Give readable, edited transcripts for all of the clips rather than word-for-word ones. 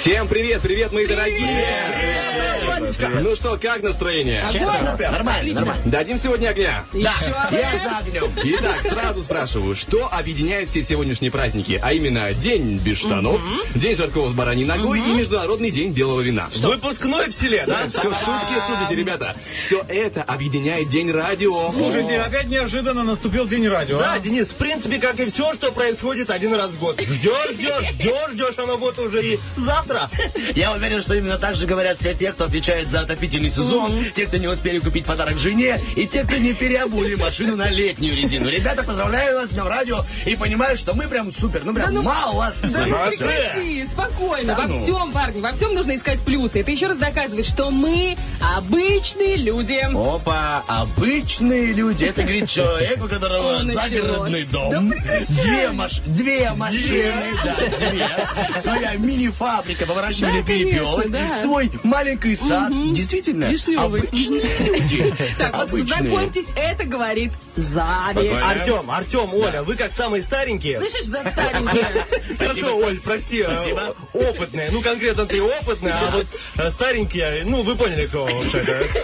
Всем привет, мои дорогие! Привет. Ну что, как настроение? Нормально. Дадим сегодня огня? Да, я за огнем. Итак, сразу спрашиваю, что объединяет все сегодняшние праздники? А именно, день без штанов, день жаркого с бараньей ногой и Международный день белого вина. Что? Выпускной в селе, да? Все, шутите, ребята. Все это объединяет день радио. Слушайте, опять неожиданно наступил день радио. Да, Денис, в принципе, как и все, что происходит один раз в год. Ждешь, оно вот уже и завтра. Я уверен, что именно так же говорят все те, кто отвечает за отопительный сезон, те, кто не успели купить подарок жене, и те, кто не переобули машину на летнюю резину. Ребята, поздравляю вас с Днем радио и понимаю, что мы прям супер, молодцы. Да ну прекрати, спокойно, во всем, парни, во всем нужно искать плюсы. Это еще раз доказывает, что мы обычные люди. Опа, обычные люди. Это говорит человеку, у которого загородный дом, две машины, своя мини-фабрика, выращивали перепелок, свой маленький сад. Действительно, обычные люди. Так, вот знакомьтесь, это говорит зависть. Артем, Оля, вы как самые старенькие. Слышишь, за старенькие? Хорошо, Оль, прости. Опытные. Ну, конкретно ты опытная, а вот старенькие, ну, вы поняли, кто вообще.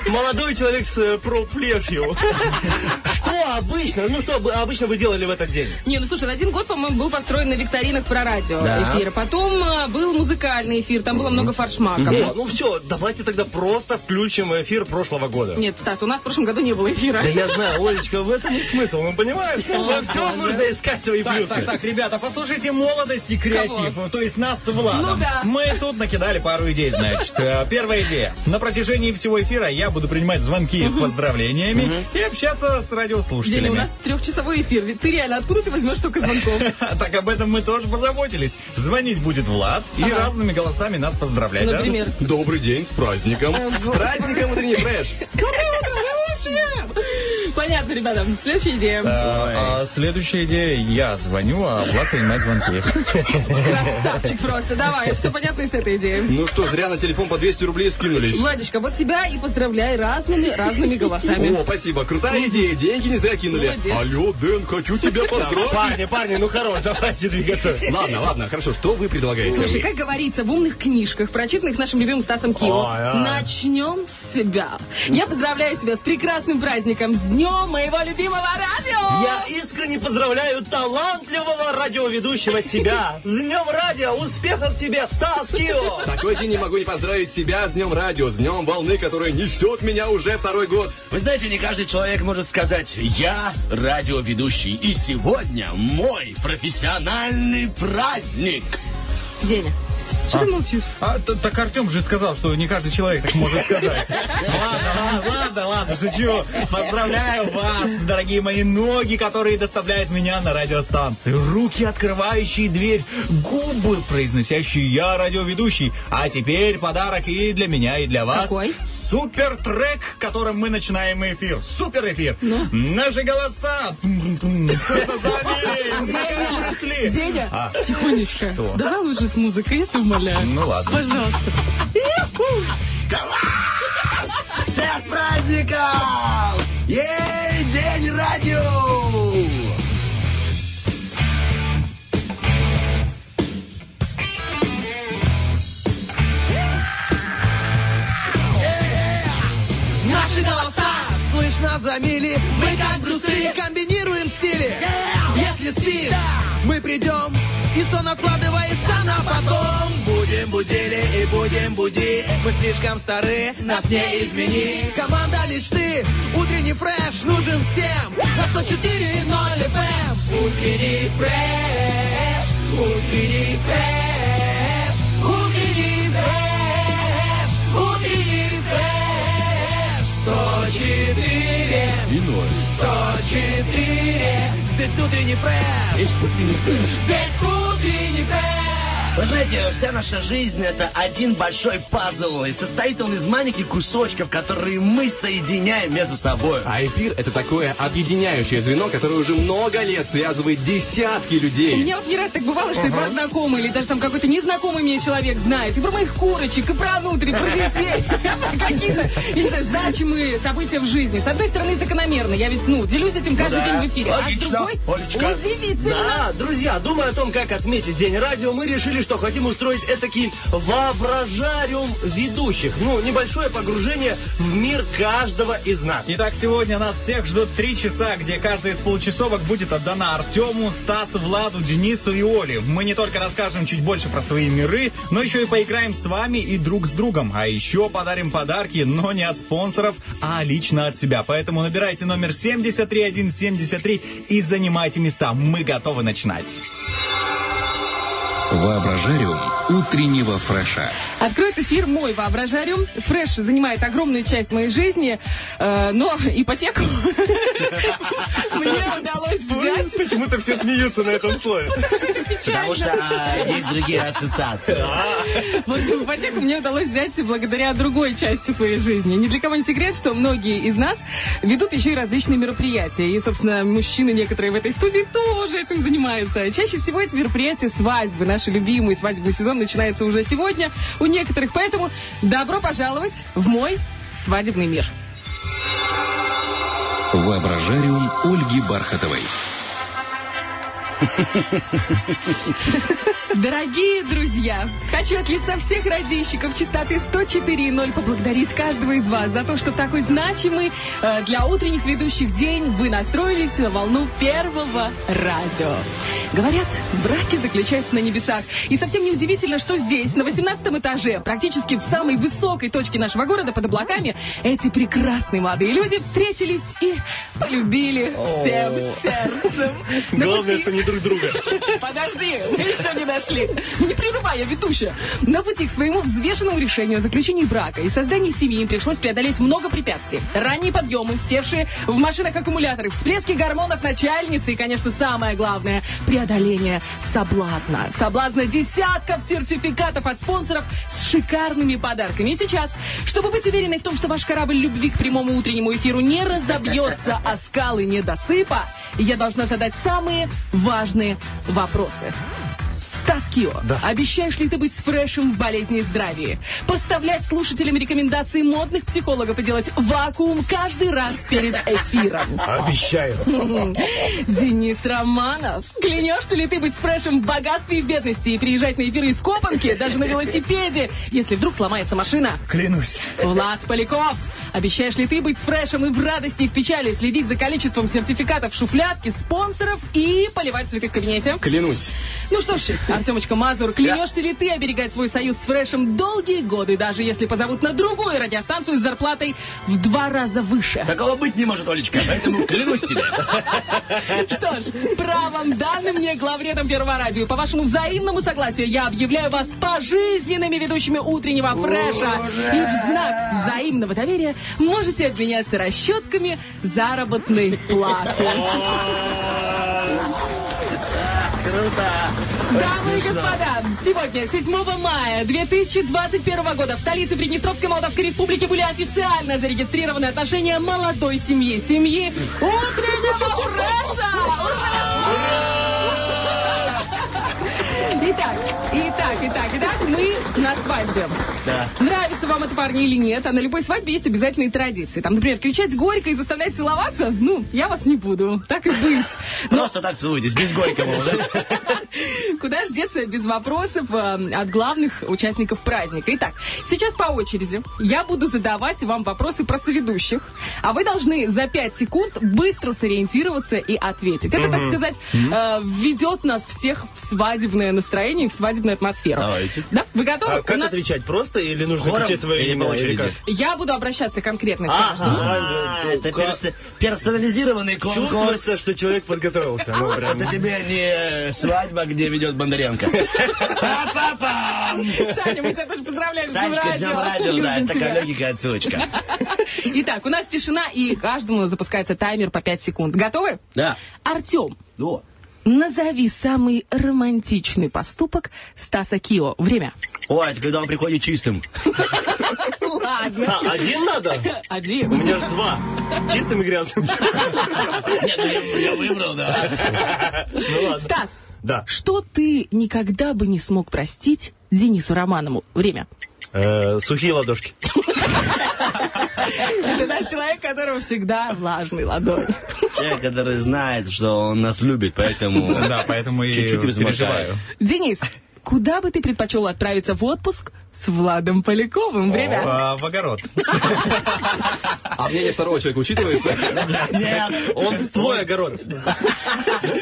Молодой человек с проплешью. Что обычно? Ну, что обычно вы делали в этот день? Не, ну, слушай, один год, по-моему, был построен на викторинах про радио эфир. Потом был музыкальный эфир, там было много форшмаков. Ну все, давайте тогда просто включим эфир прошлого года. Нет, Стас, у нас в прошлом году не было эфира. Да я знаю, Олечка, в этом и смысл, мы понимаем, что во всем нужно искать свои плюсы. Так, ребята, послушайте молодость и креатив, то есть нас с Владом. Мы тут накидали пару идей, значит. Первая идея. На протяжении всего эфира я буду принимать звонки с поздравлениями и общаться с радиослушателями. Деля, у нас трехчасовой эфир, ведь ты реально, откуда ты возьмешь столько звонков? Так об этом мы тоже позаботились. Звонить будет Влад и разными голосами нас поздравлять. Например. А? Добрый день, с праздником. С праздником, утренний фреш. Понятно, ребята. Следующая идея. Следующая идея. Я звоню, а Влад принимает звонки. Красавчик просто. Давай, все понятно и с этой идеей. Ну что, зря на телефон по 200 рублей скинулись. Владечка, вот себя и поздравляй разными голосами. О, спасибо. Крутая идея. Деньги не зря кинули. Молодец. Алло, Дэн, хочу тебя поздравить. Парни, ну хорош, давайте двигаться. Ладно, хорошо. Что вы предлагаете? Слушай, как говорится в умных книжках, прочитанных нашим любимым Стасом Кио, начнем с себя. Я поздравляю себя с прекрасным праздником, с днем моего любимого радио! Я искренне поздравляю талантливого радиоведущего себя! С днем радио! Успехов тебе, Стас Кио! Такой день не могу не поздравить себя с днем радио, с днем волны, которая несет меня уже второй год. Вы знаете, не каждый человек может сказать: я радиоведущий, и сегодня мой профессиональный праздник! Деня. Что ты молчишь? Так Артем же сказал, что не каждый человек так может сказать. Ладно, шучу. Поздравляю вас, дорогие мои ноги, которые доставляют меня на радиостанцию. Руки, открывающие дверь. Губы, произносящие «я радиоведущий». А теперь подарок и для меня, и для вас. Какой? Супер трек, которым мы начинаем эфир. Супер эфир. Ну? Наши голоса. Деня, тихонечко. Давай лучше с музыкой, я тебя умоляю. Ну ладно. Пожалуйста. Всех с праздником! Ей, день радио! Наши голоса слышно за мили. Мы как брусы комбинируем стили. Если спишь, мы придем, и сон откладывается на потом. Будем будили и будем будить. Мы слишком стары, нас не изменить. Команда мечты, утренний фреш нужен всем. На 104.0 FM. Утренний фреш, утренний фреш, утренний фреш, утренний фреш. 104.0 FM. Здесь утренний фреш. Здесь утренний фреш. Здесь утренний фреш. Вы знаете, вся наша жизнь — это один большой пазл. И состоит он из маленьких кусочков, которые мы соединяем между собой. А эфир — это такое объединяющее звено, которое уже много лет связывает десятки людей. У меня вот не раз так бывало, что и два знакомых, или даже там какой-то незнакомый мне человек знает. И про моих курочек, и про внутрь, и про детей. Какие-то, я не знаю, значимые события в жизни. С одной стороны, закономерно. Я ведь, делюсь этим каждый день в эфире. А с другой — удивительно. Да, друзья, думая о том, как отметить День радио, мы решили, что хотим устроить этакий воображариум ведущих. Ну, небольшое погружение в мир каждого из нас. Итак, сегодня нас всех ждут 3 часа, где каждая из получасовок будет отдана Артему, Стасу, Владу, Денису и Оле. Мы не только расскажем чуть больше про свои миры, но еще и поиграем с вами и друг с другом. А еще подарим подарки, но не от спонсоров, а лично от себя. Поэтому набирайте номер 73173 и занимайте места. Мы готовы начинать. Воображариум утреннего фреша. Откроет эфир мой воображариум. Фреш занимает огромную часть моей жизни, но ипотеку мне удалось взять. Почему-то все смеются на этом слове. Потому что есть другие ассоциации. В общем, ипотеку мне удалось взять благодаря другой части своей жизни. Ни для кого не секрет, что многие из нас ведут еще и различные мероприятия. И, собственно, мужчины некоторые в этой студии тоже этим занимаются. Чаще всего эти мероприятия свадьбы. Наши любимые свадебный сезон начинается уже сегодня у некоторых. Поэтому добро пожаловать в мой свадебный мир. Воображариум Ольги Бархатовой. Дорогие друзья, хочу от лица всех радищиков частоты 104.0 поблагодарить каждого из вас за то, что в такой значимый для утренних ведущих день вы настроились на волну первого радио. Говорят, браки заключаются на небесах. И совсем не удивительно, что здесь, на 18 этаже, практически в самой высокой точке нашего города, под облаками, эти прекрасные молодые люди встретились и полюбили всем сердцем. Главное, что не друг друга. Подожди, мы еще не нашли. Не прерывай, я ведущая. На пути к своему взвешенному решению о заключении брака и создании семьи им пришлось преодолеть много препятствий. Ранние подъемы, всевшие в машинах аккумуляторы, всплески гормонов начальницы и, конечно, самое главное – преодоление соблазна. Соблазна десятков сертификатов от спонсоров с шикарными подарками. И сейчас, чтобы быть уверенной в том, что ваш корабль любви к прямому утреннему эфиру не разобьется, а скалы недосыпа, я должна задать самые важные вопросы. Стас Кио, да. Обещаешь ли ты быть с фрешем в болезни и здравии? Поставлять слушателям рекомендации модных психологов и делать вакуум каждый раз перед эфиром? Обещаю. Денис Романов, клянешься ли ты быть с фрешем в богатстве и в бедности и приезжать на эфиры из Копанки, даже на велосипеде, если вдруг сломается машина? Клянусь. Влад Поляков, обещаешь ли ты быть с фрешем и в радости, и в печали, следить за количеством сертификатов в шуфлядке, спонсоров и поливать цветы в кабинете? Клянусь. Ну что ж, Артемочка Мазур, клянешься ли ты оберегать свой союз с фрешем долгие годы, даже если позовут на другую радиостанцию с зарплатой в 2 раза выше? Такого быть не может, Олечка, поэтому клянусь тебе. Что ж, правом данным мне главредом Первого радио, по вашему взаимному согласию я объявляю вас пожизненными ведущими утреннего фреша. И в знак взаимного доверия можете обменяться расчетками заработной платы. Круто! Дамы и господа, сегодня, 7 мая 2021 года, в столице Приднестровской Молдавской Республики были официально зарегистрированы отношения молодой семьи, семьи утреннего фреша! Ура! Итак, мы на свадьбе. Да. Нравится вам это, парни, или нет? А на любой свадьбе есть обязательные традиции. Там, например, кричать горько и заставлять целоваться? Ну, я вас не буду. Так и быть. Но... Просто так целуйтесь, без горького, да? Куда ж деться без вопросов от главных участников праздника. Итак, сейчас по очереди я буду задавать вам вопросы про соведущих, а вы должны за 5 секунд быстро сориентироваться и ответить. Это, так сказать, введет нас всех в свадебное настроение, в свадебную атмосферу. Давайте. Да? Вы готовы? А как отвечать? Просто или нужно кричать свое имя по очереди? Я буду обращаться конкретно к каждому. Это персонализированный конкурс. Чувствуется, что человек подготовился. Это тебе не свадьба, где ведет Бондаренко. Саня, мы тебя тоже поздравляем с Днем Радио. Санечка, с Днем Радио, да, это такая легкая отсылочка. Итак, у нас тишина, и каждому запускается таймер по 5 секунд. Готовы? Да. Артем, назови самый романтичный поступок Стаса Кио. Время. Ой, это когда он приходит чистым. Ладно. Один надо? Один. У меня же 2. Чистым и грязным. Нет, я выбрал, да. Стас. Да. Что ты никогда бы не смог простить Денису Романову? Время. Сухие ладошки. Это наш человек, которого всегда влажный ладонь. Человек, который знает, что он нас любит, поэтому чуть-чуть переживаю. Денис, Куда бы ты предпочел отправиться в отпуск с Владом Поляковым? Время. В огород. А мнение второго человека учитывается? Нет. Он в твой огород.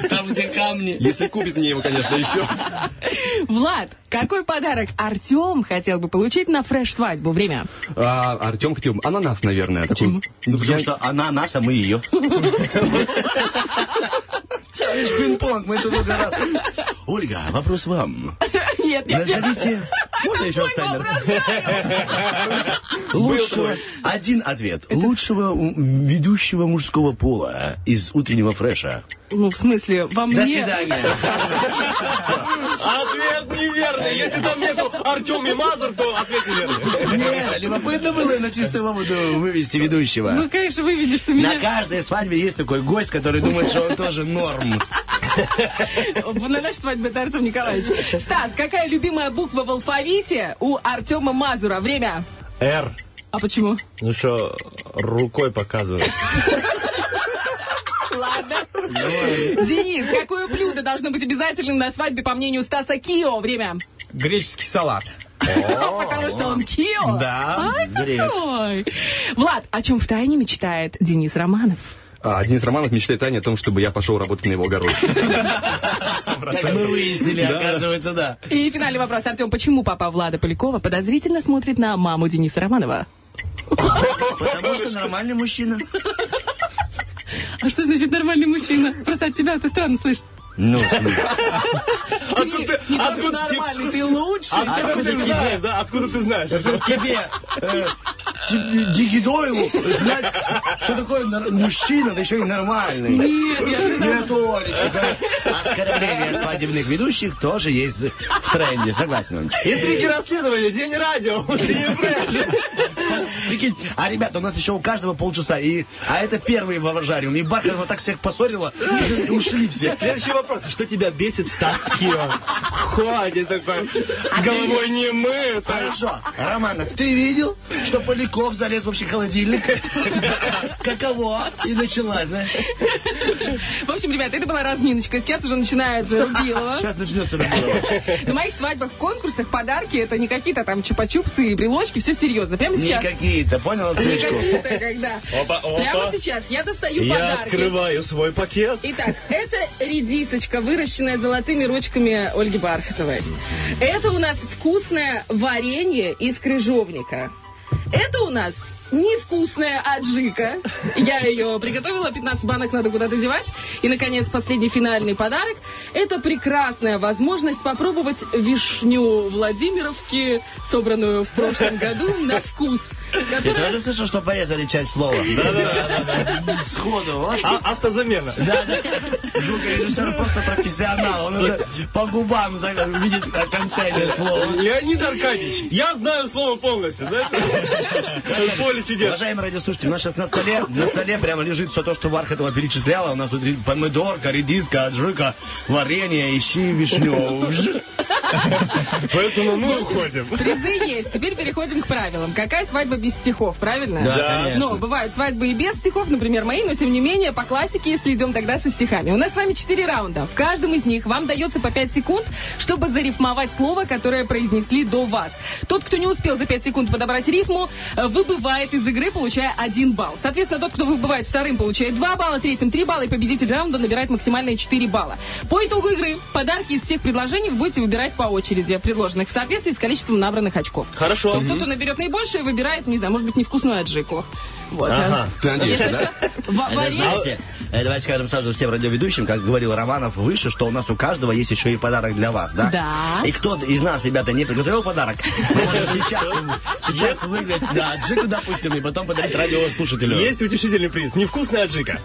Там, где камни. Если купит мне его, конечно, еще. Влад, какой подарок Артем хотел бы получить на фреш-свадьбу? Время. Артем хотел бы ананас, наверное. Почему? Ну, потому что ананас, а мы ее. Чаллендж пинг-понг, мы тут много раз. Ольга, вопрос вам. Нет. Назовите... Можно еще остальное? Лучшего... Один ответ. Лучшего ведущего мужского пола из «Утреннего фреша». Ну, в смысле, во мне... До свидания. Ответ неверный. Если там нету Артем и Мазур, то ответ неверный. Нет, любопытно было на чистую воду вывести ведущего. Ну, конечно, выведешь ты меня. На каждой свадьбе есть такой гость, который думает, что он тоже норм. На нашей свадьбе это Артем Николаевич. Стас, какая любимая буква в алфавите у Артема Мазура? Время. Р. А почему? Ну что, рукой показывает. Ладно. Денис, какое блюдо должно быть обязательным на свадьбе, по мнению Стаса Кио? Время. Греческий салат. Потому что он Кио? Да. Влад, о чем втайне мечтает Денис Романов? Денис Романов мечтает о том, чтобы я пошел работать на его огороде. Как мы выяснили, оказывается, да. И финальный вопрос, Артем. Почему папа Влада Полякова подозрительно смотрит на маму Дениса Романова? Потому что нормальный мужчина. А что значит нормальный мужчина? Просто от тебя это странно слышишь. Ну, откуда ты нормальный, ты лучший. Откуда ты знаешь? Тебе Дигидойлу знать, что такое мужчина, да еще и нормальный. Нет, я же... Нет, Олечка, да. Оскорбление свадебных ведущих тоже есть в тренде, согласен. Интриги расследования, день радио. Прикинь, а ребята, у нас еще у каждого полчаса, а это первые вожариум, и Бархатова так всех поссорила, и ушли все. Следующий вопрос, что тебя бесит в Стас Кио? Ходит такой, с головой не мы. Хорошо, Романов, ты видел, что Поляков залез в общий холодильник? Каково? И началась, знаешь. В общем, ребята, это была разминочка, сейчас уже начинается рубилово. Сейчас начнется рубилово. На моих свадьбах, конкурсах, подарки, это не какие-то там чупа-чупсы и брелочки, все серьезно, прямо сейчас. Какие-то, понял? Какие-то, когда. Опа, опа. Прямо сейчас я достаю подарки. Я открываю свой пакет. Итак, это редисочка, выращенная золотыми ручками Ольги Бархатовой. Это у нас вкусное варенье из крыжовника. Это у нас невкусная аджика. Я ее приготовила, 15 банок надо куда-то девать. И, наконец, последний финальный подарок. Это прекрасная возможность попробовать вишню Владимировки, собранную в прошлом году, на вкус. Которая... Я тоже слышал, что порезали часть слова. Да. Сходу. Автозамена. Да. Звукорежиссер просто профессионал. Он уже по губам видит окончание слова. Леонид Аркадьевич, я знаю слово полностью, знаешь? Поле чудес. Уважаемые радиослушатели, у нас сейчас на столе прямо лежит все то, что Бархатова перечисляла. У нас тут помидорка, редиска, аджика, варенье, ищи вишню. Поэтому мы уходим. Призы есть. Теперь переходим к правилам. Какая свадьба без стихов, правильно? Да, конечно. Но бывают свадьбы и без стихов, например, мои, но тем не менее, по классике, если идем тогда со стихами. У нас с вами 4 раунда. В каждом из них вам дается по 5 секунд, чтобы зарифмовать слово, которое произнесли до вас. Тот, кто не успел за 5 секунд подобрать рифму, выбывает из игры, получая 1 балл. Соответственно, тот, кто выбывает вторым, получает 2 балла, третьим 3 балла, и победитель раунда набирает максимальные 4 балла. По итогу игры подарки из всех предложений вы будете выбирать по очереди, предложенных в соответствии с количеством набранных очков. Хорошо. То есть тот, кто наберет наибольшее, выбирает, не знаю, может быть, невкусную аджику. Вот. Ага. Ты надеешься, да? Знаете, давайте скажем сразу всем радиоведущим, как говорил Романов выше, что у нас у каждого есть еще и подарок для вас, да? Да. И кто из нас, ребята, не приготовил подарок, может сейчас выиграть аджику, допустим, и потом подарить радиослушателю. Есть утешительный приз. Невкусная аджика.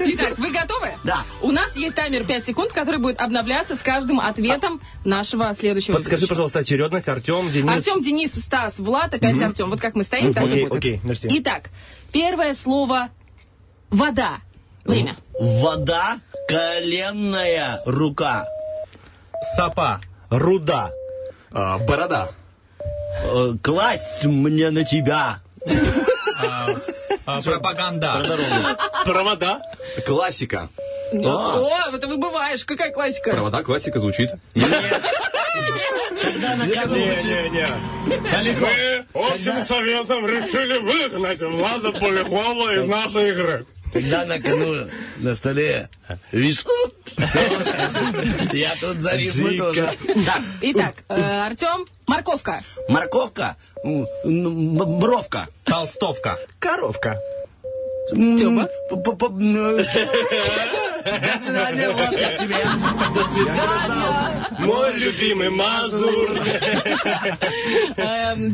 Итак, вы готовы? Да. У нас есть таймер 5 секунд, который будет обновляться с каждым ответом нашего следующего. Подскажи, пожалуйста, очередность. Артем, Денис. Артем, Денис, Стас, Влад, опять Артем. Вот как мы стоим, так и будет. Окей, мерси. Итак, первое слово – вода. Время. Вода, коленная рука. Сапа, руда. Борода. Класть мне на тебя. Пропаганда. Провода. Классика. О, это выбываешь. Какая классика? Провода, классика звучит. Мы общим советом решили выгнать Влада Полякова из нашей игры. Когда на кону на столе виснут, я тут зарисую тоже. Итак, Артем, морковка. Морковка, бровка. Толстовка. Коровка. Тёма. До свидания, Влад, тебе. До свидания. Мой любимый Мазур.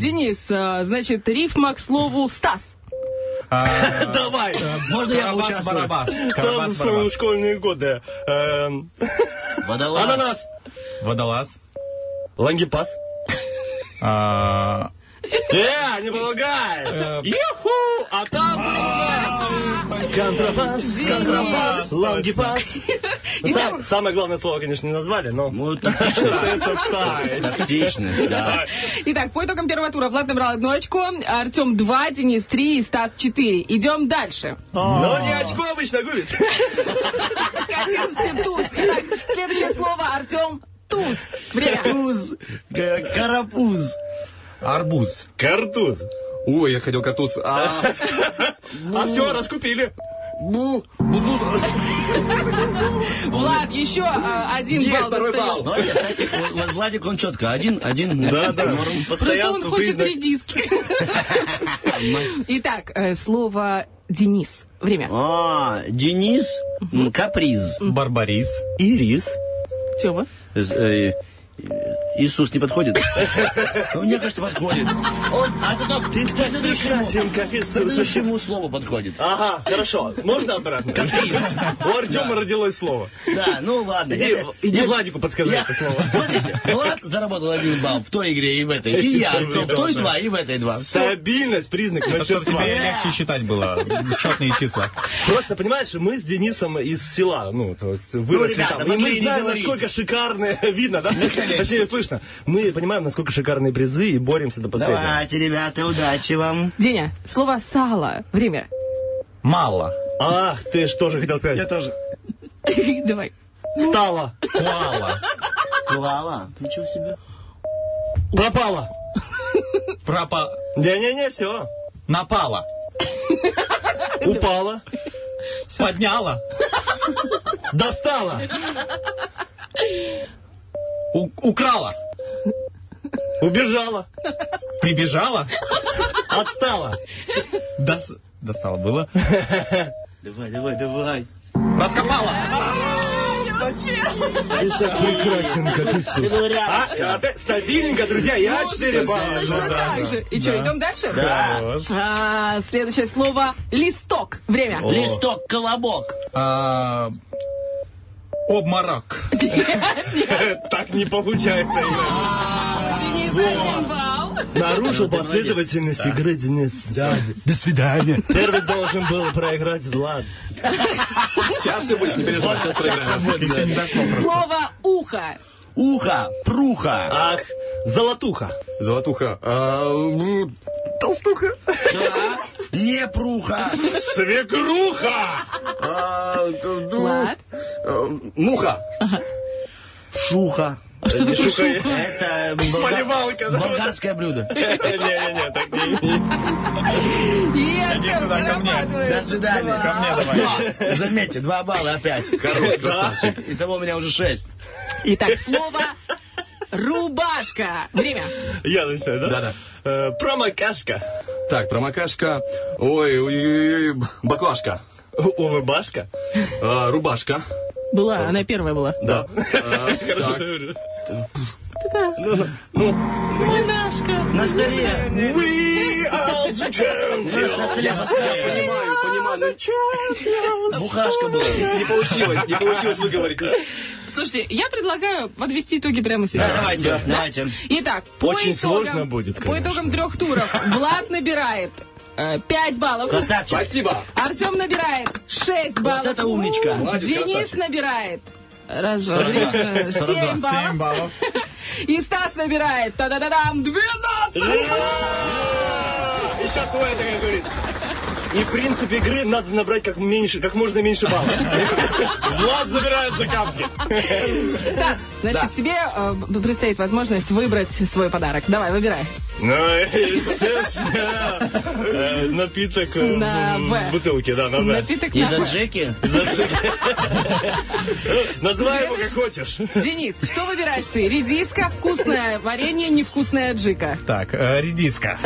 Денис, значит, рифма к слову «Стас». Давай. Можно я участвую? Сразу вспомнил школьные годы. Ананас. Водолаз. Лангипас. Не помогай. Юху, а там контрабас, контрабас, лангипас. Самое главное слово, конечно, не назвали, но... Ну, тактичность, да. Итак, по итогам первого тура Влад набрал 1 очко, Артем 2, Денис 3 и Стас 4. Идем дальше. Но не очко обычно губит. 11 туз. Итак, следующее слово, Артем, туз. Время. Туз, карапуз. Арбуз. Картуз. Ой, я хотел картуз. А все, раскупили. Бу. Бузу. Влад, еще 1 балл достает. Ну, кстати, Владик, он четко. 1, 1. Да. Просто он хочет 3 диски. Итак, слово Денис. Время. Денис, каприз. Барбарис. Ирис. Тема. Иисус не подходит? Мне кажется, подходит. А зато ты прекрасен, как Иисус. Почему слово подходит? Ага, хорошо. Можно обратно? Каприз. У Артема родилось слово. Да, ну ладно. Иди Владику подскажи это слово. Смотрите, Влад заработал 1 балл в той игре и в этой. И я в той 2 и в этой 2. Стабильность, признак мастерства. Тебе легче считать было четные числа. Просто, понимаешь, мы с Денисом из села, ну, то есть выросли там. И мы знаем, насколько шикарное видно, да? Точнее, слышно. Мы понимаем, насколько шикарные призы, и боремся до последнего. Давайте, ребята, удачи вам. Деня, слово «сало». Время. Мало. Ах, ты что же хотел сказать? Я тоже. Давай. Встала. Клала. Клала? Ничего себе. Пропала. Пропала. Не-не-не, все. Напала. Упала. Подняла. Достала. Украла. Убежала. Прибежала. Отстала. Достала было. Давай. Раскопала. Ишак прекрасен, как Иисус. Стабильненько, друзья, я 4 балла. Точно так же. И что, идем дальше? Да. Следующее слово листок. Время. Листок, колобок. Обморок. Так не получается. Денис, 1 балл. Нарушил последовательность игры Денис. До свидания. Первый должен был проиграть Влад. Сейчас все будет, не переживай. Слово ухо. Ухо, пруха. Ах, золотуха. Золотуха. Толстуха. Не пруха. Свекруха. Влад. Муха. Шуха. Что такое шуха? Это болгарское блюдо. Не-не-не, так не. Иди сюда, ко мне. До свидания. Ко мне давай. Заметьте, 2 балла опять. Хорош, красавчик. Итого у меня уже 6. Итак, слово рубашка. Время. Я начинаю, да? Да. Промокашка. Так, промокашка. Ой, баклажка. Улыбашка. Рубашка. Была, она первая была. Да. Хорошо, ты говоришь. Монашка. На столе. На столе подсказка. Понимаю. Бухашка была. Не получилось выговорить. Слушайте, я предлагаю подвести итоги прямо сейчас. Давайте. Итак, очень сложно будет. По итогам 3 туров Влад набирает 5 баллов. Красавчик. Спасибо. Артем набирает 6 баллов. Вот это умничка. Молодец, Денис красавчик. Набирает 7 баллов. И Стас набирает 12 баллов. Еще свой это, как говорится. И принцип игры надо набрать как можно меньше баллов. Влад забирает закапки. Стас, значит, тебе предстоит возможность выбрать свой подарок. Давай, выбирай. Ну, естественно, напиток в бутылке, да, на В. Напиток на В. Из-за Джеки? Из-за Джеки. Называй его как хочешь. Денис, что выбираешь ты? Редиска, вкусное варенье, невкусная джика. Так, редиска.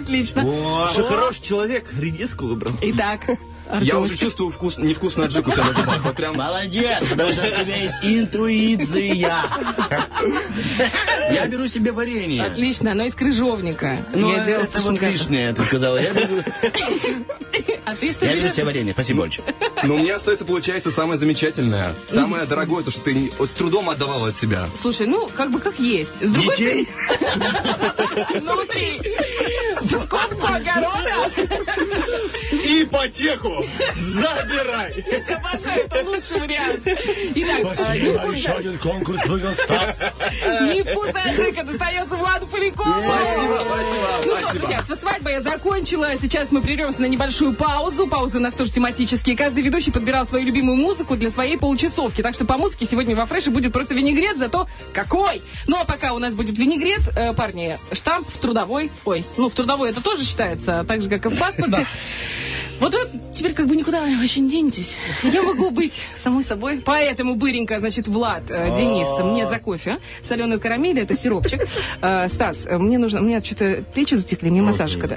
Отлично. Что хороший человек, редиску выбрал. Итак. Я уже чувствую вкус, невкусную аджику с собой. Вот прям молодец, потому что у тебя есть интуиция. Я беру себе варенье. Отлично, оно из крыжовника. Ну, это вот лишнее, ты сказала. Я беру себе варенье, спасибо, Ольчик. Но у меня остается, получается, самое замечательное. Самое дорогое, то, что ты с трудом отдавала от себя. Слушай, ну, как бы как есть. Детей? Внутри. Сколько огорода? Ипотеку забирай! Я тебя обожаю, это лучший вариант. Итак, спасибо, еще один конкурс выиграл Стас. Невкусная джика достается Владу Полякову. Спасибо, спасибо. Ну что, друзья, со свадьбой я закончила. Сейчас мы прервемся на небольшую паузу. Паузы у нас тоже тематические. Каждый ведущий подбирал свою любимую музыку для своей получасовки. Так что по музыке сегодня во фреше будет просто винегрет, зато какой! Ну а пока у нас будет винегрет, парни, штамп в трудовой. Ой, ну в трудовой это тоже считается, так же, как и в паспорте. Вот вы теперь как бы никуда вообще не денетесь. Я могу быть самой собой. Поэтому быренько, значит, Влад, Денис, мне за кофе. Соленую карамель, это сиропчик. Стас, мне нужно... У меня что-то плечи затекли, мне массаж когда.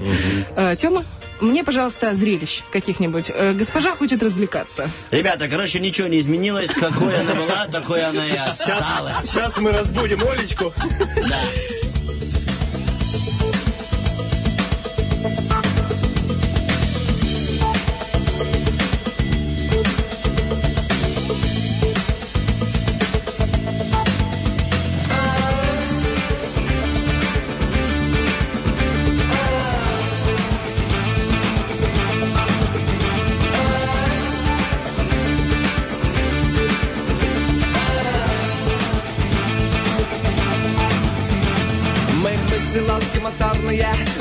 Тёма, мне, пожалуйста, зрелищ каких-нибудь. Госпожа хочет развлекаться. Ребята, короче, ничего не изменилось. Какой она была, такой она и осталась. Сейчас мы разбудим Олечку. Да.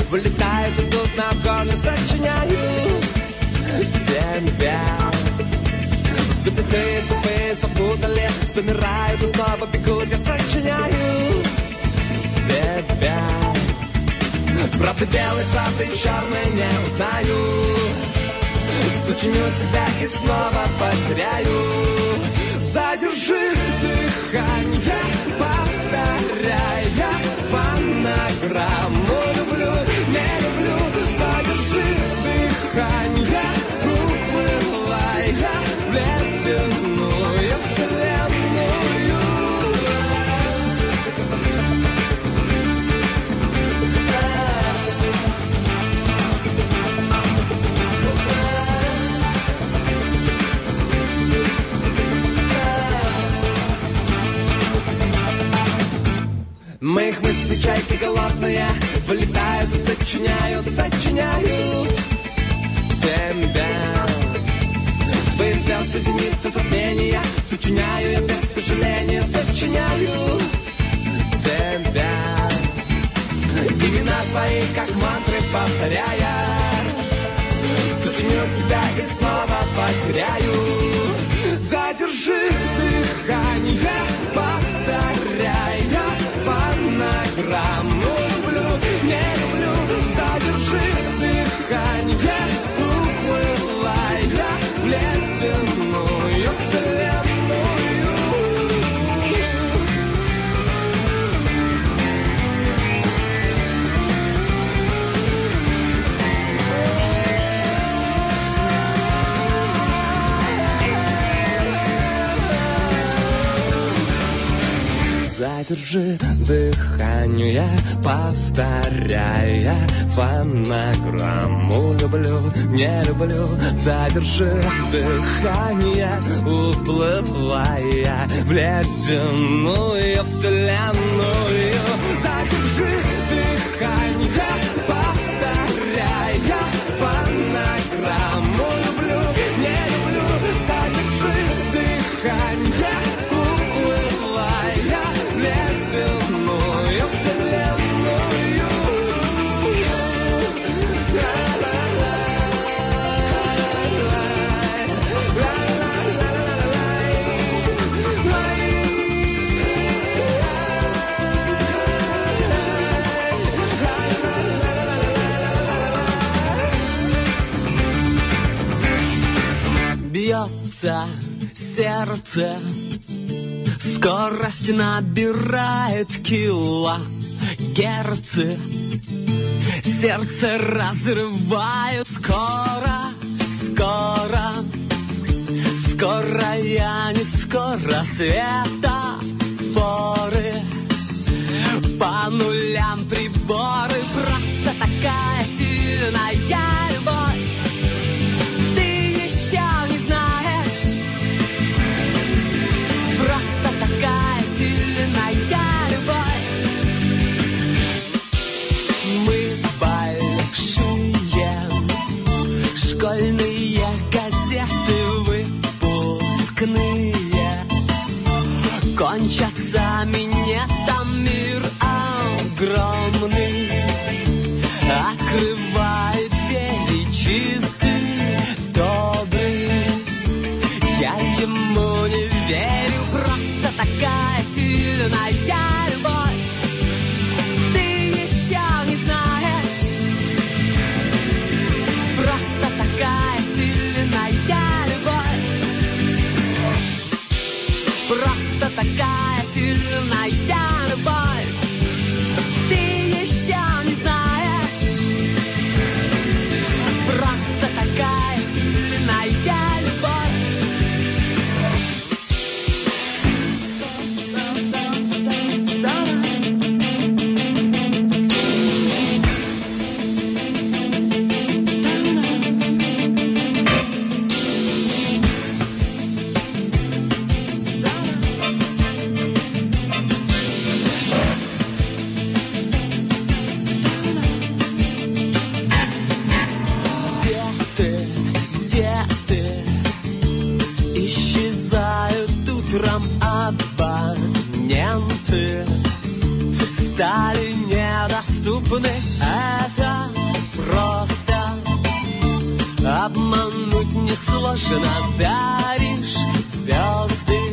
Вылетает идут на горы, сочиняю тебя. Запятые тупые запутали, замирают и снова бегут, я сочиняю тебя. Правды белые, правды черные не узнаю. Сочиню тебя и снова потеряю. Задержи дыхание, повторяя фонограмму. Дыхание, уплывай в ледяную вселенную. Моих мыслей чайки голодные вылетают и сочиняют, сочиняют. Твои взгляды, зениты, затмения, сочиняю я без сожаления, сочиняю тебя. Имена твои, как мантры, повторяя, сочиню тебя и снова потеряю. Задержи дыхание, повторяя фонограмму. Люблю, не люблю, задержи дыхание. Ледяную вселенную. Задержи дыхание, повторяя фонограмму. Люблю, не люблю. Задержи дыхание, уплывая в ледяную вселенную. Задержи дыхание, повторяя фонограмму. Люблю, не люблю. Задержи дыхание. Вселенную. сердца, сердце. Скорость набирает килогерцы. Сердце разрывает скоро, скоро. Скоро я не скоро светофоры. По нулям приборы. Просто такая сильная любовь. Ты еще не знаешь. Просто такая сильная любовь. Мы большие школьные газеты выпускные. Кончатся минетом мир огромный. Открывает двери чистый, добрый. Я ему не верю, просто такая сильная любовь. Ты еще не знаешь. Просто такая сильная любовь. Просто такая сильная любовь. Ты еще не знаешь. Просто такая сильная стали недоступны. Это просто обмануть несложно. Даришь звезды,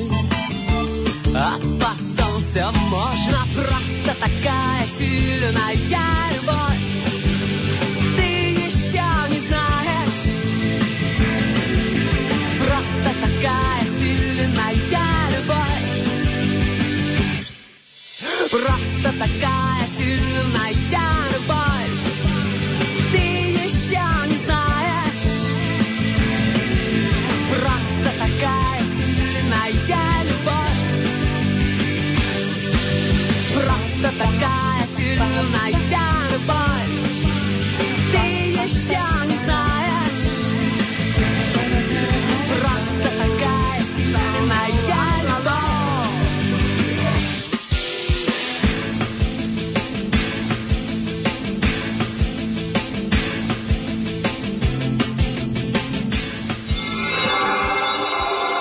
а потом все можно. Просто такая сильная любовь. Ты еще не знаешь. Просто такая сильная любовь. Просто такая сильная любовь. Ты еще не знаешь. Просто такая сильная любовь. Просто такая сильная любовь. Ты еще не знаешь. Просто такая сильная любовь.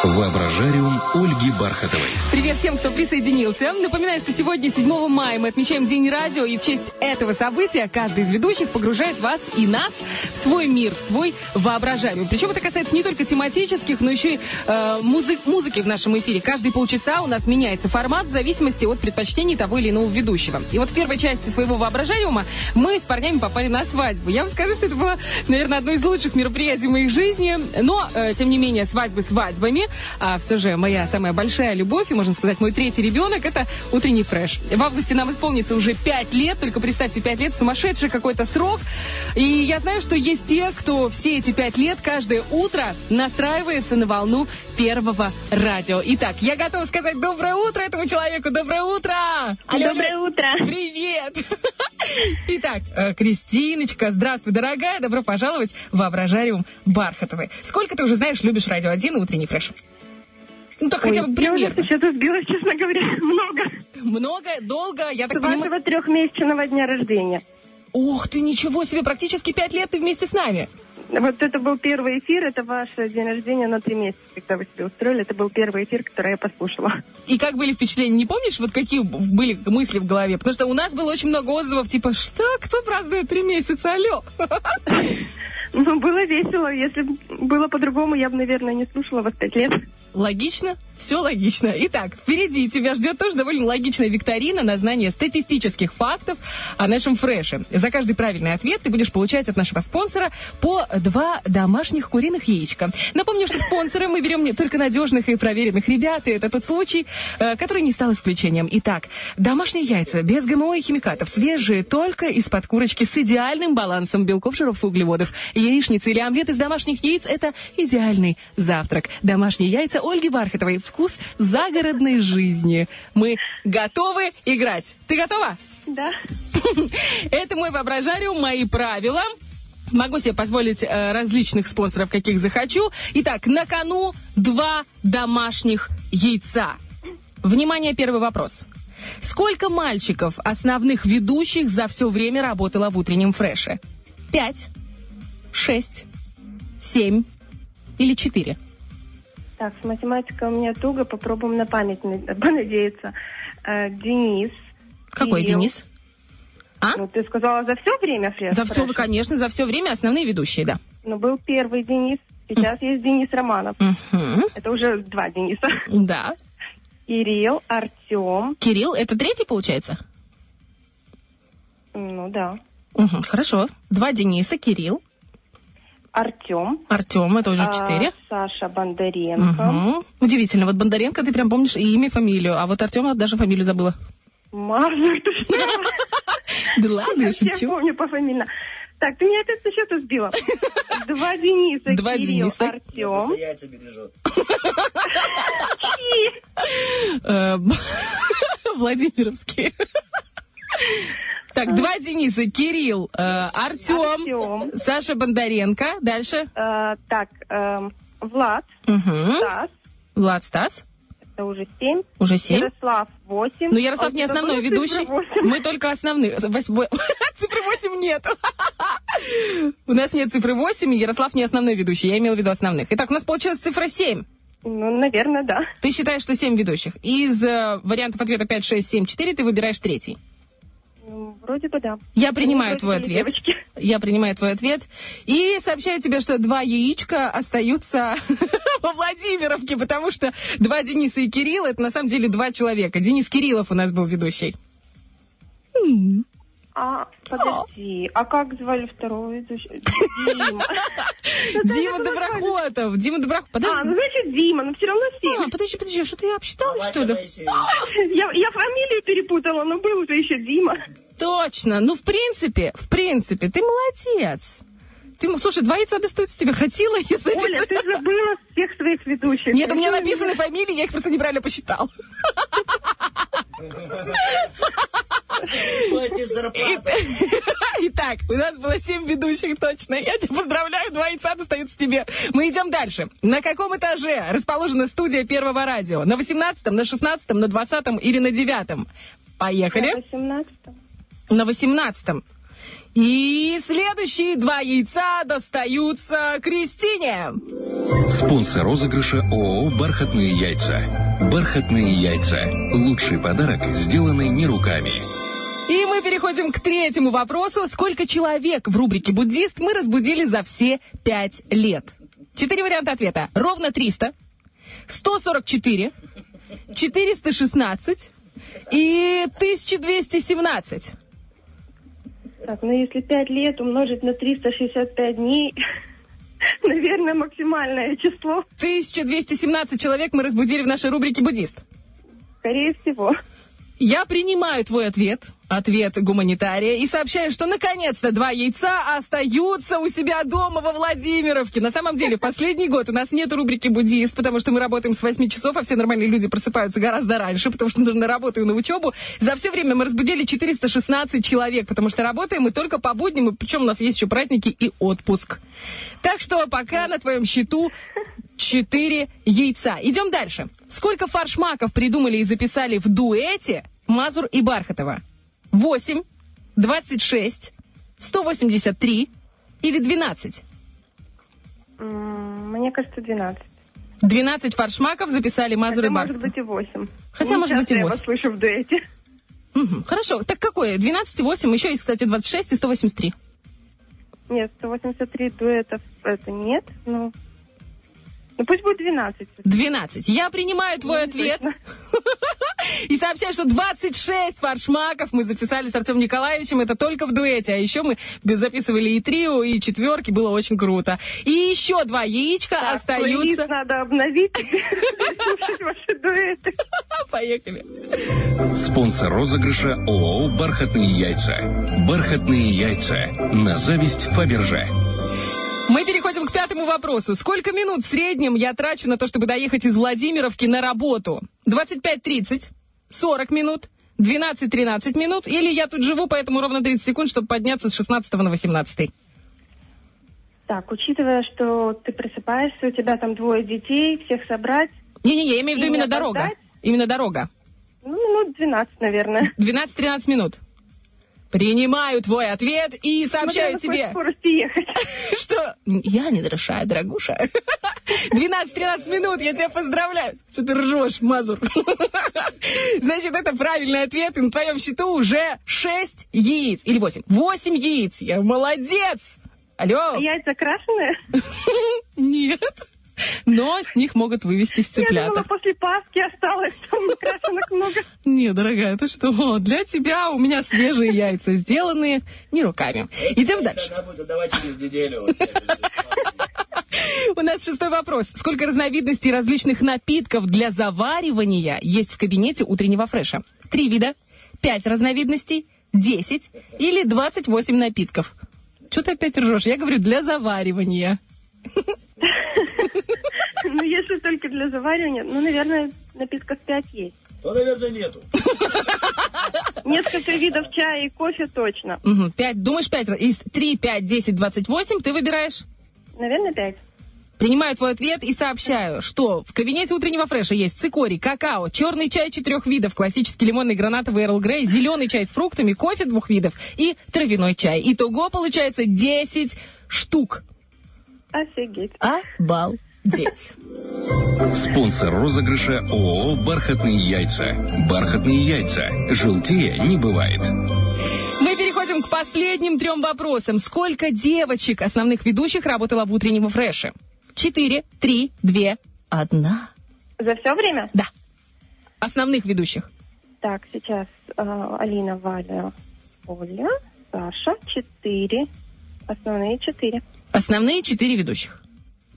Воображариум Ольги Бархатовой. Привет всем, кто присоединился. Напоминаю, что сегодня, 7 мая, мы отмечаем День радио. И в честь этого события каждый из ведущих погружает вас и нас в свой мир, в свой воображариум. Причем это касается не только тематических, но еще и музыки в нашем эфире. Каждые полчаса у нас меняется формат в зависимости от предпочтений того или иного ведущего. И вот в первой части своего воображариума мы с парнями попали на свадьбу. Я вам скажу, что это было, наверное, одно из лучших мероприятий в моей жизни. Но, тем не менее, свадьбы свадьбами. А все же моя самая большая любовь и, можно сказать, мой третий ребенок – это «Утренний фреш». В августе нам исполнится уже 5 лет. Только представьте, 5 лет – сумасшедший какой-то срок. И я знаю, что есть те, кто все эти 5 лет каждое утро настраивается на волну первого радио. Итак, я готова сказать доброе утро этому человеку. Доброе утро! Доброе утро! Привет! Итак, Кристиночка, здравствуй, дорогая. Добро пожаловать в воображариум Бархатовой. Сколько ты уже знаешь, любишь «Радио 1» и «Утренний фреш»? Ну, так хотя бы примерно. Я уже сейчас сбилась, честно говоря. Много. Много? Долго? Я так понимаю... С вашего 3-месячного дня рождения. Ох ты, ничего себе! Практически 5 лет ты вместе с нами. Вот это был первый эфир, это ваш день рождения на 3 месяца, когда вы себе устроили. Это был первый эфир, который я послушала. И как были впечатления? Не помнишь, вот какие были мысли в голове? Потому что у нас было очень много отзывов, типа, что, кто празднует 3 месяца, алло? Ну, было весело. Если было по-другому, я бы, наверное, не слушала вас 5 лет. Логично. Все логично. Итак, впереди тебя ждет тоже довольно логичная викторина на знание статистических фактов о нашем фреше. За каждый правильный ответ ты будешь получать от нашего спонсора по 2 домашних куриных яичка. Напомню, что спонсоры мы берем только надежных и проверенных ребят, и это тот случай, который не стал исключением. Итак, домашние яйца без ГМО и химикатов, свежие только из-под курочки с идеальным балансом белков, жиров и углеводов. Яичница или омлет из домашних яиц – это идеальный завтрак. Домашние яйца Ольги Бархатовой. Вкус загородной жизни. Мы готовы играть. Ты готова? Да. Это мой воображариум, мои правила. Могу себе позволить различных спонсоров, каких захочу. Итак, на кону 2 домашних яйца. Внимание, первый вопрос. Сколько мальчиков, основных ведущих, за все время работало в утреннем фреше? 5, 6, 7 или 4? Так, с математикой у меня туго. Попробуем на память понадеяться. Денис. Какой Кирилл. Денис? А? Ну, ты сказала за все время фреш? За все, конечно, за все время основные ведущие, да. Ну, был первый Денис. Сейчас есть Денис Романов. Это уже 2 Дениса. Да. Кирилл, Артем. Кирилл, это 3-й, получается? Ну, да. Угу, хорошо. 2 Дениса, Кирилл. Артем, это уже 4. Саша Бондаренко. Угу. Удивительно, вот Бондаренко, ты прям помнишь и имя, и фамилию, а вот Артема даже фамилию забыла. Мазур, ты что? Да ладно, шучу. Я помню пофамильно. Так, ты меня опять со счета сбила. 2 Дениса, Кирилл, Артем. Яйца бережет. Владимировские. Так, 2 Дениса, Кирилл, Артем, Саша Бондаренко. Дальше. Так, Влад, Стас. Влад, Стас. Это уже 7. Уже 7. Ярослав, 8. Но Ярослав не основной ведущий. Мы только основные. Цифры 8 нет. У нас нет цифры 8, и Ярослав не основной ведущий. Я имела в виду основных. Итак, у нас получилась цифра 7. Ну, наверное, да. Ты считаешь, что 7 ведущих. Из вариантов ответа 5, 6, 7, 4 ты выбираешь 3-й. Ну, вроде бы да. Я принимаю твой ответ. Девочки. Я принимаю твой ответ. И сообщаю тебе, что 2 яичка остаются во Владимировке, потому что 2 Дениса и Кирилла, это на самом деле 2 человека. Денис Кириллов у нас был ведущий. А, подожди, а как звали второго ведущего? Дима. Дима Доброхотов. Подожди. А, ну значит Дима, но все равно 7. А, подожди, что-то я обсчитала, что ли? Я фамилию перепутала, но был уже еще Дима. Точно, ну в принципе, ты молодец. Слушай, 2 яйца достаются тебе. Хотела, если... Оля, ты забыла всех своих ведущих. Нет, у меня написаны фамилии, я их просто неправильно посчитала. Итак, у нас было 7 ведущих точно. Я тебя поздравляю, 2 яйца достаются тебе. Мы идем дальше. На каком этаже расположена студия Первого радио? На 18-м, на 16-м, на 20-м или на 9-м? Поехали. На 18-м. И следующие 2 яйца достаются Кристине. Спонсор розыгрыша ООО «Бархатные яйца». «Бархатные яйца» – лучший подарок, сделанный не руками. И мы переходим к 3-му вопросу. Сколько человек в рубрике «Буддист» мы разбудили за все 5 лет? 4 варианта ответа. Ровно 300, 144, 416 и 1217. Так, ну если 5 лет умножить на 365 дней, наверное, максимальное число. 1217 человек мы разбудили в нашей рубрике «Буддист». Скорее всего. Я принимаю твой ответ гуманитария, и сообщаю, что наконец-то 2 яйца остаются у себя дома во Владимировке. На самом деле, последний год у нас нет рубрики «Буддист», потому что мы работаем с 8 часов, а все нормальные люди просыпаются гораздо раньше, потому что нужно на работу и на учебу. За все время мы разбудили 416 человек, потому что работаем мы только по будням, и причем у нас есть еще праздники и отпуск. Так что пока на твоем счету 4 яйца. Идем дальше. Сколько фаршмаков придумали и записали в дуэте Мазур и Бархатова? 8, 26, 183 или 12? Мне кажется, 12. 12 фаршмаков записали Мазур и Бархатова. Может быть и 8. Хотя, может быть и 8. Я вас слышу в дуэте. Угу. Хорошо. Так какое? 12 и 8. Еще есть, кстати, 26 и 183. Нет, 183 дуэтов это нет, но... Ну, пусть будет 12. 12. Я принимаю твой ответ. И сообщаю, что 26 фаршмаков мы записали с Артемом Николаевичем. Это только в дуэте. А еще мы записывали и трио, и четверки. Было очень круто. И еще два яичка так, остаются. Надо обновить и слушать ваши дуэты. Поехали. Спонсор розыгрыша ООО «Бархатные яйца». «Бархатные яйца». На зависть Фаберже. Мы переходим к пятому вопросу. Сколько минут в среднем я трачу на то, чтобы доехать из Владимировки на работу? 25-30, 40 минут, 12-13 минут, или я тут живу, поэтому ровно 30 секунд, чтобы подняться с 16 на 18? Так, учитывая, что ты просыпаешься, у тебя там двое детей, всех собрать... Не-не-не, я имею в виду именно дорога. Именно дорога. Ну, минут 12, наверное. 12-13 минут. Принимаю твой ответ и сообщаю тебе, что я не решаю, дорогуша. 12-13 минут, я тебя поздравляю. Что ты ржешь, Мазур? Значит, это правильный ответ, и на твоем счету уже 6 яиц. Или 8. 8 яиц. Я молодец. Алло. Яйца крашеные? Нет. Но с них могут вывести цыплята. Я думала, после Пасхи осталось там красенок много. Не, дорогая, ты что? Для тебя у меня свежие яйца, сделанные не руками. Идем дальше. Я буду давать через неделю. У нас шестой вопрос. Сколько разновидностей различных напитков для заваривания есть в кабинете утреннего фреша? 3 вида, 5 разновидностей, 10 или 28 напитков? Чего ты опять ржешь? Я говорю, для заваривания. Ну, если только для заваривания, ну, наверное, напитков 5 есть. Ну, наверное, нету. Несколько видов чая и кофе точно. 5, думаешь, 5? Из 3, 5, 10, 28 ты выбираешь? Наверное, 5. Принимаю твой ответ и сообщаю, что в кабинете утреннего фреша есть цикорий, какао, черный чай 4 видов, классический лимонный, гранатовый, эрл грей, зеленый чай с фруктами, кофе 2 видов и травяной чай. Итого получается 10 штук. Офигеть. Обалдеть. Спонсор розыгрыша ООО «Бархатные яйца». «Бархатные яйца». Желтее не бывает. Мы переходим к последним 3 вопросам. Сколько девочек, основных ведущих, работало в утреннем фреше? 4, 3, 2, 1. За все время? Да. Основных ведущих. Так, сейчас Алина, Валя, Оля, Саша. 4. Основные 4. Основные 4 ведущих.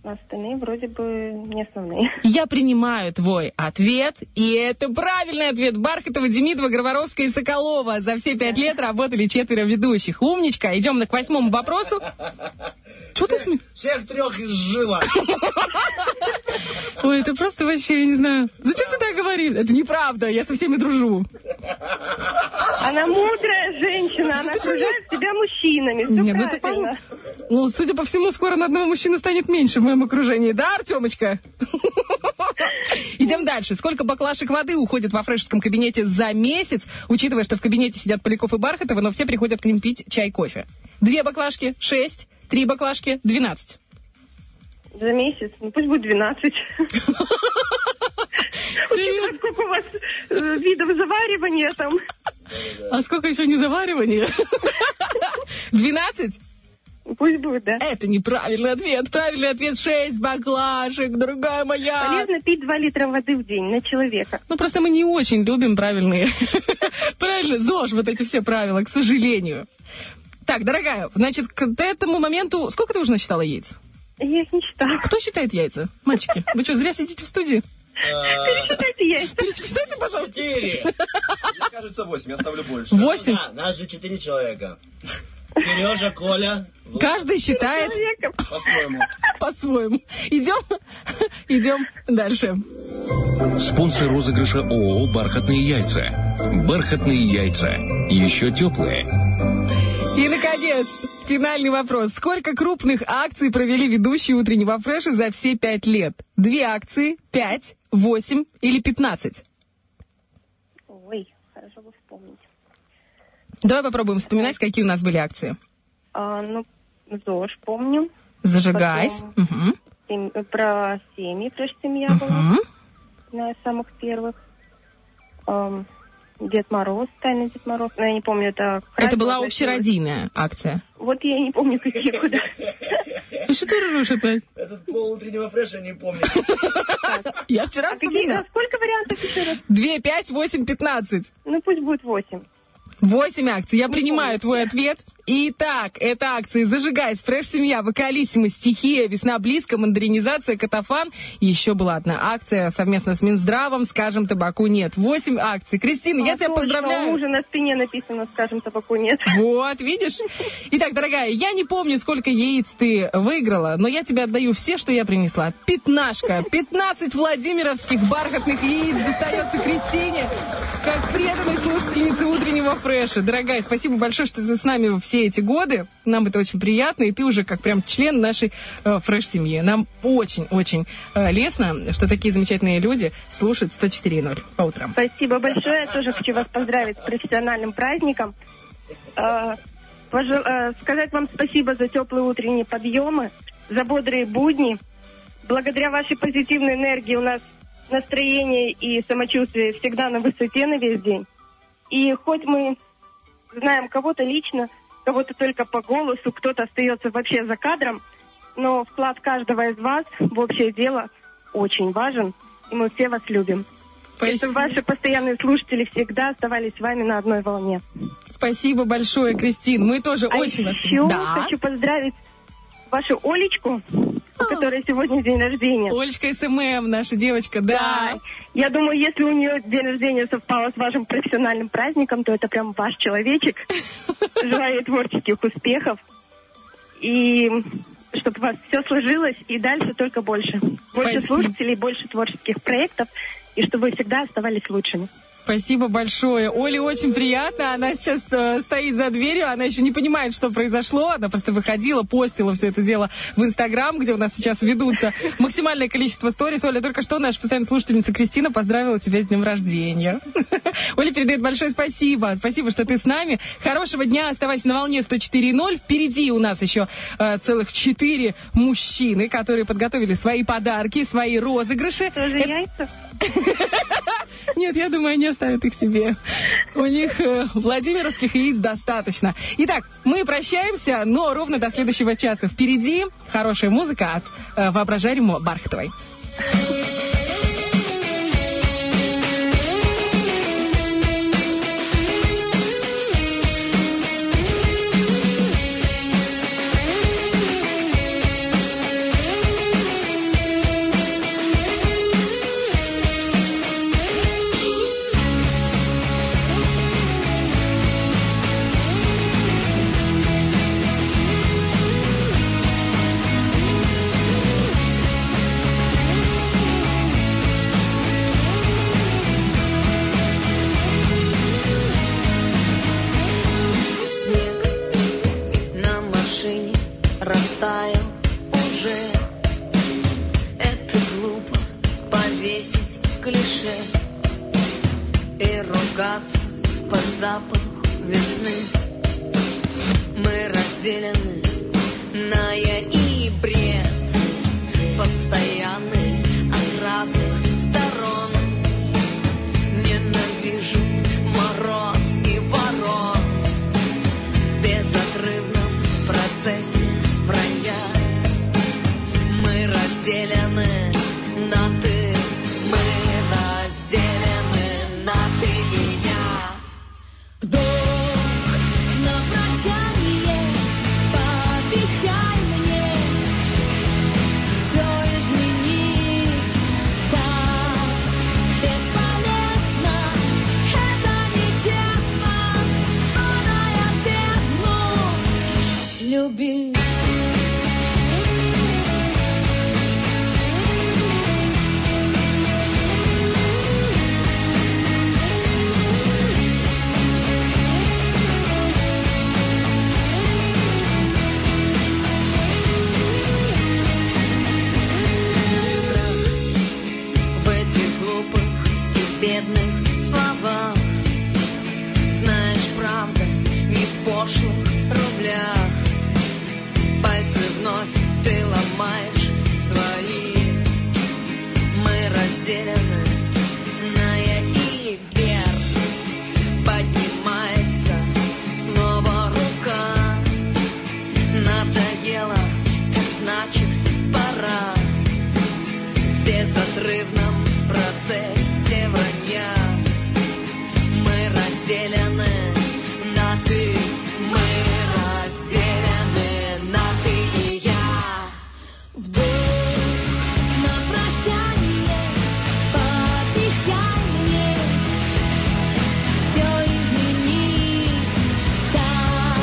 Остальные вроде бы не основные. Я принимаю твой ответ. И это правильный ответ. Бархатова, Демидова, Говоровская и Соколова. За все 5 лет работали 4 ведущих. Умничка. Идем к 8 вопросу. Чего ты смеешь? Всех 3 изжила. Ой, это просто вообще, я не знаю. Зачем ты так говоришь? Это неправда. Я со всеми дружу. Она мудрая женщина. Она окружает себя мужчинами. Все правильно. Ну, судя по всему, скоро на одного мужчину станет меньше в моем окружении. Да, Артемочка? Идем дальше. Сколько баклашек воды уходит во фрешском кабинете за месяц, учитывая, что в кабинете сидят Поляков и Бархатова, но все приходят к ним пить чай, кофе? 2 баклажки, 6, 3 баклажки, 12. За месяц? Ну, пусть будет 12. Учитывая, сколько у вас видов заваривания там. А сколько еще не заваривания? 12? Пусть будет, да. Это неправильный ответ. Правильный ответ 6 баклажек, дорогая моя. Полезно пить 2 литра воды в день на человека. Ну, просто мы не очень любим правильные... Правильно, ЗОЖ, вот эти все правила, к сожалению. Так, дорогая, значит, к этому моменту... Сколько ты уже насчитала яиц? Я их не считала. Кто считает яйца? Мальчики, вы что, зря сидите в студии? Пересчитайте яйца. Пересчитайте, пожалуйста. 4. Мне кажется, 8. Я ставлю больше. 8? Да, нас же 4 человека. Сережа, Коля. Влад. Каждый считает по-своему. По-своему. Идем дальше. Спонсор розыгрыша ООО «Бархатные яйца». «Бархатные яйца». Еще теплые. И, наконец, финальный вопрос. Сколько крупных акций провели ведущие утреннего фреша за все 5 лет? 2 акции, 5, 8 или 15? Ой, хорошо бы вспомнить. Давай попробуем вспоминать, какие у нас были акции. Ну, ЗОЖ помню. Зажигайся. Потом, про семьи, фреш-семья была. Одна из самых первых. Дед Мороз, Тайный Дед Мороз. Ну, я не помню, это... Это была общеродийная акция. Вот я и не помню, какие куда. Ну что ты ржешь опять? Этот пол утреннего фреша не помню. Я вчера вспоминала. Сколько вариантов еще раз? 2, 5, 8, 15. Ну пусть будет 8. 8 акций. Я принимаю твой ответ. Итак, это акции «Зажигай», «Фреш Семья», «Вокалиссимо», «Стихия», «Весна близко», «Мандаринизация», «Катафан». И еще была одна акция совместно с Минздравом «Скажем, табаку нет». 8 акций. Кристина, я тебя поздравляю. У мужа на спине написано «Скажем, табаку нет». Вот, видишь? Итак, дорогая, я не помню, сколько яиц ты выиграла, но я тебе отдаю все, что я принесла. 15-шка. 15 владимировских бархатных яиц достается Кристине, как преданной слушательнице утреннего фреша. Дорогая, спасибо большое, что ты с нами все эти годы. Нам это очень приятно, и ты уже как прям член нашей фреш-семьи. Нам очень-очень лестно, что такие замечательные люди слушают 104.0 по утрам. Спасибо большое. Я тоже хочу вас поздравить с профессиональным праздником. Сказать вам спасибо за теплые утренние подъемы, за бодрые будни. Благодаря вашей позитивной энергии у нас настроение и самочувствие всегда на высоте на весь день. И хоть мы знаем кого-то лично, кого-то только по голосу, кто-то остается вообще за кадром, но вклад каждого из вас в общее дело очень важен, и мы все вас любим. Спасибо. Чтобы ваши постоянные слушатели всегда оставались с вами на одной волне. Спасибо большое, Кристин. Мы тоже очень вас любим. Да. Хочу поздравить вашу Олечку, у которой сегодня день рождения. Олечка СММ, наша девочка, да. Я думаю, если у нее день рождения совпало с вашим профессиональным праздником, то это прям ваш человечек. Желаю ей творческих успехов. И чтобы у вас все сложилось, и дальше только больше. Больше слушателей, больше творческих проектов, и чтобы вы всегда оставались лучшими. Спасибо большое. Оле очень приятно. Она сейчас стоит за дверью. Она еще не понимает, что произошло. Она просто выходила, постила все это дело в Инстаграм, где у нас сейчас ведутся максимальное количество сторис. Оля, только что наша постоянная слушательница Кристина поздравила тебя с днем рождения. Оля передает большое спасибо. Спасибо, что ты с нами. Хорошего дня. Оставайся на волне 104.0. Впереди у нас еще целых 4 мужчины, которые подготовили свои подарки, свои розыгрыши. Тоже яйца? Нет, я думаю, они оставят их себе. У них владимировских яиц достаточно. Итак, мы прощаемся, но ровно до следующего часа. Впереди хорошая музыка от воображаемой Бархатовой. Растаял уже. Это глупо повесить клише и ругаться под запах весны. Мы разделены на я и бред, постоянный от разных сторон. Ненавижу мороз и ворон в безотрывном процессе. Мы разделены на ты, мы разделены на ты и я. Вдох на прощание, пообещай мне все изменить. Так бесполезно, это нечестно, падая в бездну. Люби. Бедных словах, знаешь, правда, не в пошлых рублях. Пальцы вновь ты ломаешь свои. Мы разделены на я и вверх. Поднимается снова рука неразрывном процессе вранья. Мы разделены на ты, мы разделены на ты и я. Вдруг на прощание пообещай мне все изменить. Так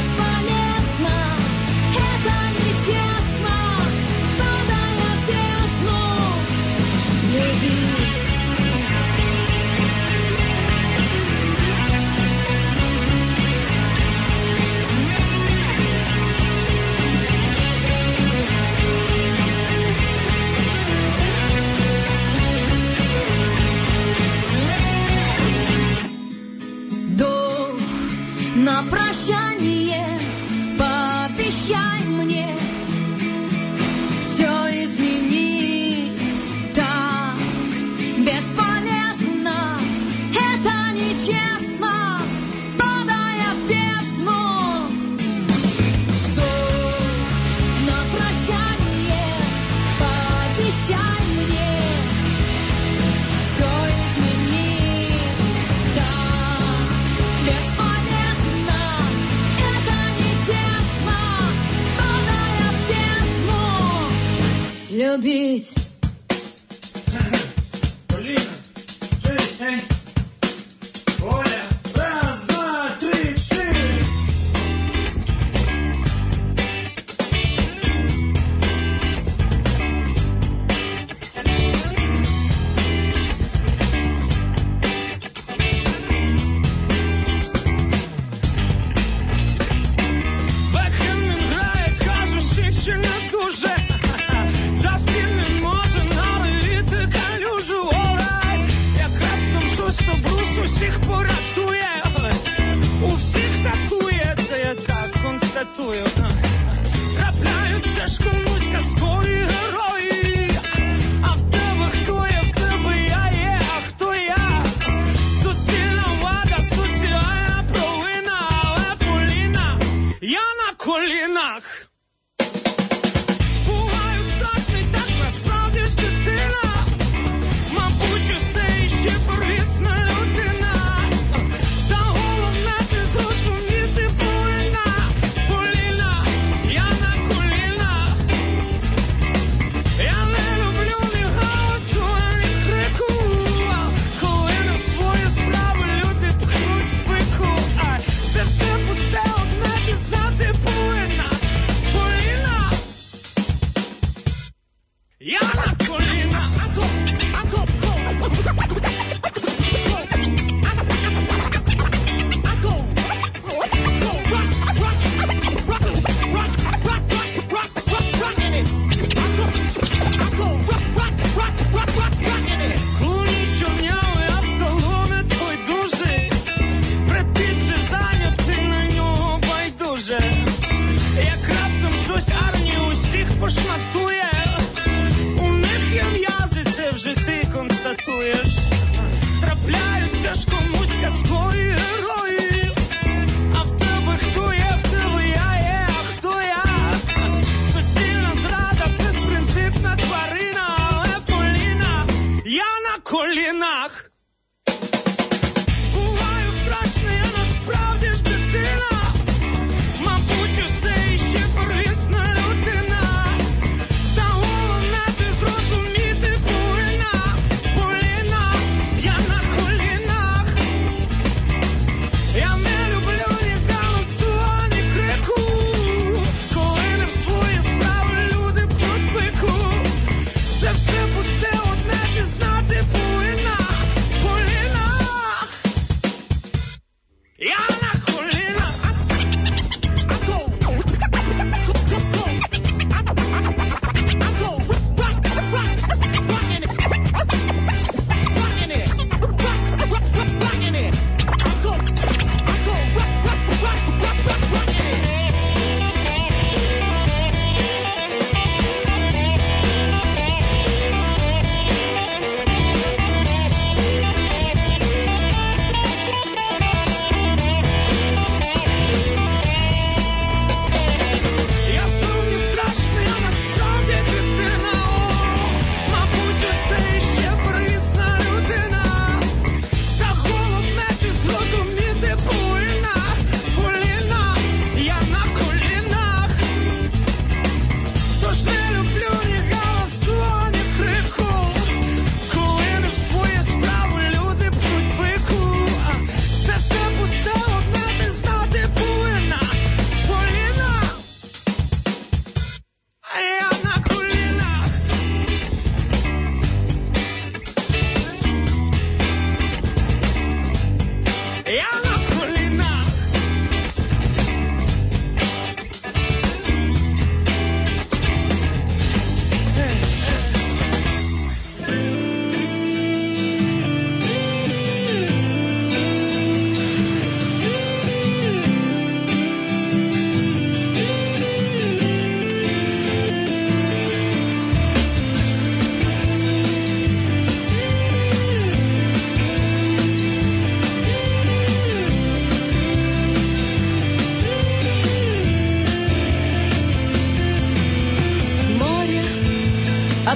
бесполезно, это нечестно, тогда я песну люби. На прощание пообещай мне все изменить. Так бесполезно, это нечестно, тогда я песну жду. На прощание пообещай мне все изменить. Так бесполезно, любить. Блин, жесть, эй. Оля, раз, два, три, четыре. Всіх поратує, у всіх татується, я так констатую. Трапляються ж комусь казкові герої, а в тебе хто є, в тебе я є, а хто я? Суцільна вада, соціальна провина, але Поліна, я на колінах.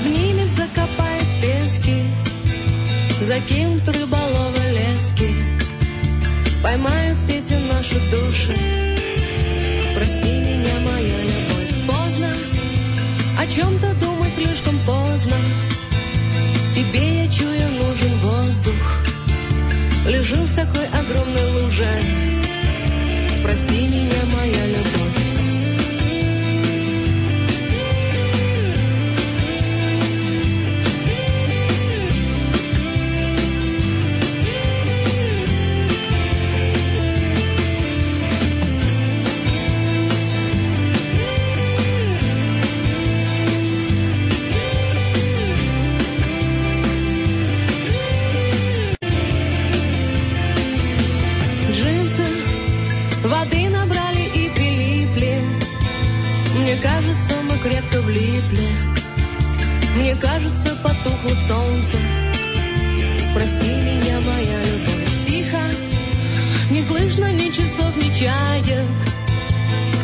обнимет, закопает в песке, закинут рыболова лески, поймают сети наши души. Прости меня, моя любовь, поздно, о чем-то думать слишком поздно. Тебе я чую, нужен воздух, лежу в такой огромной луже. Прости меня, моя любовь. Крепко влипли, мне кажется, потухло солнце. Прости меня, моя любовь, тихо, не слышно ни часов, ни чаек.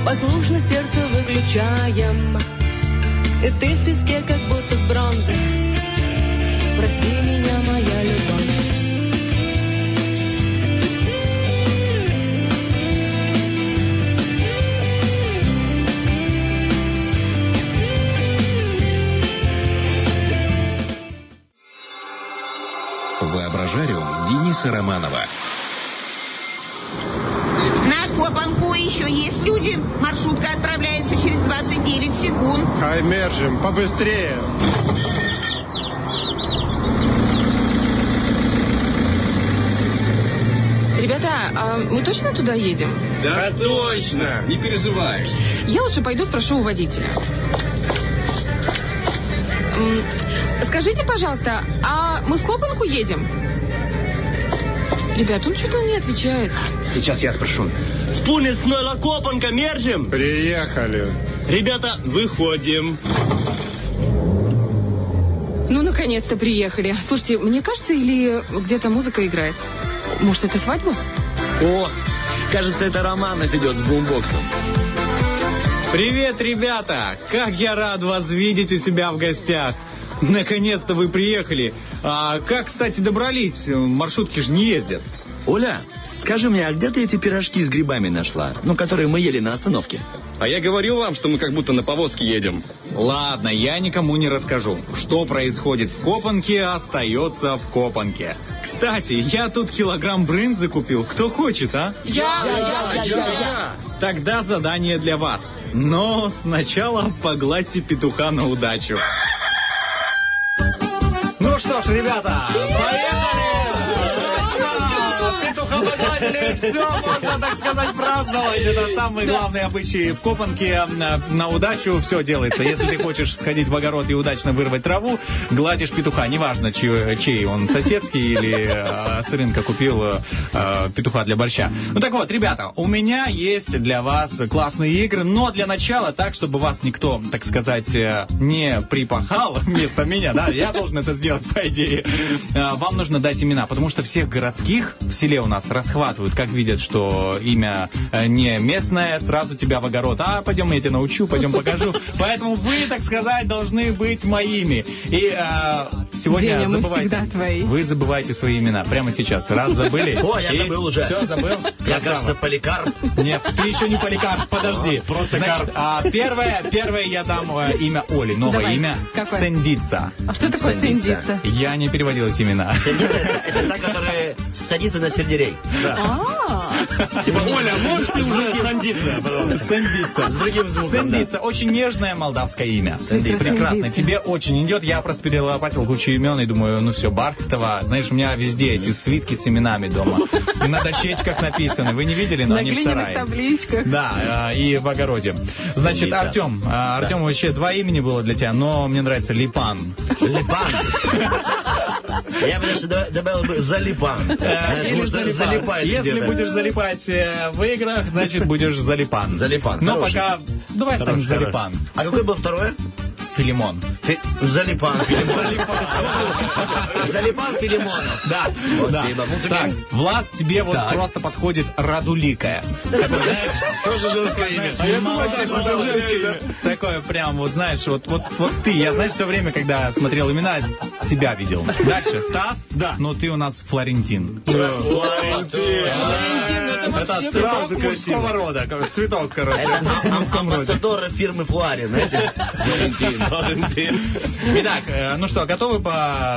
Послушно сердце выключаем, и ты в песке, как будто в бронзе. Прости меня, моя любовь. Воображариум Дениса Романова. На Копанку еще есть люди. Маршрутка отправляется через 29 секунд. Хаймержим, побыстрее. Ребята, а мы точно туда едем? Да, точно, не переживай. Я лучше пойду спрошу у водителя. Скажите, пожалуйста, а мы в Копанку едем? Ребят, он что-то не отвечает. Сейчас я спрошу. С Пулисной на Копанка мержим? Приехали. Ребята, выходим. Ну, наконец-то приехали. Слушайте, мне кажется, или где-то музыка играет? Может, это свадьба? О, кажется, это Романов идет с бумбоксом. Привет, ребята! Как я рад вас видеть у себя в гостях. Наконец-то вы приехали. А как, кстати, добрались? Маршрутки же не ездят. Оля, скажи мне, а где ты эти пирожки с грибами нашла? Ну, которые мы ели на остановке. А я говорил вам, что мы как будто на повозке едем. Ладно, я никому не расскажу. Что происходит в Копанке, остается в Копанке. Кстати, я тут килограмм брынзы купил. Кто хочет, а? Я хочу. Тогда задание для вас. Но сначала погладьте петуха на удачу. Ну что ж, ребята, поехали! Петуха погладили, все, можно, так сказать, праздновать. Это самый главный обычай в Копанке. На удачу все делается. Если ты хочешь сходить в огород и удачно вырвать траву, гладишь петуха. Неважно, чей он, соседский или с рынка купил петуха для борща. Ну так вот, ребята, у меня есть для вас классные игры, но для начала так, чтобы вас никто, так сказать, не припахал вместо меня, да, я должен это сделать, по идее. Вам нужно дать имена, потому что всех городских в селе у нас расхватывают, как видят, что имя не местное, сразу тебя в огород. А, пойдем, я тебя научу, пойдем покажу. Поэтому вы, так сказать, должны быть моими. И сегодня Деня, забывайте. Вы забывайте свои имена. Прямо сейчас. Раз забыли. О, я забыл уже. Все, забыл? Я, кажется, Поликарп. Нет, ты еще не Поликарп, подожди. Просто Карп. Первое я дам имя Оли. Новое имя. Сэндица. А что такое Сэндица? Я не переводил эти имена. Сэндица – это та, которая садится на сердерей. Типа, Оля, можешь ты уже Сэндица. С другим звуком. Сэндица. Очень нежное молдавское имя. Прекрасно. Тебе очень идет. Я просто перелопатил кучу имен и думаю, ну все, Бархатова. Знаешь, у меня везде эти свитки с именами дома. На дощечках написаны. Вы не видели, но они в сарае. На глиняных табличках. Да, и в огороде. Значит, Артем. Артем, вообще два имени было для тебя, но мне нравится Липан. Я бы даже добавил бы залипан. Если будешь залипать в играх, значит будешь залипан. Но пока давай станем залипан. А какой был второе? Филимон. Залипан Филимонов. Да. Спасибо. Так, Влад, тебе вот просто подходит Радуликая. Тоже женское имя. Я думаю, что это женское имя. Такое прям, вот знаешь, вот ты. Я, знаешь, все время, когда смотрел имена, себя видел. Дальше, Стас. Да. Но ты у нас Флорентин. Флорентин. Это сразу мужского рода. Цветок, короче. Амбассадоры фирмы Флорин, знаете? Флорентин. Итак, ну что, готовы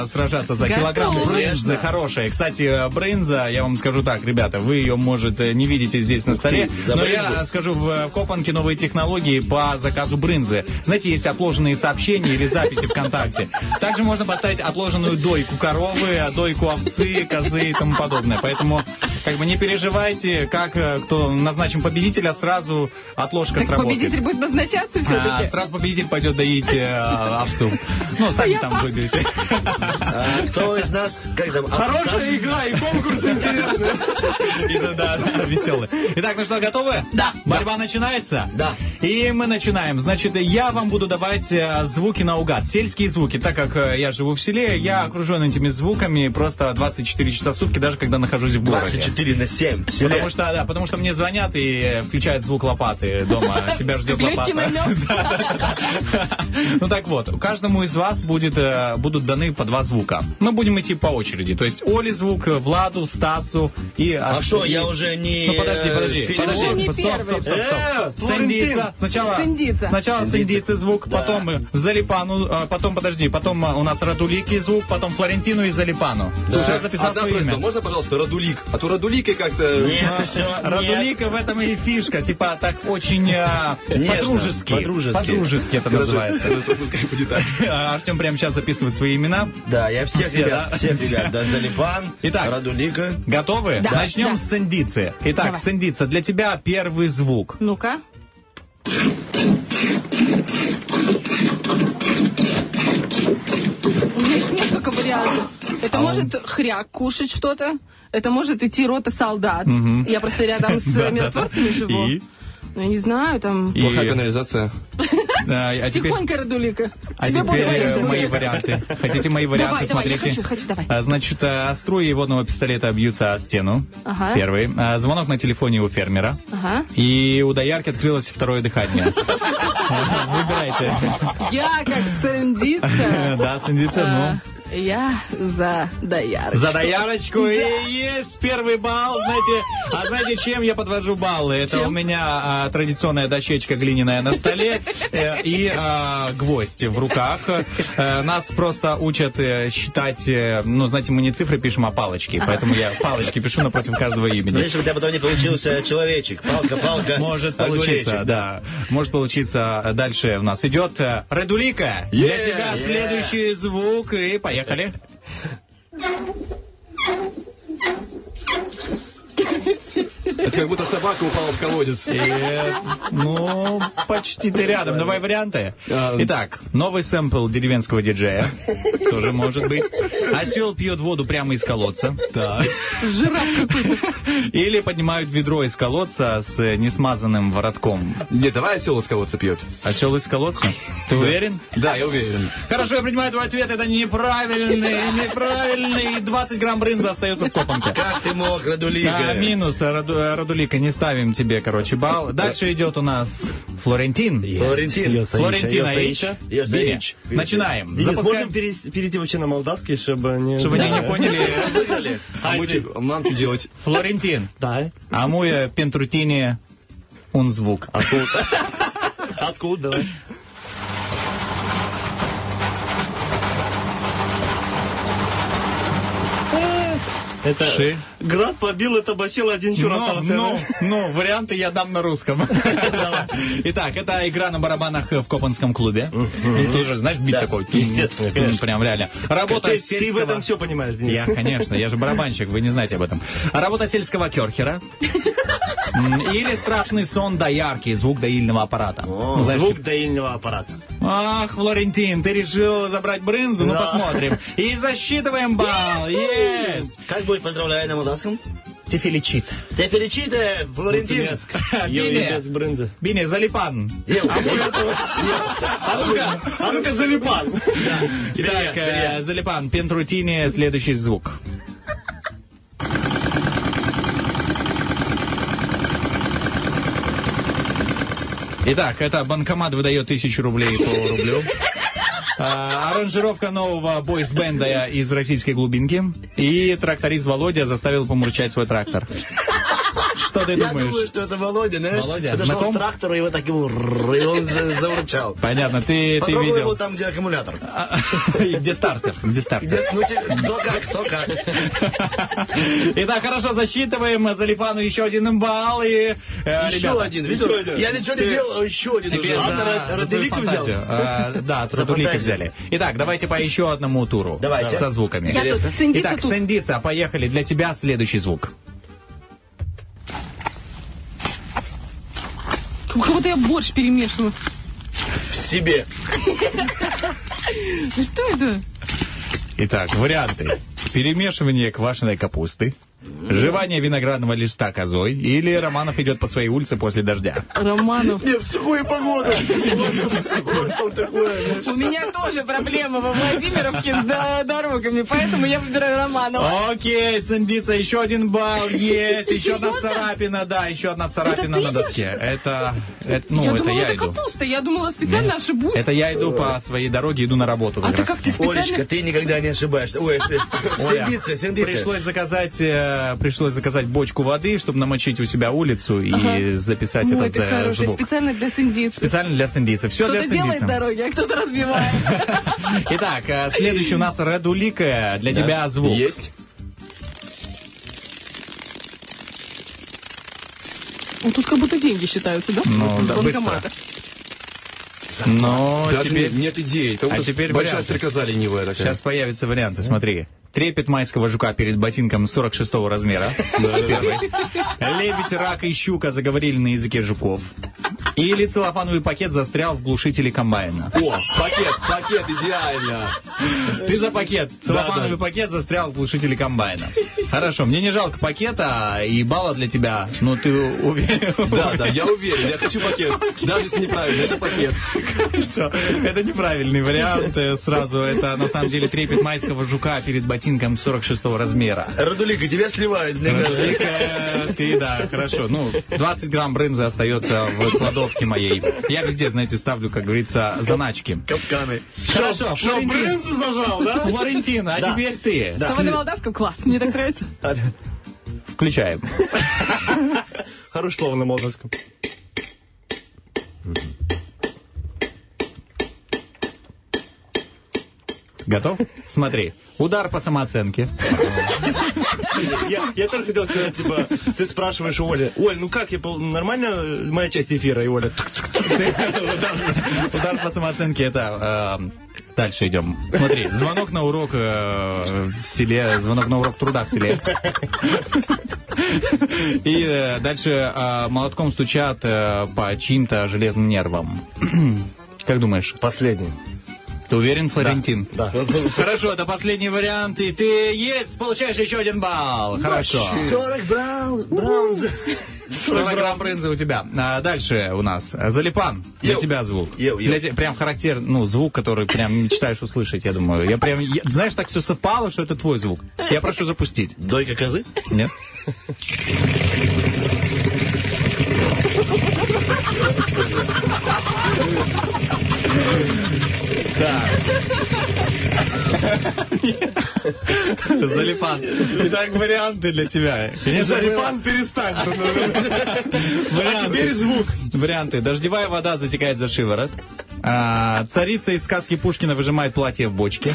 сражаться за килограмм брынзы хорошие? Кстати, брынза, я вам скажу так, ребята, вы ее, может, не видите здесь на столе, но я скажу, в Копанке новые технологии по заказу брынзы. Знаете, есть отложенные сообщения или записи ВКонтакте. Также можно поставить отложенную дойку коровы, дойку овцы, козы и тому подобное. Поэтому, как бы, не переживайте, как кто назначим победителя, сразу отложка сработает. Победитель будет назначаться все-таки? Сразу победитель пойдет доить овцу. Ну, сами там выйдете. Кто из нас... Хорошая игра и конкурс интересный. Да, веселый. Итак, ну что, готовы? Да. Борьба начинается? Да. И мы начинаем. Значит, я вам буду давать звуки наугад, сельские звуки. Так как я живу в селе, я окружен этими звуками просто 24 часа в сутки, даже когда нахожусь в городе. 24/7. Потому что мне звонят и включают звук лопаты дома. Тебя ждет лопата. Ну так вот, каждому из вас будут даны по два звука. Мы будем идти по очереди. То есть Оле звук, Владу, Стасу и... А что, я уже не... Ну подожди. Стоп. Сначала сэндийца звук, потом Залипану, потом у нас Радулики звук, потом Флорентину и Залипану. Слушай, я записал свое имя. Можно, пожалуйста, Радулик? А то Радулика как-то... Радулика в этом и фишка. Типа так очень по-дружески. По-дружески это называется. Артем прямо сейчас записывает свои имена. Да, я всех ребят. Всех ребят. Залипан, Радулика. Готовы? Начнем с сэндийцы. Итак, сэндийца, для тебя первый звук. Ну-ка. У меня есть несколько вариантов. Это может хряк кушать что-то, это может идти рота солдат. Угу. Я просто рядом с миротворцами живу. И? Ну, я не знаю, там... Плохая канализация. Тихонько, Радулика. А теперь мои варианты. Хотите мои варианты? Смотрите. Значит, струи и водного пистолета бьются о стену. Первый. Звонок на телефоне у фермера. И у доярки открылось второе дыхание. Выбирайте. Я как сэндица. Да, сэндица, ну... Я за доярочку. За доярочку. Да. И есть первый балл. Знаете, а знаете, чем я подвожу баллы? Это чем? У меня традиционная дощечка глиняная на столе и гвоздь в руках. Нас просто учат считать, ну, знаете, мы не цифры пишем, а палочки. Поэтому я палочки пишу напротив каждого имени. Знаешь, у тебя потом не получился человечек. Палка. Может получиться, да. Может получиться. Дальше у нас идет Радулика. Для тебя следующий звук. И поехали. Поехали. Это как будто собака упала в колодец. Ну, почти ты рядом. Давай варианты. Итак, новый сэмпл деревенского диджея. Тоже может быть. Осел пьет воду прямо из колодца. Так. Жираф какой-то. Или поднимают ведро из колодца с несмазанным воротком. Нет, давай осел из колодца пьет. Осел из колодца? Ты уверен? Да, я уверен. Хорошо, я принимаю твой ответ. Это неправильный. 20 грамм брынзы остается в Копанке. Как ты мог, Радулика? Да, минус. Радулика, не ставим тебе, короче, балл. Дальше идет у нас Флорентин. Флорентин Аич. Начинаем. Можем перейти вообще на молдавский, чтобы они не поняли. Нам что делать? Флорентин. Да. А мы пентрутини он звук. Аскулт, давай. Это Ши. Град побил, это басил, один чурак. Ну, варианты я дам на русском. Итак, это игра на барабанах в Копанском клубе. Ты же знаешь бит такой? Естественно, конечно. Прям реально. Работа сельского... Ты в этом все понимаешь, Денис. Я, конечно, я же барабанщик, вы не знаете об этом. Работа сельского керхера. Или страшный сон доярки, звук доильного аппарата. Звук доильного аппарата. Ах, Флорентин, ты решил забрать брынзу? Ну, посмотрим. И засчитываем балл. Есть! Как будет поздравляю на молдавском? Te felicit. Te felicit, Florentin. Bine. Eu brânză. Bine, Zălipan. Anuca Zălipan. Так, Zălipan, pentru tine следующий звук. Итак, это банкомат выдает 1000 рублей по рублю. Аранжировка нового бойсбенда из российской глубинки. И тракторист Володя заставил помурчать свой трактор. Что ты думаешь? Я думаю, что это Володя, знаешь? Володя. Подошел к трактору, и вот так его... И он заурчал. Понятно, ты видел... Попробуй его там, где аккумулятор. И где стартер. Где стартер. Кто как, кто как. Итак, хорошо, засчитываем Залипану еще один балл, и... Еще один, видел? Я ничего не делал, еще один. Тебе за трудулику взял? Да, трудулики взяли. Итак, давайте по еще одному туру. Давайте. Со звуками. Итак, Сэндица, поехали. Для тебя следующий звук. Как будто я борщ перемешиваю. В себе. Что это? Итак, варианты. Перемешивание квашеной капусты, жевание виноградного листа козой или Романов идет по своей улице после дождя. Романов. Не, в сухую погоду. У меня тоже проблема во Владимировке с дорогами, поэтому я выбираю Романова. Окей, Сэндица, еще один балл есть. Еще одна царапина, да, еще одна царапина на доске. Это я иду. Я думала, это капуста, я думала, специально ошибусь. Это я иду по своей дороге, иду на работу. А ты как ты специально? Олечка, ты никогда не ошибаешься. Ой, Сэндица, Сэндица. Пришлось заказать бочку воды, чтобы намочить у себя мой и записать этот звук. Специально для Сэндицы. Специально для Сэндицы. Все для Сэндицы. Кто-то делает дороги, а кто-то разбивает. Итак, следующий у нас Радулика. Для тебя звук. Есть. Тут как будто деньги считаются, да? Ну, да, быстро. Но теперь нет идей. А теперь большая стрекоза ленивая такая. Сейчас появятся варианты, смотри. Трепет майского жука перед ботинком 46-го размера. Лебедь, рак и щука заговорили на языке жуков. Или целлофановый пакет застрял в глушителе комбайна. О, пакет, идеально. Ты за пакет. Целлофановый пакет застрял в глушителе комбайна. Хорошо, мне не жалко пакета и балла для тебя. Ну, ты уверен? Да, я уверен. Я хочу пакет. Даже если неправильно, это пакет. Хорошо. Это неправильный вариант. Сразу это, на самом деле, трепет майского жука перед ботинком 46-го размера. Радулика, тебя сливают. Радулика, ты, да, хорошо. Ну, 20 грамм брынзы остается в кладовке моей. Я везде, знаете, ставлю, как говорится, заначки. Капканы. Хорошо. Что, брынзу зажал, да? Флорентин, а теперь ты. Самая молдавская, класс, мне так нравится. Включаем. Хорошее слово на молдавском. Готов? Смотри. Удар по самооценке. Я только хотел сказать, типа, ты спрашиваешь у Оли: Оль, ну как, я нормально моя часть эфира? И Оля: удар по самооценке, это... Дальше идем. Смотри, звонок на урок в селе, звонок на урок труда в селе. И дальше молотком стучат по чьим-то железным нервам. Как думаешь? Последний. Ты уверен, Флорентин? Да. Хорошо, это последний вариант. И ты есть, получаешь еще один балл. Хорошо. 40 бронзы. 40 грамм брынзы у тебя. А дальше у нас Залипан. Для тебя звук. Для прям характер, ну, звук, который прям мечтаешь услышать, я думаю. Я прям, знаешь, так все совпало, что это твой звук. Я прошу запустить. Дойка козы? Нет. Залипан. Итак, варианты для тебя. Залипан, перестань. А теперь звук. Варианты. Дождевая вода затекает за шиворот. Царица из сказки Пушкина выжимает платье в бочке.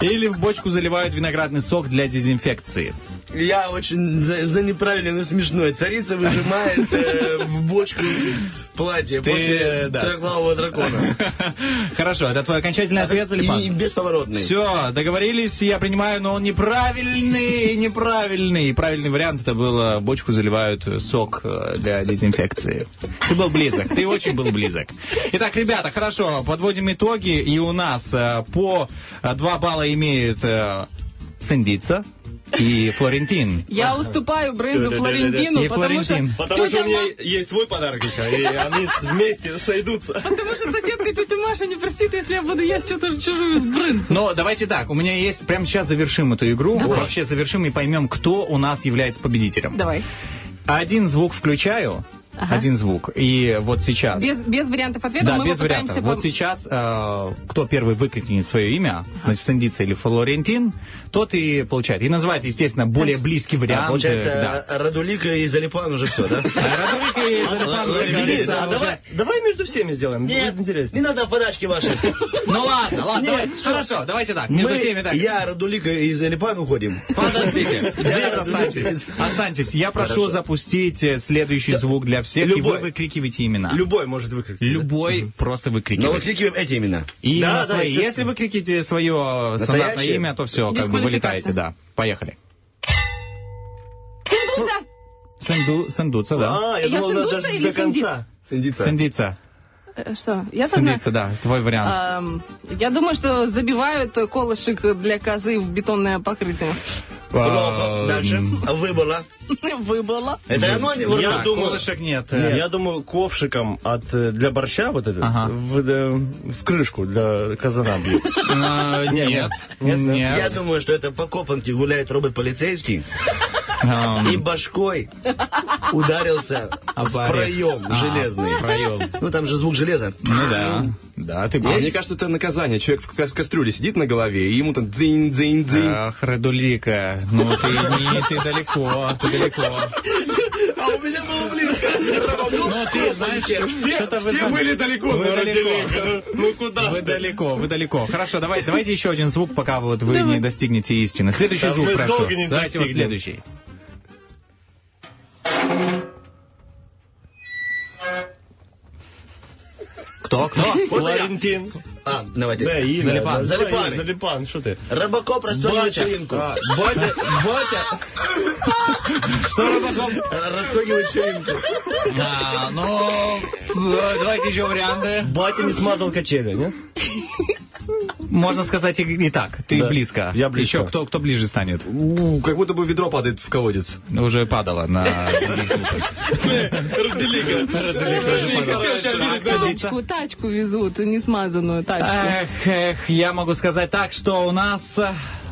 Или в бочку заливают виноградный сок для дезинфекции. Я очень за неправильно, смешное. Царица выжимает в бочку платье после трехглавого дракона. Хорошо, это твой окончательный ответ, Залипан? И бесповоротный. Все, договорились, я принимаю, но он неправильный. Правильный вариант это было: бочку заливают сок для дезинфекции. Ты был близок, ты очень был близок. Итак, ребята, хорошо, подводим итоги. И у нас по 2 балла имеет Сэндица. и Флорентин. Я уступаю Брынзу Флорентину, потому что у меня есть твой подарок еще, и они вместе сойдутся. Потому что соседка тетя Маша не простит, если я буду есть что-то чужую из Брынзу. Но давайте так, у меня есть, прямо сейчас завершим эту игру, вообще завершим и поймем, кто у нас является победителем. Давай. Один звук включаю. Ага. Один звук. И вот сейчас... Без вариантов ответа, да, мы без вариантов. Вот сейчас кто первый выкрикнет свое имя, ага, значит, Сандица или Флорентин, тот и получает. И называет, естественно, более близкий вариант. Да, получается, да. Радулика и Залипан уже все, да? Радулика и Залипан. Давай между всеми сделаем. Нет, интересно. Не надо подачки ваши. Ну ладно, ладно. Хорошо, давайте так. Между всеми так. Я, Радулика и Залипан уходим. Подождите. Здесь останьтесь. Останьтесь. Я прошу запустить следующий звук для всех, любой. И вы выкрикиваете имена. Любой может выкрикивать. Любой, да? Просто выкрикивает. Но выкрикиваем эти имена. И да, да, свои. Если выкриките свое стандартное имя, то все, как бы вылетаете, да. Поехали. Сандуца! Сандуца, да. Я думал, Сандуца или Сандица? Сандица. Что? Я Сандица, да, твой вариант. Я думаю, что забивают колышек для козы в бетонное покрытие. Дальше. Выбыла. Выбыла. Это оно не выбыло. Колышек нет. Я думаю, ковшиком для борща вот это в крышку для казана бьют. Нет. Я думаю, что это по Копанке гуляет робот-полицейский и башкой ударился в проем железный. Проем. Ну там же звук железа. Ну да. Да, ты мне кажется, это наказание. Человек в кастрюле сидит на голове, и ему там дзинь-дзинь-дзинь. Ах, Радулика, ну ты далеко, ты далеко. А у меня было близко. Ну ты знаешь, все были далеко. Ну куда? Вы далеко, вы далеко. Хорошо, давайте еще один звук, пока вот вы не достигнете истины. Следующий звук, прошу. Давайте вот следующий. Кто? Флорентин. А, давайте. Да, имя. Залипан. Залипан, что ты? Робокоп растворил вечеринку. Батя. Что Робокоп? Расстегивает вечеринку. Да, ну, давайте еще варианты. Батя не смазал качели, нет? Можно сказать и так. Ты близко. Я близко. Еще кто ближе станет? Как будто бы ведро падает в колодец. Уже падало на... Тачку, тачку везут, не смазанную тачку. Эх, я могу сказать так, что у нас...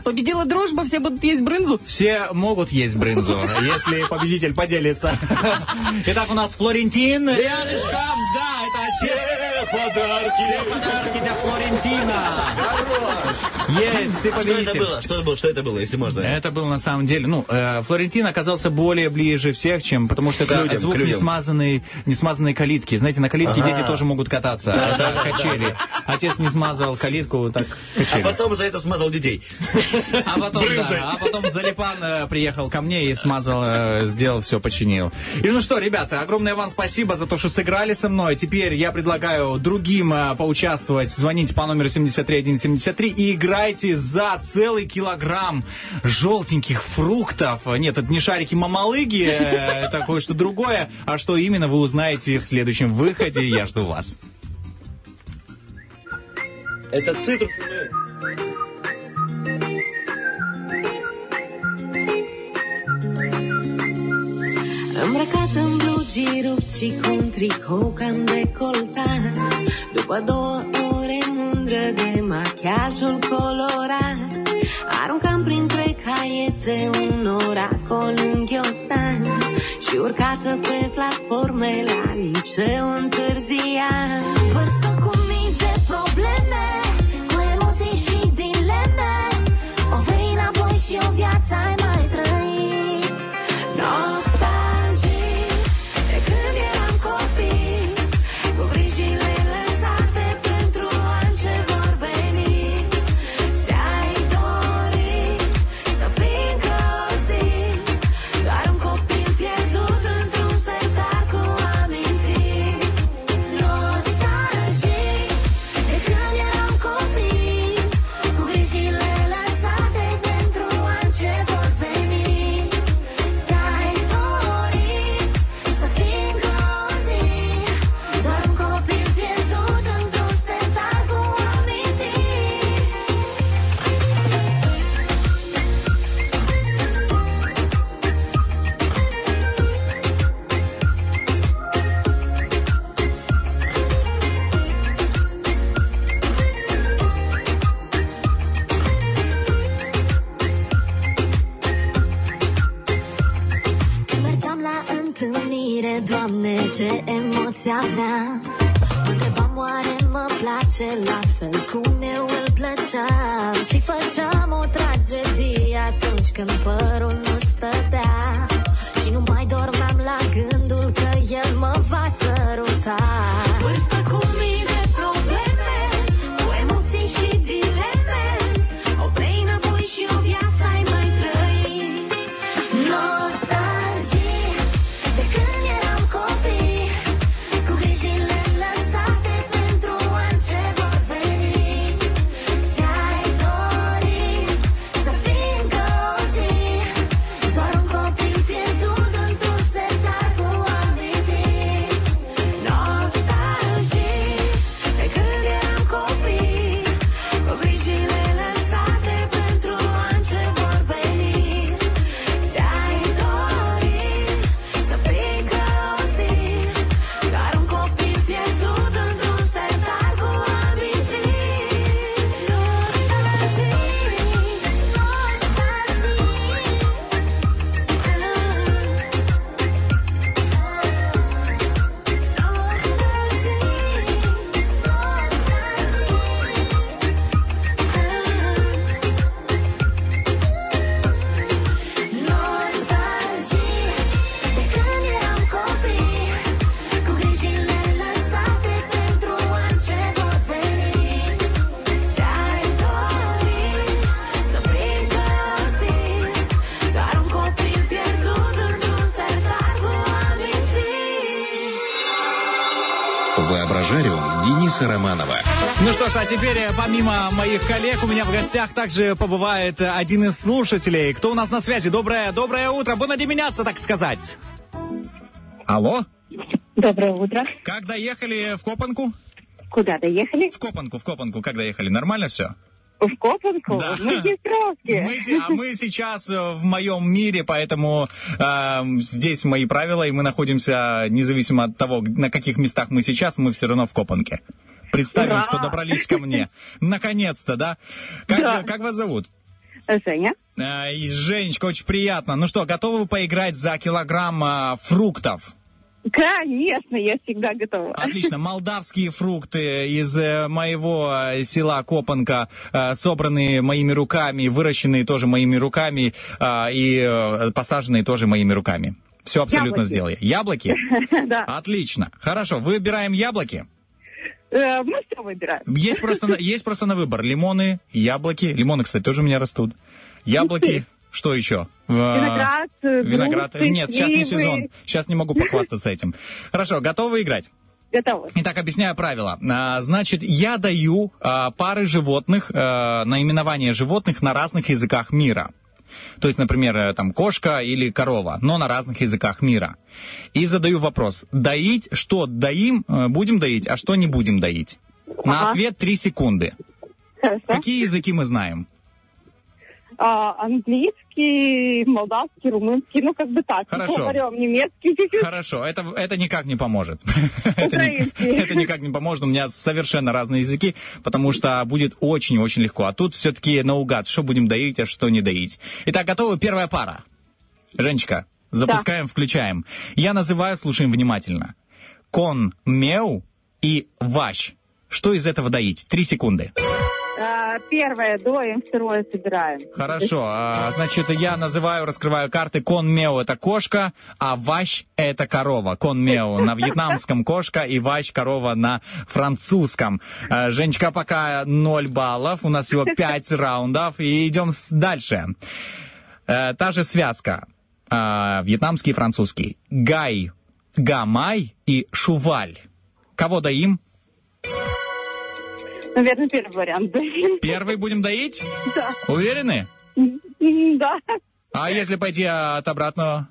Победила дружба, все будут есть брынзу? Все могут есть брынзу, если победитель поделится. Итак, у нас Флорентин. Рядышком, да, это отец. Все подарки для Флорентина. Есть, ты победитель. Что это было, если можно? Это было на самом деле, Флорентин оказался более ближе всех, чем, потому что это звук несмазанной калитки. Знаете, на калитке дети тоже могут кататься. Это качели. Отец не смазал калитку, так качели. А потом за это смазал детей. А потом Залипан приехал ко мне и смазал, сделал все, починил. И ну что, ребята, огромное вам спасибо за то, что сыграли со мной. Теперь я предлагаю другим поучаствовать. Звоните по номеру 73173 и играйте за целый килограмм желтеньких фруктов. Нет, это не шарики-мамалыги, это кое-что другое. А что именно, вы узнаете в следующем выходе. Я жду вас. Это цитрус. Îmbrăcat în blugi rupți și cu un tricou cam decoltat, după 2 ore mândră de machiajul colorat, aruncam printre caiete un oracol în ghiostan și urcată pe platforme la liceu întârziat. Vârstă cu mii de probleme, cu emoții și dileme, o vrei înapoi și o viață ai mai trăit. amece emoția mea. Mă întrebam oare mă place la fel cum eu îl plăceam și făceam o tragedie atunci când părul nu stătea și nu mai dormeam la gândul că el mă va săruta. Vârsta cu mine Романова. Ну что ж, а теперь, помимо моих коллег, у меня в гостях также побывает один из слушателей. Кто у нас на связи? Доброе утро. Буна деменяться, так сказать. Алло. Доброе утро. Как доехали в Копанку? Куда доехали? В Копанку. Как доехали? Нормально все? В Копанку? Да. Мы в Днестровке. А мы сейчас в моем мире, поэтому здесь мои правила, и мы находимся, независимо от того, на каких местах мы сейчас, мы все равно в Копанке. Представим, ура! Что добрались ко мне. Наконец-то, да? Как вас зовут? Женя. Женечка, очень приятно. Ну что, готовы вы поиграть за килограмм фруктов? Конечно, я всегда готова. Отлично. Молдавские фрукты из моего села Копанка, собранные моими руками, выращенные тоже моими руками и посаженные тоже моими руками. Все абсолютно сделали. Яблоки? Да. Отлично. Хорошо. Выбираем яблоки. Мы все выбираем. Есть просто на выбор. Лимоны, яблоки. Лимоны, кстати, тоже у меня растут. Яблоки. Что еще? Виноград. Груши, нет, сейчас не сезон. Сейчас не могу похвастаться этим. Хорошо, готовы играть? Готовы. Итак, объясняю правила. Значит, я даю пары животных, наименования животных на разных языках мира. То есть, например, там кошка или корова, но на разных языках мира. И задаю вопрос. Доить, что доим, будем доить, а что не будем доить? На ответ 3 секунды. Хорошо. Какие языки мы знаем? Английский, молдавский, румынский, ну как бы так. Хорошо. Говорим, немецкий. Хорошо, это никак не поможет. Это никак не поможет, у меня совершенно разные языки, потому что будет очень-очень легко. А тут все-таки наугад, что будем доить, а что не доить. Итак, готова первая пара. Женечка, запускаем, включаем. Я называю, слушаем внимательно. Кон, меу и ваш. Что из этого доить? 3 секунды. Первое доим, второе собираем. Хорошо. Значит, я называю, раскрываю карты. Кон мео – это кошка, а ваш – это корова. Кон мео на вьетнамском кошка и ваш – корова на французском. Женечка, пока 0 баллов. У нас всего 5 раундов. И идем дальше. Та же связка. Вьетнамский и французский. Гай, гамай и шуваль. Кого доим? Наверное, первый вариант. Первый будем доить? Да. Уверены? Да. А если пойти от обратного?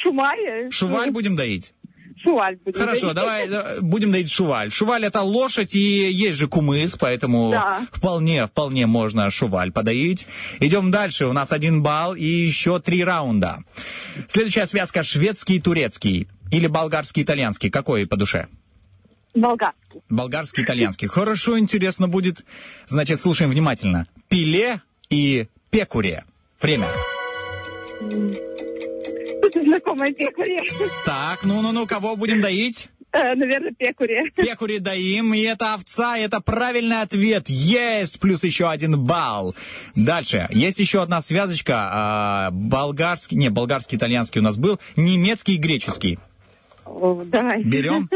Шуваль. Шуваль будем доить? Шуваль будем. Хорошо, доить. Давай будем доить шуваль. Шуваль – это лошадь, и есть же кумыс, поэтому вполне можно шуваль подоить. Идем дальше. У нас 1 балл и еще 3 раунда. Следующая связка – шведский, турецкий или болгарский, итальянский. Какой по душе? Болгарский. Болгарский, итальянский. Хорошо, интересно будет. Значит, слушаем внимательно. Пиле и пекуре. Время. очень знакомые пекари. Так, ну-ну-ну, кого будем доить? Наверное, пекури. Пекури даим, и это овца, и это правильный ответ. Есть! Плюс еще один балл. Дальше. Есть еще одна связочка. Болгарский, не, болгарский, итальянский у нас был. Немецкий и греческий. О, давай. Берем.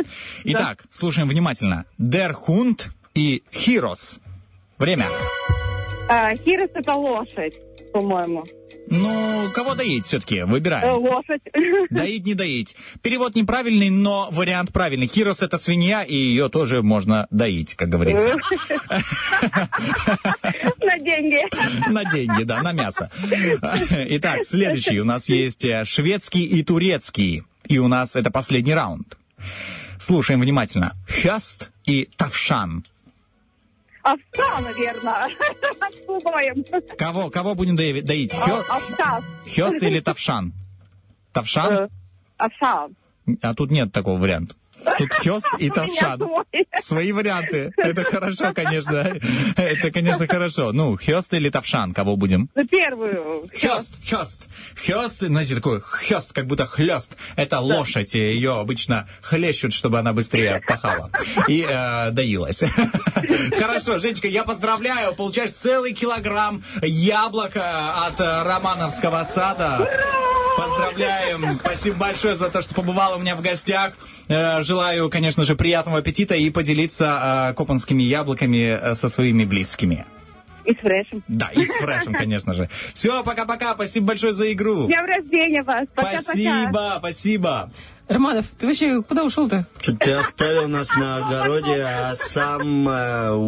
Итак, да, слушаем внимательно. Der Hund и Хирос. Время. Хирос — это лошадь, по-моему. Ну, кого доить все-таки? Выбираем. Лошадь. Доить, не доить. Перевод неправильный, но вариант правильный. Хирос — это свинья, и ее тоже можно доить, как говорится. На деньги. На деньги, да, на мясо. Итак, следующий у нас есть шведский и турецкий. И у нас это последний раунд. Слушаем внимательно. Хёст и тавшан. Овца, наверное. Отслугаем. Кого будем доить? Хёст или тавшан? Тавшан? Овца. А тут нет такого варианта. Тут хёст и тавшан. Свои варианты. Это хорошо, конечно. Это, конечно, хорошо. Ну, хёст или тавшан? Кого будем? Ну, первую. Хёст. Хёст, знаете, такой хёст, как будто хлёст. Это лошадь. Ее обычно хлещут, чтобы она быстрее пахала. И доилась. Хорошо, Женечка, я поздравляю. Получаешь целый килограмм яблок от Романовского сада. Ура! Поздравляем! Спасибо большое за то, что побывала у меня в гостях. Желаю, конечно же, приятного аппетита и поделиться копанскими яблоками со своими близкими. И с фрешем. Да, и с фрешем, конечно же. Все, пока-пока. Спасибо большое за игру. Днем рождения вас. Пока-пока. Спасибо. Романов, ты вообще куда ушел-то? Что-то ты оставил нас на огороде, а сам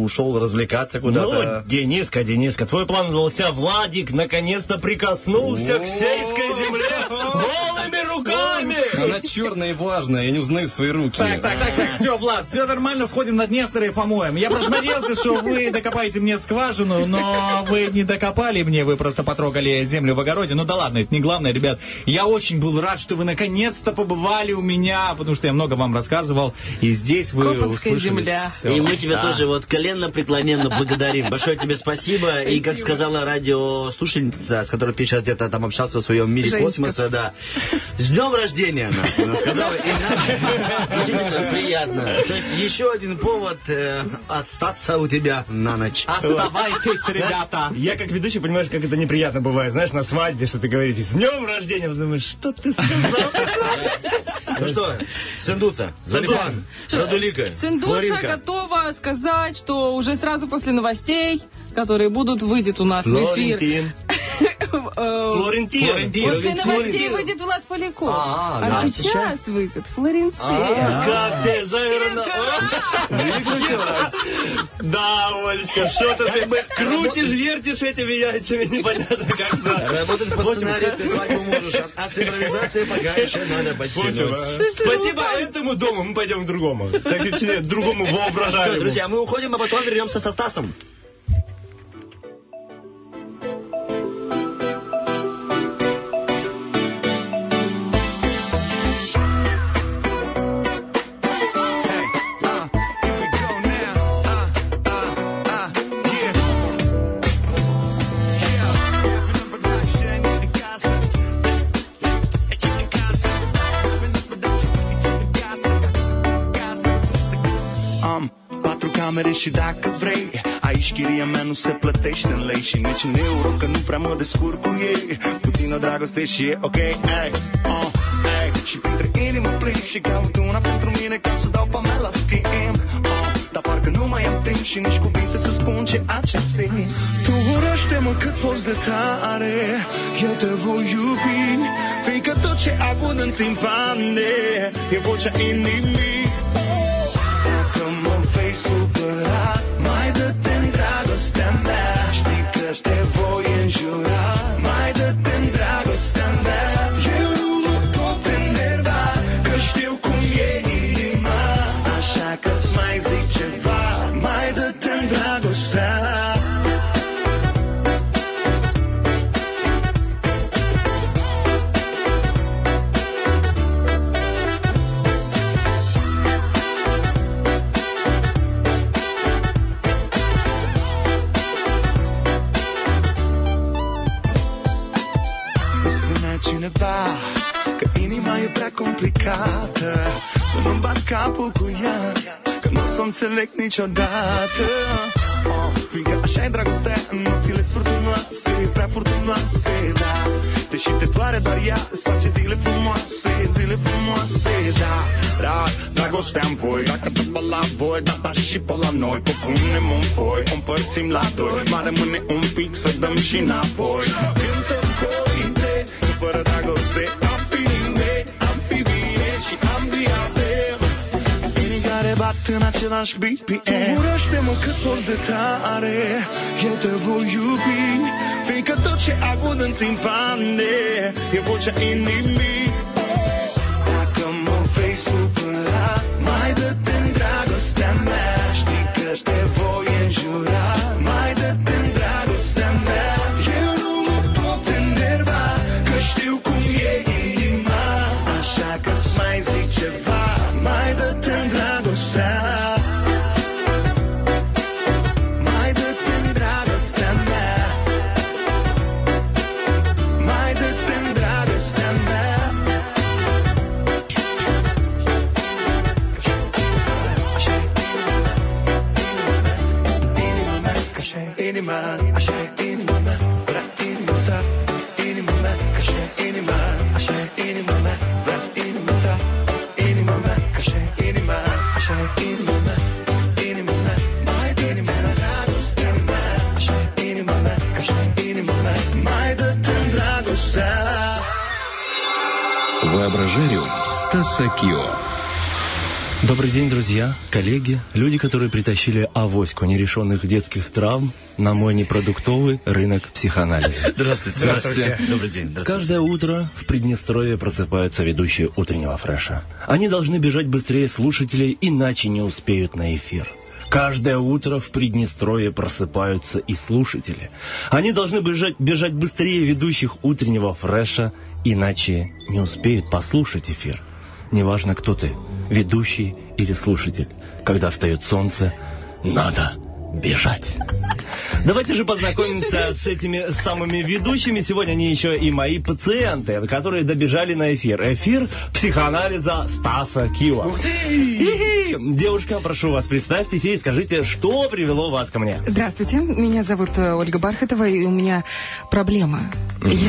ушел развлекаться куда-то. Ну, Дениска, твой план удался. Владик наконец-то прикоснулся к сельской земле голыми руками. Она черная и влажная, я не узнаю свои руки. Так, все, Влад, все нормально, сходим на Днестр и помоем. Я просто надеялся, что вы докопаете мне скважину, но вы не докопали мне, вы просто потрогали землю в огороде. Ну да ладно, это не главное, ребят. Я очень был рад, что вы наконец-то побывали у меня, потому что я много вам рассказывал, и здесь вы Копанская земля. Все. И мы тебя тоже вот коленно-преклоненно благодарим. Большое тебе спасибо. И, как сказала радиослушательница, с которой ты сейчас где-то там общался в своем мире космоса, да, с днем рождения нас, она сказала, и нам действительно приятно. То есть еще один повод отстаться у тебя на ночь. Оставайтесь, ребята. Я как ведущий, понимаешь, как это неприятно бывает. Знаешь, на свадьбе, что ты говоришь, с днем рождения, думаешь, что ты сказал? Ну что, Сындуца, Залипан, Радулика, Сындуца готова сказать, что уже сразу после новостей, которые будут, выйдет у нас в эфир. Флорентин. После новостей выйдет Влад Поляков. А сейчас выйдет Флорентин. Как ты завернулась. Да, Олечка, что-то ты крутишь, вертишь этими яйцами, непонятно как. Работать по сценарию ты свадьбу можешь, а с импровизацией пока еще надо подтянуть. Спасибо этому дому, мы пойдем к другому. Так и другому воображаемому. Все, друзья, мы уходим, а потом вернемся со Стасом. Și dacă vrei, aici chiria mea nu se plătește în lei și nici în euro, că nu prea mă descurc cu ei. Puțină dragoste și e ok, ey, oh, ey. Și printre inimă plimb și caut una pentru mine ca să dau pe mea la schimb, oh. Dar parcă nu mai am timp și nici cuvinte să spun ceea ce simt. Tu urăște-mă cât poți de tare, eu te voi iubi, fiindcă tot ce aud în timpane e vocea inimii. Supărat, mai dă-te-n dragostea mea, știi că te voi înjura, mai dă-te-n dragostea mea. Eu nu pot enerva, că știu cum e inima, așa că-ți mai zic ceva, mai dă-te-n dragostea. Să nu-mi bat capul cu ea, că nu o să înțeleg niciodată. Fiindcă așa-i dragostea, în nopțile sfârtunoase, prea furtunoase, da. Deși te doare doar ea, îți face zile frumoase, zile frumoase, da. Dar dragostea-n voi, dacă tot pe la voi, data și pe la noi. Punem un foi, o împărțim la doi, mai rămâne un pic să dăm și înapoi. Cântăm cointe, că fără dragoste am fi mine, am fi bine și am viață. Care bat în același BPM. Urăște-mă cât poți de tare, eu te voi iubi, fiindcă tot ce aud în timpane e vocea inimii. Dacă mă vei supăra, mai dă-te în dragostea mea, știi că te voi înjura, mai dă-te în dragostea mea. Eu nu mă pot enerva, că știu cum e inima, așa că-ți mai zic ceva, mai dă-te în dragostea. Воображариум Стаса Кио. Добрый день, друзья, коллеги, люди, которые притащили авоську нерешенных детских травм на мой непродуктовый рынок психоанализа. Здравствуйте. Здравствуйте. Добрый день. Здравствуйте. Каждое утро в Приднестровье просыпаются ведущие утреннего фреша. Они должны бежать быстрее слушателей, иначе не успеют на эфир. Каждое утро в Приднестровье просыпаются и слушатели. Они должны бежать быстрее ведущих утреннего фреша, иначе не успеют послушать эфир. Неважно, кто ты, ведущий или слушатель. Когда встает солнце, надо бежать. Давайте же познакомимся с этими самыми ведущими. Сегодня они еще и мои пациенты, которые добежали на эфир. Эфир психоанализа Стаса Кио. Ух ты! Девушка, прошу вас, представьтесь и скажите, что привело вас ко мне. Здравствуйте, меня зовут Ольга Бархатова, и у меня проблема.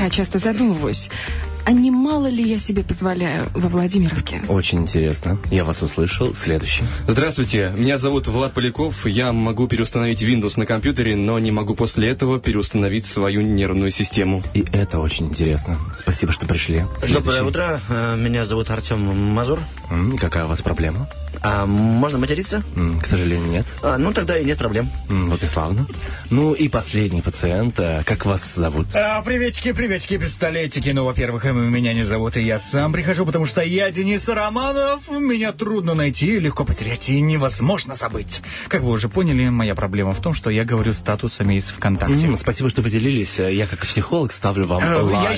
Я часто задумываюсь, а не мало ли я себе позволяю во Владимировке? Очень интересно. Я вас услышал. Следующий. Здравствуйте. Меня зовут Влад Поляков. Я могу переустановить Windows на компьютере, но не могу после этого переустановить свою нервную систему. И это очень интересно. Спасибо, что пришли. Следующий. Доброе утро. Меня зовут Артем Мазур. Какая у вас проблема? Можно материться? К сожалению, нет. Ну, тогда и нет проблем. Вот и славно. Ну, и последний пациент. Как вас зовут? Приветики, приветики, пистолетики. Ну, во-первых, меня не зовут, и я сам прихожу, потому что я Денис Романов. Меня трудно найти, легко потерять и невозможно забыть. Как вы уже поняли, моя проблема в том, что я говорю статусами из ВКонтакте. Спасибо, что поделились. Я как психолог ставлю вам лайк. Я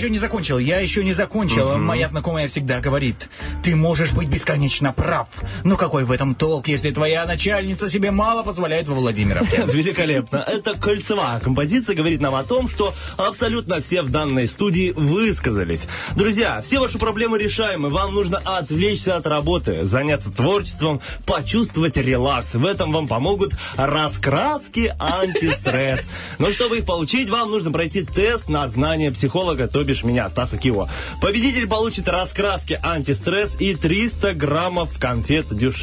еще не закончил. Моя знакомая всегда говорит, ты можешь быть бесконечно прав, но какой в этом толк, если твоя начальница себе мало позволяет во Владимировке? Великолепно. Это кольцевая композиция говорит нам о том, что абсолютно все в данной студии высказались. Друзья, все ваши проблемы решаемы. Вам нужно отвлечься от работы, заняться творчеством, почувствовать релакс. В этом вам помогут раскраски антистресс. Но чтобы их получить, вам нужно пройти тест на знание психолога, то бишь меня, Стаса Кио. Победитель получит раскраски антистресс и 300 граммов конфет дюшес.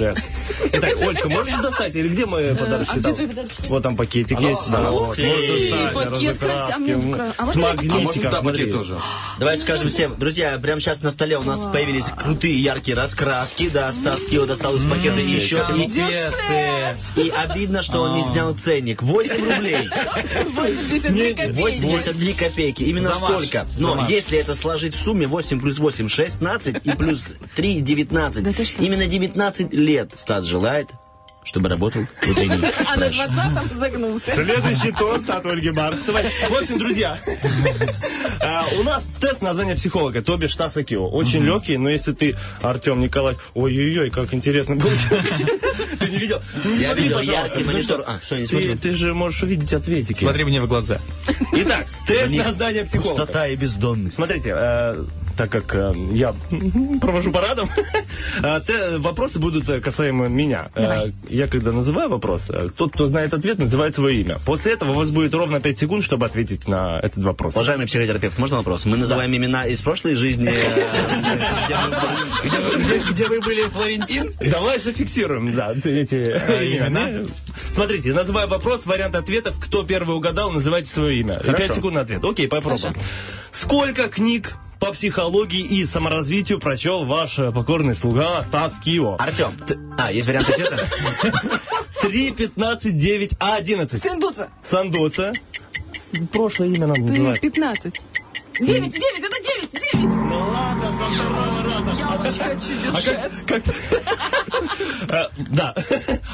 Итак, Ольга, можешь достать? Или где мои подарочки? Вот там пакетик есть. Ух ты, пакет красивый. С магнитиком, смотри. Давайте скажем всем, друзья, прямо сейчас на столе у нас появились крутые яркие раскраски. Да, Стас Кио достал из пакета еще. И обидно, что он не снял ценник. 8 рублей. 83 копейки. 83 копейки. Именно столько. Но если это сложить в сумме, 8 плюс 8, 16 и плюс 3, 19. Именно 19 лет Стас желает, чтобы работал утренний фреш. А на 20-м загнулся. Следующий тост от Ольги Бархтовой. В общем, друзья, у нас тест на знание психолога, то бишь Стаса Кио. Очень легкий, но если ты, Артем Николаевич, ой-ой-ой, как интересно получилось. Ты не видел? Я видел яркий монитор. Ты же можешь увидеть ответики. Смотри мне в глаза. Итак, тест на знание психолога. Пустота и бездонность. Смотрите, так как я провожу парадом, вопросы будут касаемо меня. Давай. Я когда называю вопрос, тот, кто знает ответ, называет свое имя. После этого у вас будет ровно 5 секунд, чтобы ответить на этот вопрос. Уважаемый психотерапевт, можно вопрос? Мы называем имена из прошлой жизни, где вы были, Флорентин? Давай зафиксируем, да, эти имена. Смотрите, называю вопрос, вариант ответов, кто первый угадал, называйте свое имя. 5 секунд на ответ. Окей, попробуем. Сколько книг по психологии и саморазвитию прочел ваш покорный слуга Стас Кио? Артем, есть вариант ответа? 3, 15, 9, 11. Сандуца. Сандуца. Прошлое имя нам называют. 15. 9, 9, это 9, 9. Ну ладно, со второго раза. Я очень хочу дюшес. Да.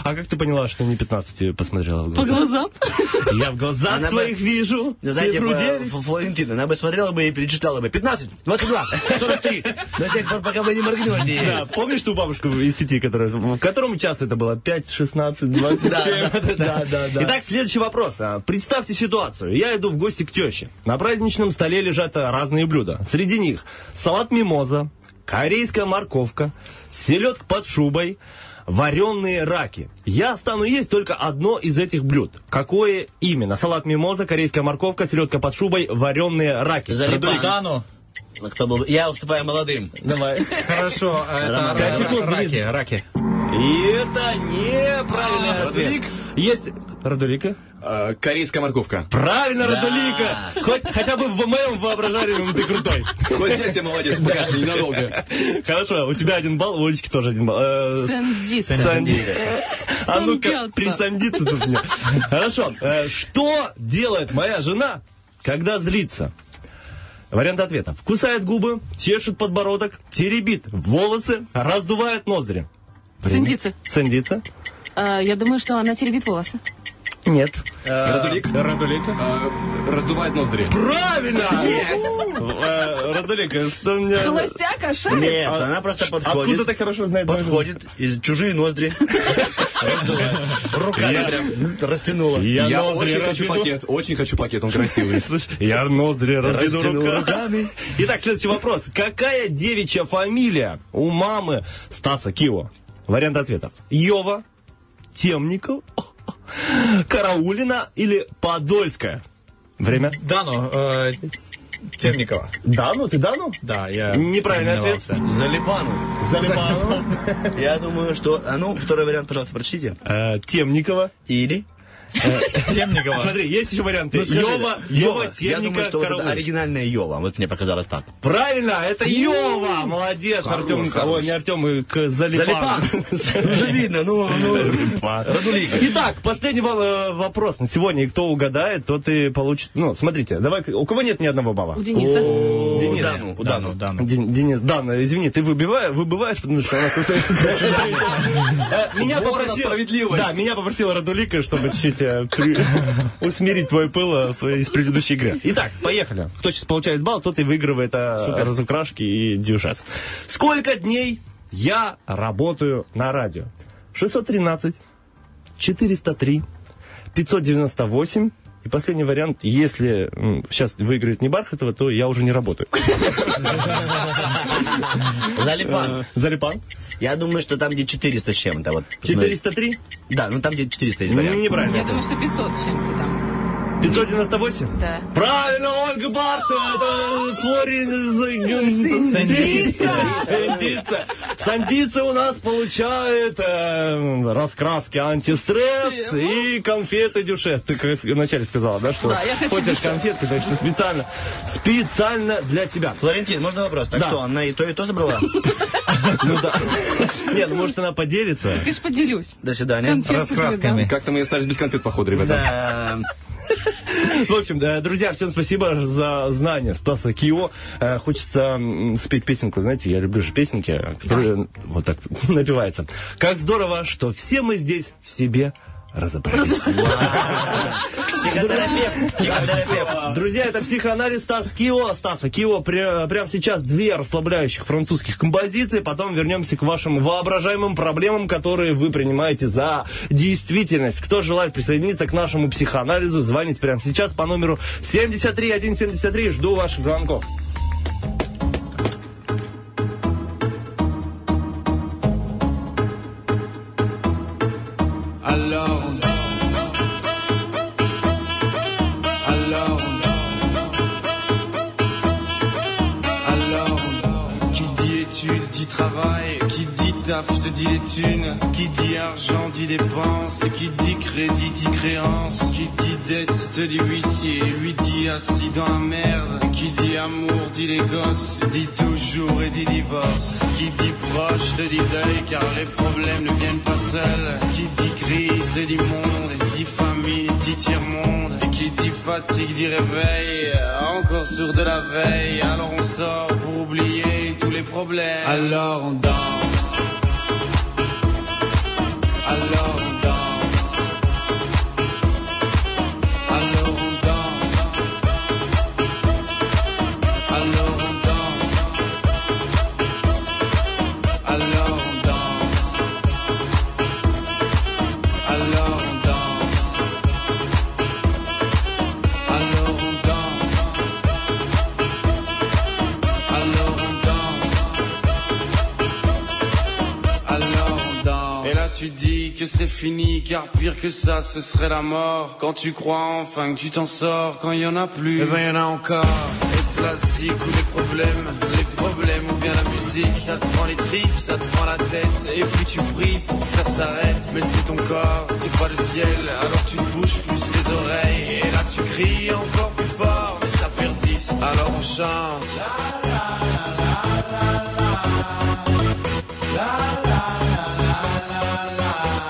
А как ты поняла, что не 15 посмотрела в глаза? По глазам. Я в глазах твоих вижу. Знаете, Флорентина, она бы смотрела бы и перечитала бы. 15, 22, 43. До тех пор, пока бы не моргнула. Да, помнишь ту бабушку из сети, которая... В котором часу это было? 5, 16, 27. Да. Итак, следующий вопрос. Представьте ситуацию. Я иду в гости к теще. На праздничном столе лежат разные блюда. Среди них салат мимоза, корейская морковка, селедка под шубой, вареные раки. Я стану есть только одно из этих блюд. Какое именно? Салат мимоза, корейская морковка, селедка под шубой, вареные раки. Залипану. Я уступаю молодым. Давай. Хорошо. Раки. И это неправильный ответ. Есть радулика. Корейская морковка. Правильно, радулика. Хотя бы в моем воображаемом ты крутой. Хоть здесь я молодец, пока что ненадолго. Хорошо, у тебя 1 балл, у Олечки тоже 1 балл. Сандиса. А ну-ка, присандиться тут мне. Хорошо. Что делает моя жена, когда злится? Вариант ответов. Кусает губы, чешет подбородок, теребит волосы, раздувает ноздри. Сандица. Я думаю, что она теребит волосы. Нет. Радулика. Раздувает ноздри. Правильно! Радулика, что мне... Холостяка, шарик? Нет, она просто подходит. Откуда так хорошо знает? Подходит из чужие ноздри. Руками прям растянула. Я очень хочу пакет. Очень хочу пакет, он красивый. Слышь, я ноздри растянул руками. Итак, следующий вопрос. Какая девичья фамилия у мамы Стаса Кио? Вариант ответов. Йова, Темников, Караулина или Подольская? Время? Дану. Темникова. Дану? Ты Дану? Да, я... Неправильный ответ. Залипану. Я думаю, что... Ну, второй вариант, пожалуйста, прочтите. Темникова. Или... Темникова. Смотри, есть еще варианты. Йова, Темникова, я думаю, что это оригинальная Йова. Вот мне показалось так. Правильно, это Йова. Молодец, Артем. Ой, не Артем, к Залипану. Уже видно, Радулика. Итак, последний вопрос на сегодня. Кто угадает, тот и получит. Ну, смотрите, давай, у кого нет ни одного балла? У Дениса. Денис, Дана, извини, ты выбиваешь, потому что у нас состоит... Меня попросила Радулика, чтобы чуть-чуть усмирить твой пыл из предыдущей игры. Итак, поехали. Кто сейчас получает балл, тот и выигрывает разукрашки и дюшес. Сколько дней я работаю на радио? 613, 403, 598. И последний вариант, если сейчас выиграет не Бархатова, то я уже не работаю. Залипан. Я думаю, что там, где 400 с чем-то. Вот. 403? Да, там, где 400 есть вариант. Неправильно. Я думаю, что 500 с чем-то там. 598? Да. Правильно, Ольга Бархатова, это Сандица. Сандица у нас получает раскраски антистресс и конфеты дюшес. Ты вначале сказала, да, что хочешь конфетки, так что специально для тебя. Флорентин, можно вопрос? Так что, она и то забрала? Ну да. Нет, может, она поделится? Я же поделюсь. До свидания. Раскрасками. Как-то мы остались без конфет, походу, ребята. В общем, да, друзья, всем спасибо за знания Стаса Кио. Хочется спеть песенку, знаете, я люблю же песенки, которые вот так напеваются. Как здорово, что все мы здесь в себе разобрались. Психотерапевт. Друзья, это психоанализ Стаса Кио. Прямо сейчас 2 расслабляющих французских композиции. Потом вернемся к вашим воображаемым проблемам, которые вы принимаете за действительность. Кто желает присоединиться к нашему психоанализу, звоните прямо сейчас по номеру 73173. Жду ваших звонков. taf, je te dis les thunes. Qui dit argent dit dépense. Et qui dit crédit dit créance. Qui dit dette te dit huissier. Lui dit assis dans la merde. Qui dit amour dit les gosses. Dit toujours et dit divorce. Qui dit proche te dit deuil. Car les problèmes ne viennent pas seuls. Qui dit crise te dit monde. Et dit famille dit tiers-monde. Et qui dit fatigue dit réveil. Encore sur de la veille. Alors on sort pour oublier tous les problèmes. Alors on danse. Alors on danse. Alors on danse. Alors on danse. Alors on danse. Alors on danse. Alors on danse. Alors on danse. Alors on danse. Et là tu dis que c'est fini, car pire que ça ce serait la mort. Quand tu crois enfin que tu t'en sors, quand il y en a plus, eh ben il y en a encore. Est-ce la zik ou les problèmes ou bien la musique? Ça te prend les tripes, ça te prend la tête, et puis tu pries pour que ça s'arrête. Mais c'est ton corps, c'est pas le ciel, alors tu bouges plus les oreilles. Et là tu cries encore plus fort, mais ça persiste, alors on chante. La la la la la.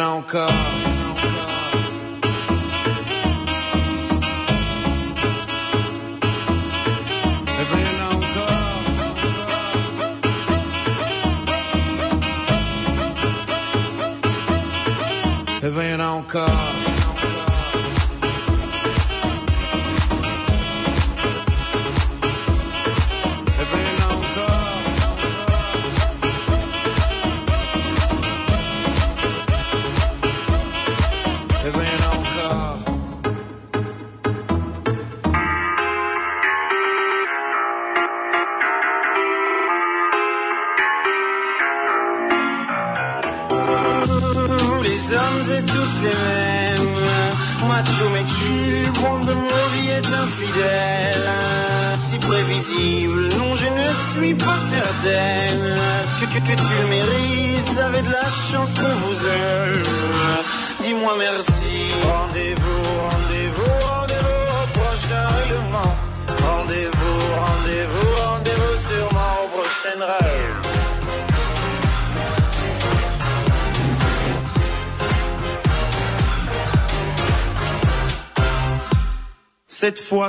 Encore. Eh ben, il y en a encore. Cette fois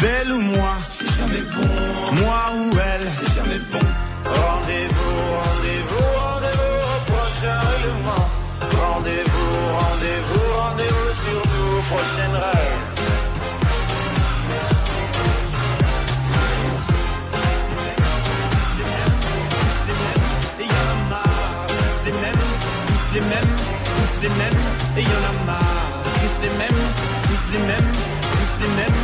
Belle ou moi, c'est jamais bon. Moi ou elle, c'est jamais bon. Rendez-vous, rendez-vous, rendez-vous au prochain règlement. Rendez-vous, rendez-vous, rendez-vous surtout aux prochaines règles. C'est les mêmes, et y'en a marre. C'est les mêmes, c'est les mêmes, c'est les mêmes, et y'en a marre. C'est les mêmes, c'est les mêmes, c'est les mêmes.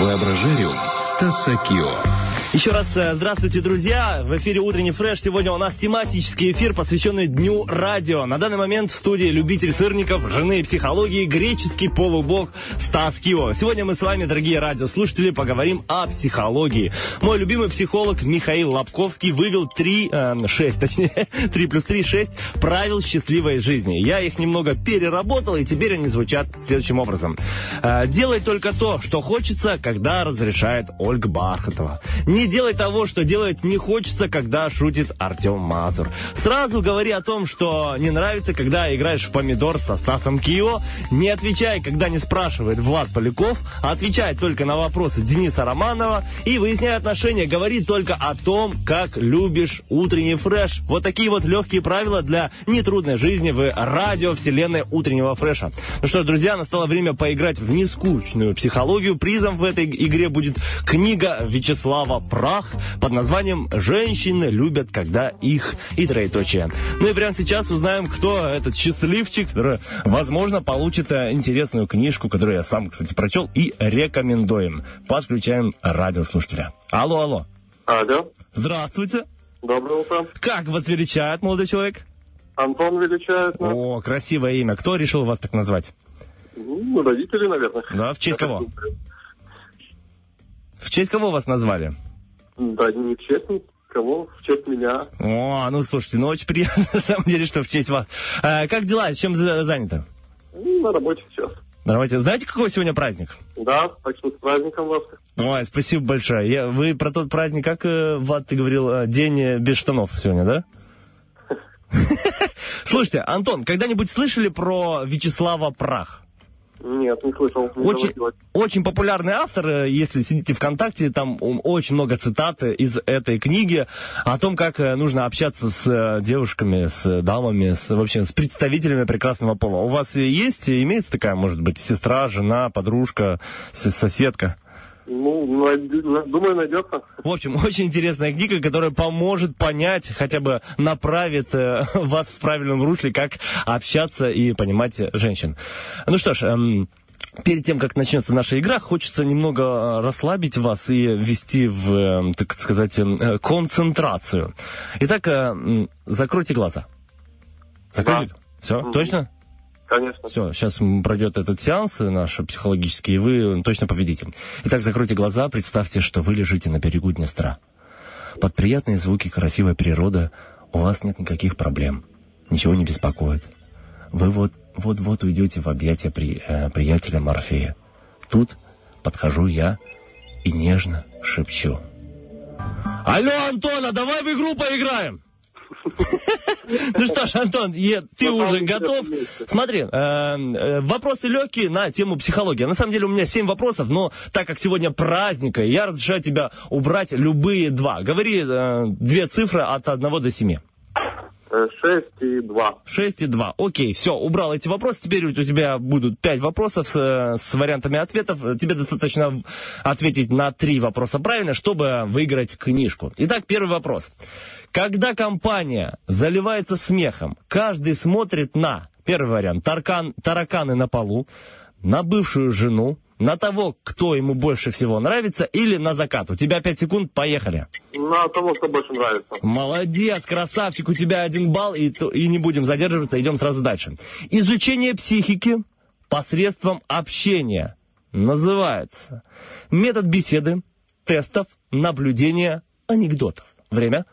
Воображариум Стаса Кио. Еще раз здравствуйте, друзья. В эфире «Утренний фреш». Сегодня у нас тематический эфир, посвященный Дню радио. На данный момент в студии любитель сырников, жены и психологии, греческий полубог Стас Кио. Сегодня мы с вами, дорогие радиослушатели, поговорим о психологии. Мой любимый психолог Михаил Лобковский вывел 3 плюс 3, 6 правил счастливой жизни. Я их немного переработал, и теперь они звучат следующим образом. Делай только то, что хочется, когда разрешает Ольга Бархатова. Не делай того, что делать не хочется, когда шутит Артем Мазур. Сразу говори о том, что не нравится, когда играешь в помидор со Стасом Кио. Не отвечай, когда не спрашивает Влад Поляков. Отвечай только на вопросы Дениса Романова. И, выясняя отношения, говори только о том, как любишь утренний фреш. Вот такие вот легкие правила для нетрудной жизни в радиовселенной утреннего фреша. Ну что ж, друзья, настало время поиграть в нескучную психологию. Призом в этой игре будет книга Вячеслава Прах под названием «Женщины любят, когда их...» и троеточие. Ну и прямо сейчас узнаем, кто этот счастливчик, который, возможно, получит интересную книжку, которую я сам, кстати, прочел, и рекомендуем. Подключаем радиослушателя. Алло, алло. Алло. Здравствуйте. Доброе утро. Как вас величает, молодой человек? Антон величает нас. О, красивое имя. Кто решил вас так назвать? Ну, родители, наверное. Да, в честь кого? В честь кого вас назвали? Да, не в честь никого, в честь меня. О, ну слушайте, ну очень приятно, на самом деле, что в честь вас. Как дела? Чем заняты? На работе сейчас. На работе. Знаете, какой сегодня праздник? Да, так что с праздником вас. Ой, спасибо большое. Вы про тот праздник, как, Влад, ты говорил, день без штанов сегодня, да? Слушайте, Антон, когда-нибудь слышали про Вячеслава Прах? Нет, не слышал. Очень популярный автор, если сидите ВКонтакте, там очень много цитат из этой книги о том, как нужно общаться с девушками, с дамами, вообще с представителями прекрасного пола. У вас есть, имеется такая, может быть, сестра, жена, подружка, соседка? Ну, думаю, найдется. В общем, очень интересная книга, которая поможет понять, хотя бы направит вас в правильном русле, как общаться и понимать женщин. Ну что ж, перед тем, как начнется наша игра, хочется немного расслабить вас и ввести в, так сказать, концентрацию. Итак, закройте глаза. Закрыли? Да. Все, точно? Конечно. Все, сейчас пройдет этот сеанс наш психологический, и вы точно победите. Итак, закройте глаза, представьте, что вы лежите на берегу Днестра. Под приятные звуки красивой природы у вас нет никаких проблем, ничего не беспокоит. Вы вот-вот уйдете в объятия приятеля Морфея. Тут подхожу я и нежно шепчу: «Алло, Антон, давай в игру поиграем!» Ну что ж, Антон, ты уже готов. Смотри, вопросы легкие на тему психологии. На самом деле у меня 7 вопросов, но так как сегодня праздник, я разрешаю тебя убрать любые 2. Говори 2 цифры от 1 до 7. 6 и 2. 6 и 2. Окей, все, убрал эти вопросы. Теперь у тебя будут 5 вопросов с вариантами ответов. Тебе достаточно ответить на 3 вопроса правильно, чтобы выиграть книжку. Итак, первый вопрос. Когда компания заливается смехом, каждый смотрит на... Первый вариант. Тараканы на полу, на бывшую жену, на того, кто ему больше всего нравится, или на закат. У тебя 5 секунд, поехали. На того, кто больше нравится. Молодец, красавчик, у тебя 1 балл, и не будем задерживаться, идем сразу дальше. Изучение психики посредством общения называется метод беседы, тестов, наблюдения, анекдотов. Время?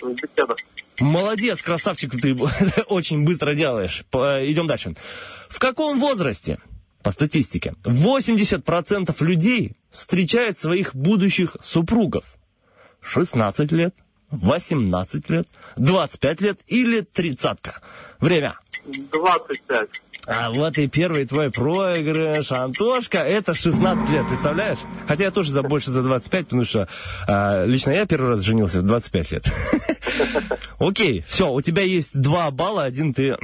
Беседа. Молодец, красавчик, ты очень быстро делаешь. Идем дальше. В каком возрасте? По статистике, 80% людей встречают своих будущих супругов. 16 лет, 18 лет, 25 лет или 30-ка. Время. 25. А вот и первый твой проигрыш, Антошка, это 16 лет, представляешь? Хотя я тоже больше за 25, потому что лично я первый раз женился в 25 лет. Окей, все, у тебя есть 2 балла, 1 ты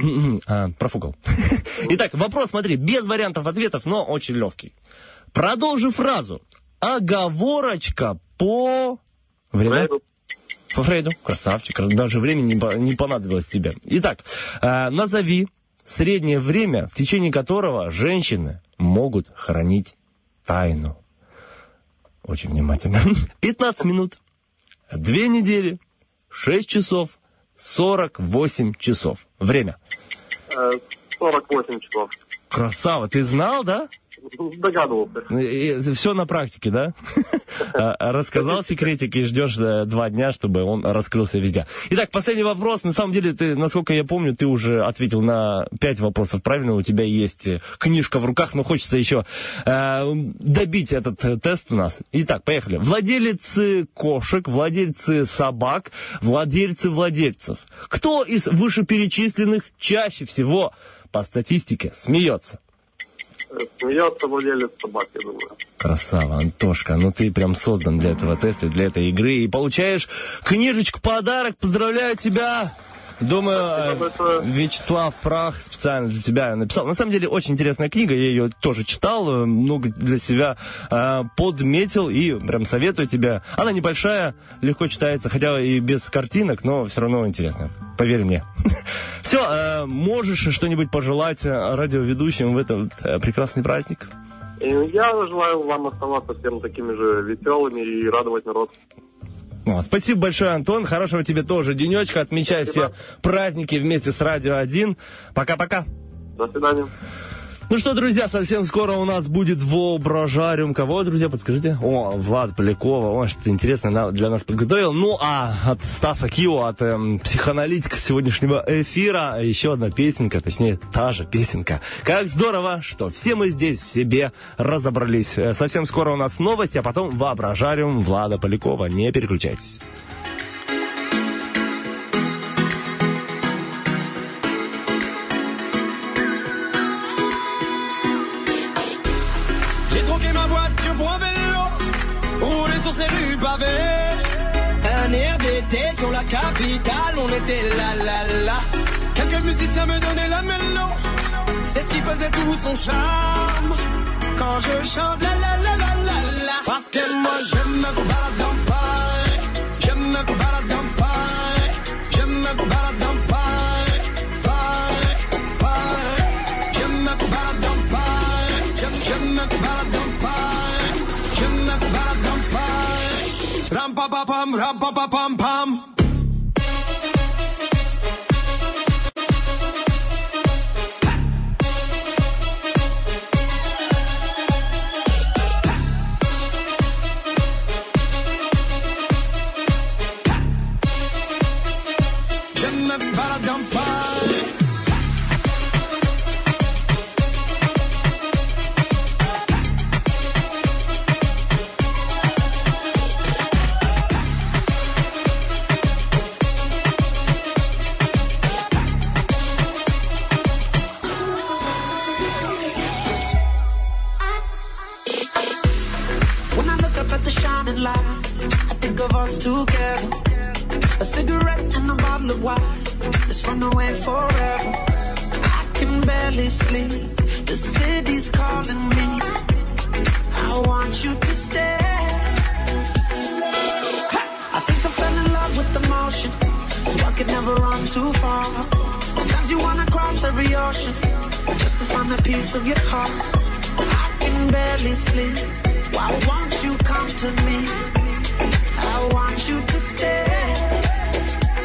профукал. Итак, вопрос, смотри, без вариантов ответов, но очень легкий. Продолжи фразу. Оговорочка по... Время? По Фрейду. Красавчик, даже времени не понадобилось тебе. Итак, назови среднее время, в течение которого женщины могут хранить тайну. Очень внимательно. 15 минут, 2 недели, 6 часов, 48 часов. Время. 48 часов. Красава, ты знал, да? Догадывался. И все на практике, да? Рассказал секретик и ждешь 2 дня, чтобы он раскрылся везде. Итак, последний вопрос. На самом деле, ты, насколько я помню, ты уже ответил на 5 вопросов правильно. У тебя есть книжка в руках, но хочется еще добить этот тест у нас. Итак, поехали. Владельцы кошек, владельцы собак, владельцы владельцев. Кто из вышеперечисленных чаще всего по статистике смеется? Смеется владелец собак, я думаю. Красава, Антошка. Ну ты прям создан для этого теста, для этой игры. И получаешь книжечку-подарок. Поздравляю тебя. Думаю, Вячеслав Прах специально для тебя написал. На самом деле, очень интересная книга. Я ее тоже читал, много для себя подметил и прям советую тебе. Она небольшая, легко читается, хотя и без картинок, но все равно интересно. Поверь мне. Все, можешь что-нибудь пожелать радиоведущим в этот прекрасный праздник? Я желаю вам оставаться всем такими же веселыми и радовать народ. Спасибо большое, Антон. Хорошего тебе тоже денечка. Отмечай Спасибо. Все праздники вместе с Радио 1. Пока-пока. До свидания. Ну что, друзья, совсем скоро у нас будет воображариум. Кого, друзья, подскажите? О, Влад Полякова. Он что-то интересное для нас подготовил. Ну, а от Стаса Кио, от психоаналитика сегодняшнего эфира, еще одна песенка, точнее, та же песенка. Как здорово, что все мы здесь в себе разобрались. Совсем скоро у нас новости, а потом воображариум Влада Полякова. Не переключайтесь. Sur ces rues pavées, un air d'été sur la capitale, on était là là là. Quelques musiciens me donnaient la mélo, c'est ce qui faisait tout son charme. Quand je chante la la la la la la, parce que moi je me balade dans Paris, je me balade dans Paris, je me balade dans Paris, Paris, Paris, je me balade dans Paris, je me balade dans Paris, je me balade dans Paris. Ram pa pa pam pam. Together, a cigarette and a bottle of wine. Let's run away forever. I can barely sleep. The city's calling me. I want you to stay. I think I fell in love with the motion, so I could never run too far. Sometimes you wanna cross every ocean just to find a piece of your heart. I can barely sleep. Why won't you come to me? I want you to stay.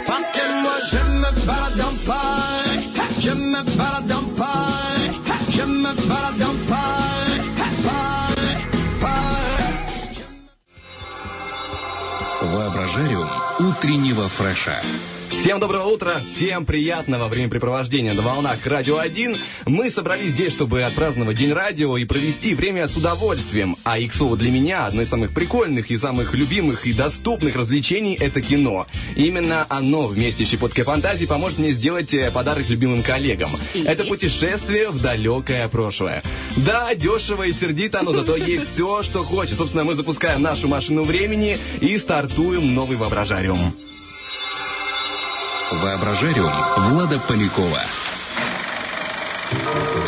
Parce que moi je me balade dans Paris, je me balade dans Paris, je me balade dans Paris, Paris, Paris. Воображариум утреннего фреша. Всем доброго утра, всем приятного времяпрепровождения на волнах Радио 1. Мы собрались здесь, чтобы отпраздновать День радио и провести время с удовольствием. А и, к слову, для меня одно из самых прикольных и самых любимых и доступных развлечений – это кино. Именно оно вместе с щепоткой фантазии поможет мне сделать подарок любимым коллегам. Это путешествие в далекое прошлое. Да, дешево и сердито, но зато есть все, что хочешь. Собственно, мы запускаем нашу машину времени и стартуем новый воображариум. Воображариум Влада Полякова.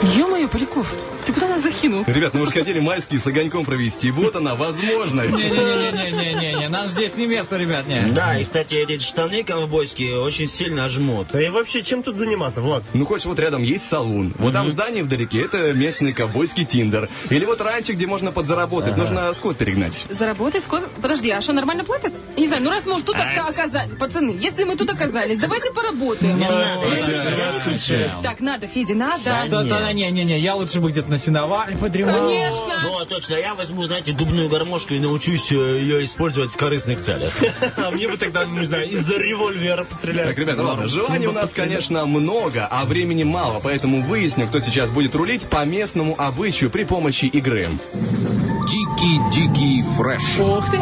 Ё-моё, Поляков, ты куда прямо захинул. Ребят, мы уже хотели майские с огоньком провести. Вот она, возможность. Не-не-не-не-не-не-не. Нам здесь не место, ребят, не. Да, и, кстати, эти штаны ковбойские очень сильно жмут. И вообще, чем тут заниматься, Влад? Ну, хочешь, вот рядом есть салун. Вот там в здании вдалеке, это местный ковбойский тиндер. Или вот ранчик, где можно подзаработать. Нужно скот перегнать. Заработать скот? Подожди, а что, нормально платят? Я не знаю, ну раз мы уже тут оказались. Пацаны, если мы тут оказались, давайте поработаем. Не надо. Так, надо, Федя, надо. Не-не-не, я лучше бы где-то на сеновале подремал. Конечно. Вот, точно, я возьму, знаете, дубную гармошку и научусь ее использовать в корыстных целях. А мне бы тогда, не знаю, из-за револьвера постреляют. Так, ребята, ладно, желаний у нас, конечно, много, а времени мало, поэтому выясню, кто сейчас будет рулить по местному обычаю при помощи игры. Дикий фреш. Ух ты!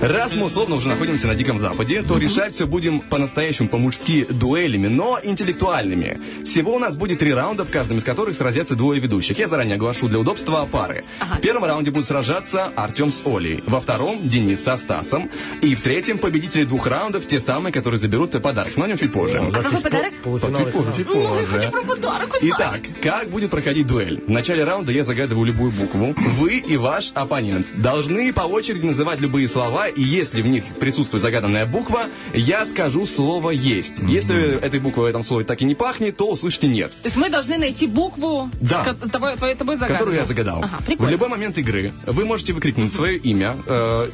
Раз мы условно уже находимся на Диком Западе, то решать все будем по-настоящему, по-мужски дуэлями, но интеллектуальными. Всего у нас будет 3 раунда, в каждом из которых сразятся двое ведущих. Я заранее оглашу для удобства пары. В первом раунде будут сражаться Артем с Олей, во втором Денис со Стасом, и в третьем победители 2 раундов, те самые, которые заберут подарок, но не чуть позже. А какой подарок? Чуть позже. Ну, я хочу про подарок узнать. Итак, как будет проходить дуэль? В начале раунда я загадываю любую букву. Вы и ваш оппонент должны по очереди называть любые слова, и если в них присутствует загаданная буква, я скажу слово «есть». Если этой буквы в этом слове так и не пахнет, то услышите «нет». То есть мы должны найти букву, с тобой загаданную, которую я загадал. Ага, в любой момент игры вы можете выкрикнуть свое имя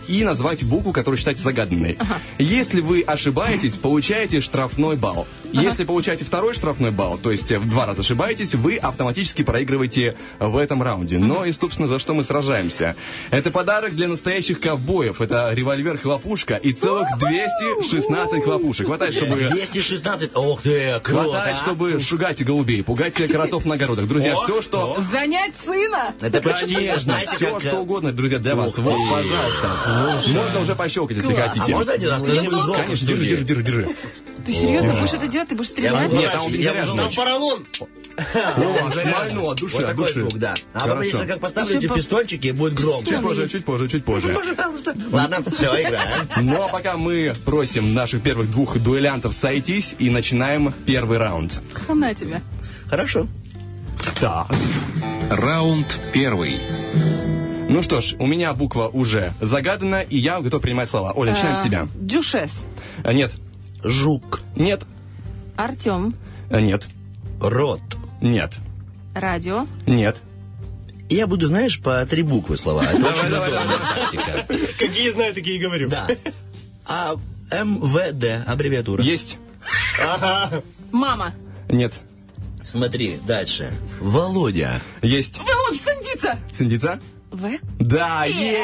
и назвать букву, которую считаете загаданной. Ага. Если вы ошибаетесь, получаете штрафной балл. Ага. Если получаете второй штрафной балл, то есть в 2 раза ошибаетесь, вы автоматически проигрываете в этом раунде. Ага. Но и, собственно, за что мы сражаемся. Это подарок для настоящих ковбоев. Это револьвер-хлопушка и целых 216 хлопушек. Хватает, чтобы... 216? Ох ты, круто! Хватает, чтобы шугать голубей, пугать кротов на огородах. Друзья, все, что... Занять сына! Это конечно! Все, что угодно, друзья, для вас. Вот, пожалуйста. Можно уже пощелкать, если хотите. А можно один раз? Конечно, держи. Ты серьезно будешь это делать? Ты будешь стрелять? Нет, там поролон! Шмальну, от души, от души. А победитель, как поставите пистольчики, будет громче. Чуть позже. Пожалуйста. Ладно. Все, играем. Ну, а пока мы просим наших первых 2 дуэлянтов сойтись и начинаем первый раунд. Хана тебя. Хорошо. Так. Раунд 1. Ну что ж, у меня буква уже загадана, и я готов принимать слова. Оля, начинаем с тебя. Дюшес. Нет. Жук. Нет. Артем. Нет. Рот. Нет. Радио. Нет. Я буду, знаешь, по 3 буквы слова. Это очень здорово. Какие знаю, такие и говорю. Да. А МВД, аббревиатура. Есть. Мама. Нет. Смотри, дальше. Володя. Есть. Володь, сандица. Сандица? В? Да, есть!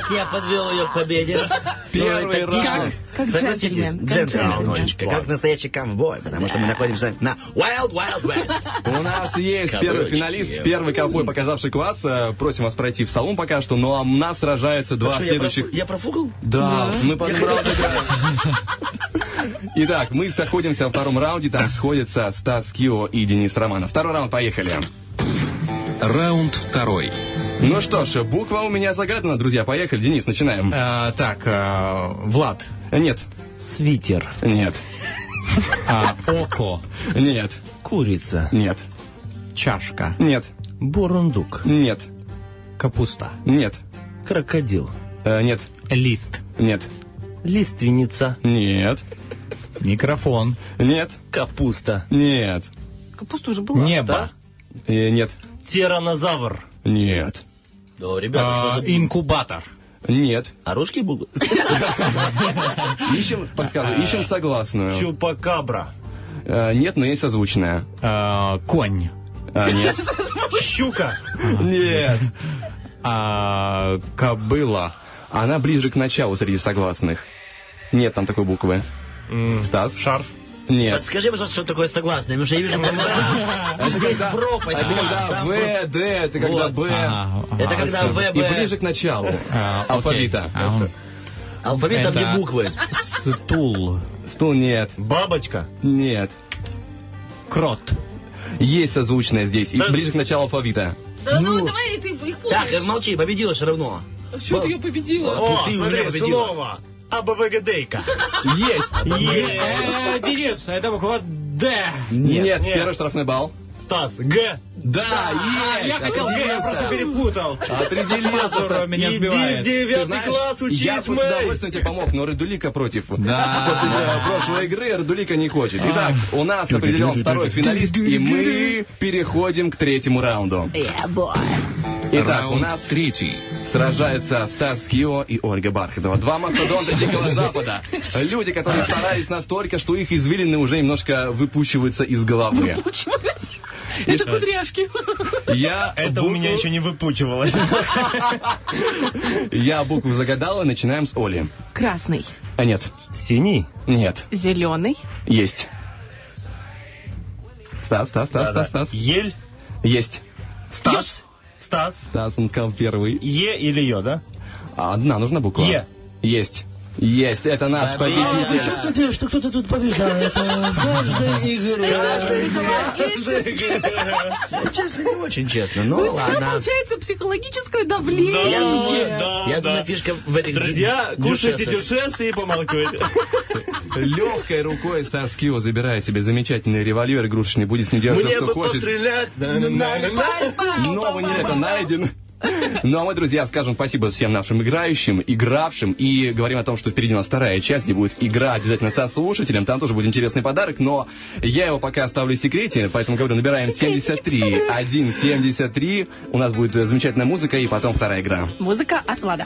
Как я подвел ее к победе. Первый раунд. Как джентльмен. Как настоящий ковбой, потому что мы находимся на Wild Wild West. У нас есть первый финалист, первый ковбой, показавший класс. Просим вас пройти в салон пока что, но у нас сражаются 2 следующих... Я профукал? Да, мы подобрали. Итак, мы находимся во втором раунде, там сходятся Стас Кио и Денис Романов. Второй раунд, поехали. Раунд 2. Ну что ж, буква у меня загадана, друзья. Поехали, Денис, начинаем. Влад. Нет. Свитер. Нет. Око. Нет. Курица. Нет. Чашка. Нет. Бурундук. Нет. Капуста. Нет. Крокодил. Нет. Лист. Нет. Лиственница. Нет. Микрофон. Нет. Капуста. Нет. Капуста уже была. Небо. Да? Нет. Тиранозавр. Нет. Да, ребята, что за... Инкубатор. Нет. А русский бугор? Ищем, подсказываю, ищем согласную. Чупакабра. Нет, но есть созвучная. Конь. Нет. Щука. Нет. Кобыла. Она ближе к началу среди согласных. Нет там такой буквы. Стас. Шарф. Нет. Подскажи, пожалуйста, что такое согласное? Потому что я вижу, здесь пропасть. Когда В, Д, это когда Б. Это когда В, Б. И ближе к началу алфавита. Алфавит там не буквы. Стул. Стул нет. Бабочка? Нет. Крот. Есть созвучное здесь. И ближе к началу алфавита. Да ну давай ты их помнишь. Так, молчи, победила все равно. Чего ты ее победила? О, смотри, слово. АБВГД-ка. Есть. Денис, это буква Д. Нет, первый штрафной балл. Стас, Г. Да, есть. Я хотел Г, я просто перепутал. Мазур меня сбивает. Иди в 9 класс, учись, я с удовольствием тебе помог, но Радулика против. Да. После прошлой игры Радулика не хочет. Итак, у нас определен второй финалист, и мы переходим к третьему раунду. Итак, у нас третий. Сражаются Стас Кио и Ольга Бархатова. Два мастодонта Дикого Запада. Люди, которые старались настолько, что их извилины уже немножко выпучиваются из головы. Выпучиваются? Это кудряшки. Это у меня еще не выпучивалось. Я букву загадала, начинаем с Оли. Красный. А нет. Синий. Нет. Зеленый. Есть. Стас. Ель. Есть. Стас, он сказал первый. Е или Ё, да? Одна нужна буква. Е. Есть. Есть, это наш победитель. Вы чувствуете, что кто-то тут побеждает? Каждая игра. Честно, не очень честно. Ну, ладно. Получается психологическое давление. Я думаю, фишка в этих... Друзья, кушайте дюшес и помалкивайте. Легкой рукой Стас Кио забирает себе замечательный револьвер игрушечный. Будет с ним делать все, что хочет. Новый нелепо найден. Ну а мы, друзья, скажем спасибо всем нашим играющим, игравшим, и говорим о том, что впереди у нас вторая часть, где будет игра обязательно со слушателем, там тоже будет интересный подарок, но я его пока оставлю в секрете, поэтому говорю, набираем 73, у нас будет замечательная музыка и потом вторая игра. Музыка от Влада.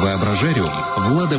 воображариум Влада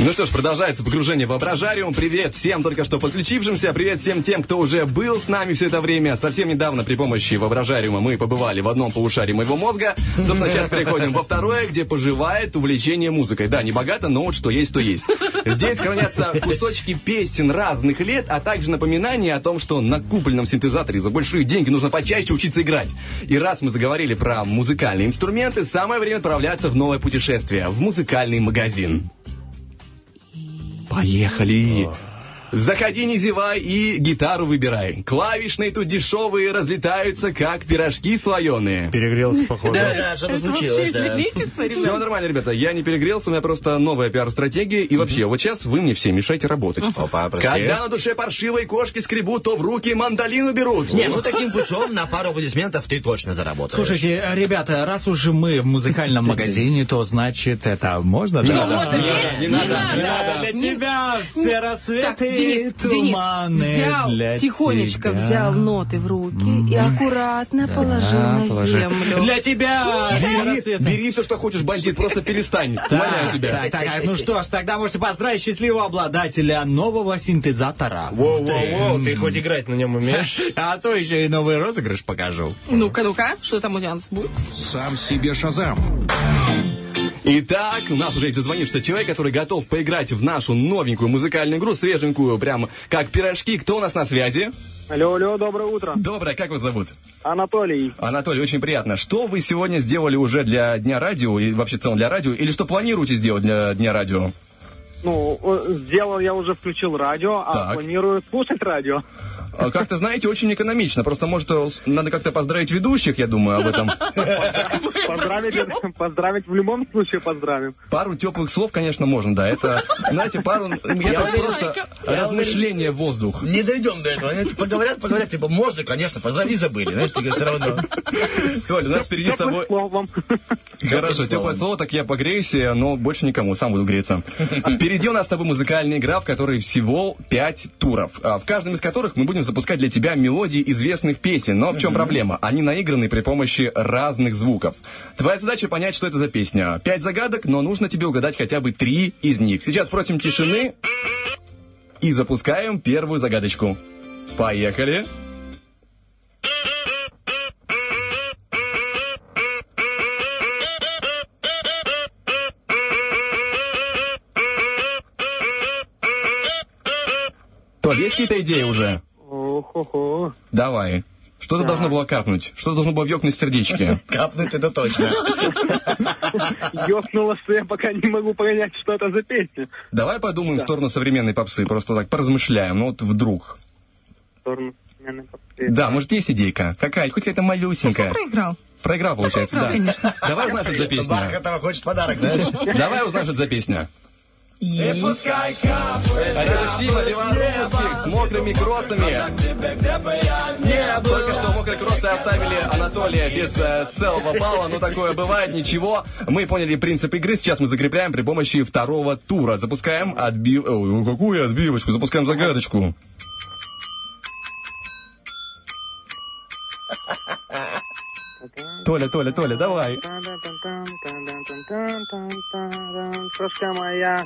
Ну что ж, продолжается погружение в воображариум. Привет всем только что подключившимся, привет всем тем, кто уже был с нами все это время. Совсем недавно при помощи воображариума мы побывали в одном полушарии моего мозга. Собственно, сейчас переходим во второе, где поживает увлечение музыкой. Да, не богато, но вот что есть, то есть. Здесь хранятся кусочки песен разных лет, а также напоминания о том, что на купленном синтезаторе за большие деньги нужно почаще учиться играть. И раз мы заговорили про музыкальные инструменты, самое время отправляться в новое путешествие, в музыкальный магазин. Поехали! Заходи, не зевай, и гитару выбирай. Клавишные тут дешевые, разлетаются, как пирожки слоеные. Перегрелся, походу. Да, что-то случилось, да. Все нормально, ребята, я не перегрелся, у меня просто новая пиар-стратегия. И вообще, вот сейчас вы мне все мешаете работать. Когда на душе паршивые кошки скребут, то в руки мандолину берут. Не, ну таким путем на пару аплодисментов ты точно заработаешь. Слушайте, ребята, раз уже мы в музыкальном магазине, то значит это можно? Не надо, не надо. Для тебя все рассветы. Денис взял, тихонечко взял ноты в руки и аккуратно положил на землю. Для тебя! Бери все, что хочешь, бандит, просто перестань. Умоляю тебя. Так, ну что ж, тогда можете поздравить счастливого обладателя нового синтезатора. Воу, ты хоть играть на нем умеешь? А то еще и новый розыгрыш покажу. Ну-ка, что там у нас будет? Сам себе Шазам. Итак, у нас уже есть дозвонившийся человек, который готов поиграть в нашу новенькую музыкальную игру, свеженькую, прям как пирожки. Кто у нас на связи? Алло, доброе утро. Доброе, как вас зовут? Анатолий. Анатолий, очень приятно. Что вы сегодня сделали уже для Дня радио, и вообще в целом для радио, или что планируете сделать для Дня радио? Ну, сделал я уже, включил радио, а планирую слушать радио. Как-то, знаете, очень экономично. Просто, может, надо как-то поздравить ведущих, я думаю, об этом. Поздравить в любом случае поздравим. Пару теплых слов, конечно, можно, да. Это, знаете, пару... Это просто размышление в воздух. Не дойдем до этого. Поговорят, типа, можно, конечно, поздрави, забыли. Знаешь, только все равно. Толя, у нас впереди с тобой... Хорошо, теплое слово, так я погреюсь, но больше никому, сам буду греться. Впереди у нас с тобой музыкальная игра, в которой всего 5 туров, в каждом из которых мы будем запускать для тебя мелодии известных песен. Но в чем проблема? Они наиграны при помощи разных звуков. Твоя задача понять, что это за песня. 5 загадок, но нужно тебе угадать хотя бы 3 из них. Сейчас просим тишины и запускаем первую загадочку. Поехали! Толь, есть какие-то идеи уже? Давай. Что-то должно было капнуть. Что-то должно было ёкнуть в сердечке. Капнуть это точно. Ёкнуло, что я пока не могу понять, что это за песня. Давай подумаем в сторону современной попсы. Просто так поразмышляем. Ну вот вдруг. В сторону современной попсы. Да, может есть идейка? Какая-нибудь, хоть какая-то малюсенькая. Ты проиграл. Проиграл, получается, да. Конечно. Давай узнаешь, что за песня. Бархатова хочет подарок, знаешь. Давай узнаешь, что за песня. И пускай капает. Это же Дима Доброхотов с мокрыми кроссами. Только что мокрые кроссы оставили Анатолия без целого балла. Но такое бывает, ничего. Мы поняли принцип игры. Сейчас мы закрепляем при помощи второго тура. Запускаем какую отбивочку? Запускаем загадочку. Толя, давай. Крошка моя.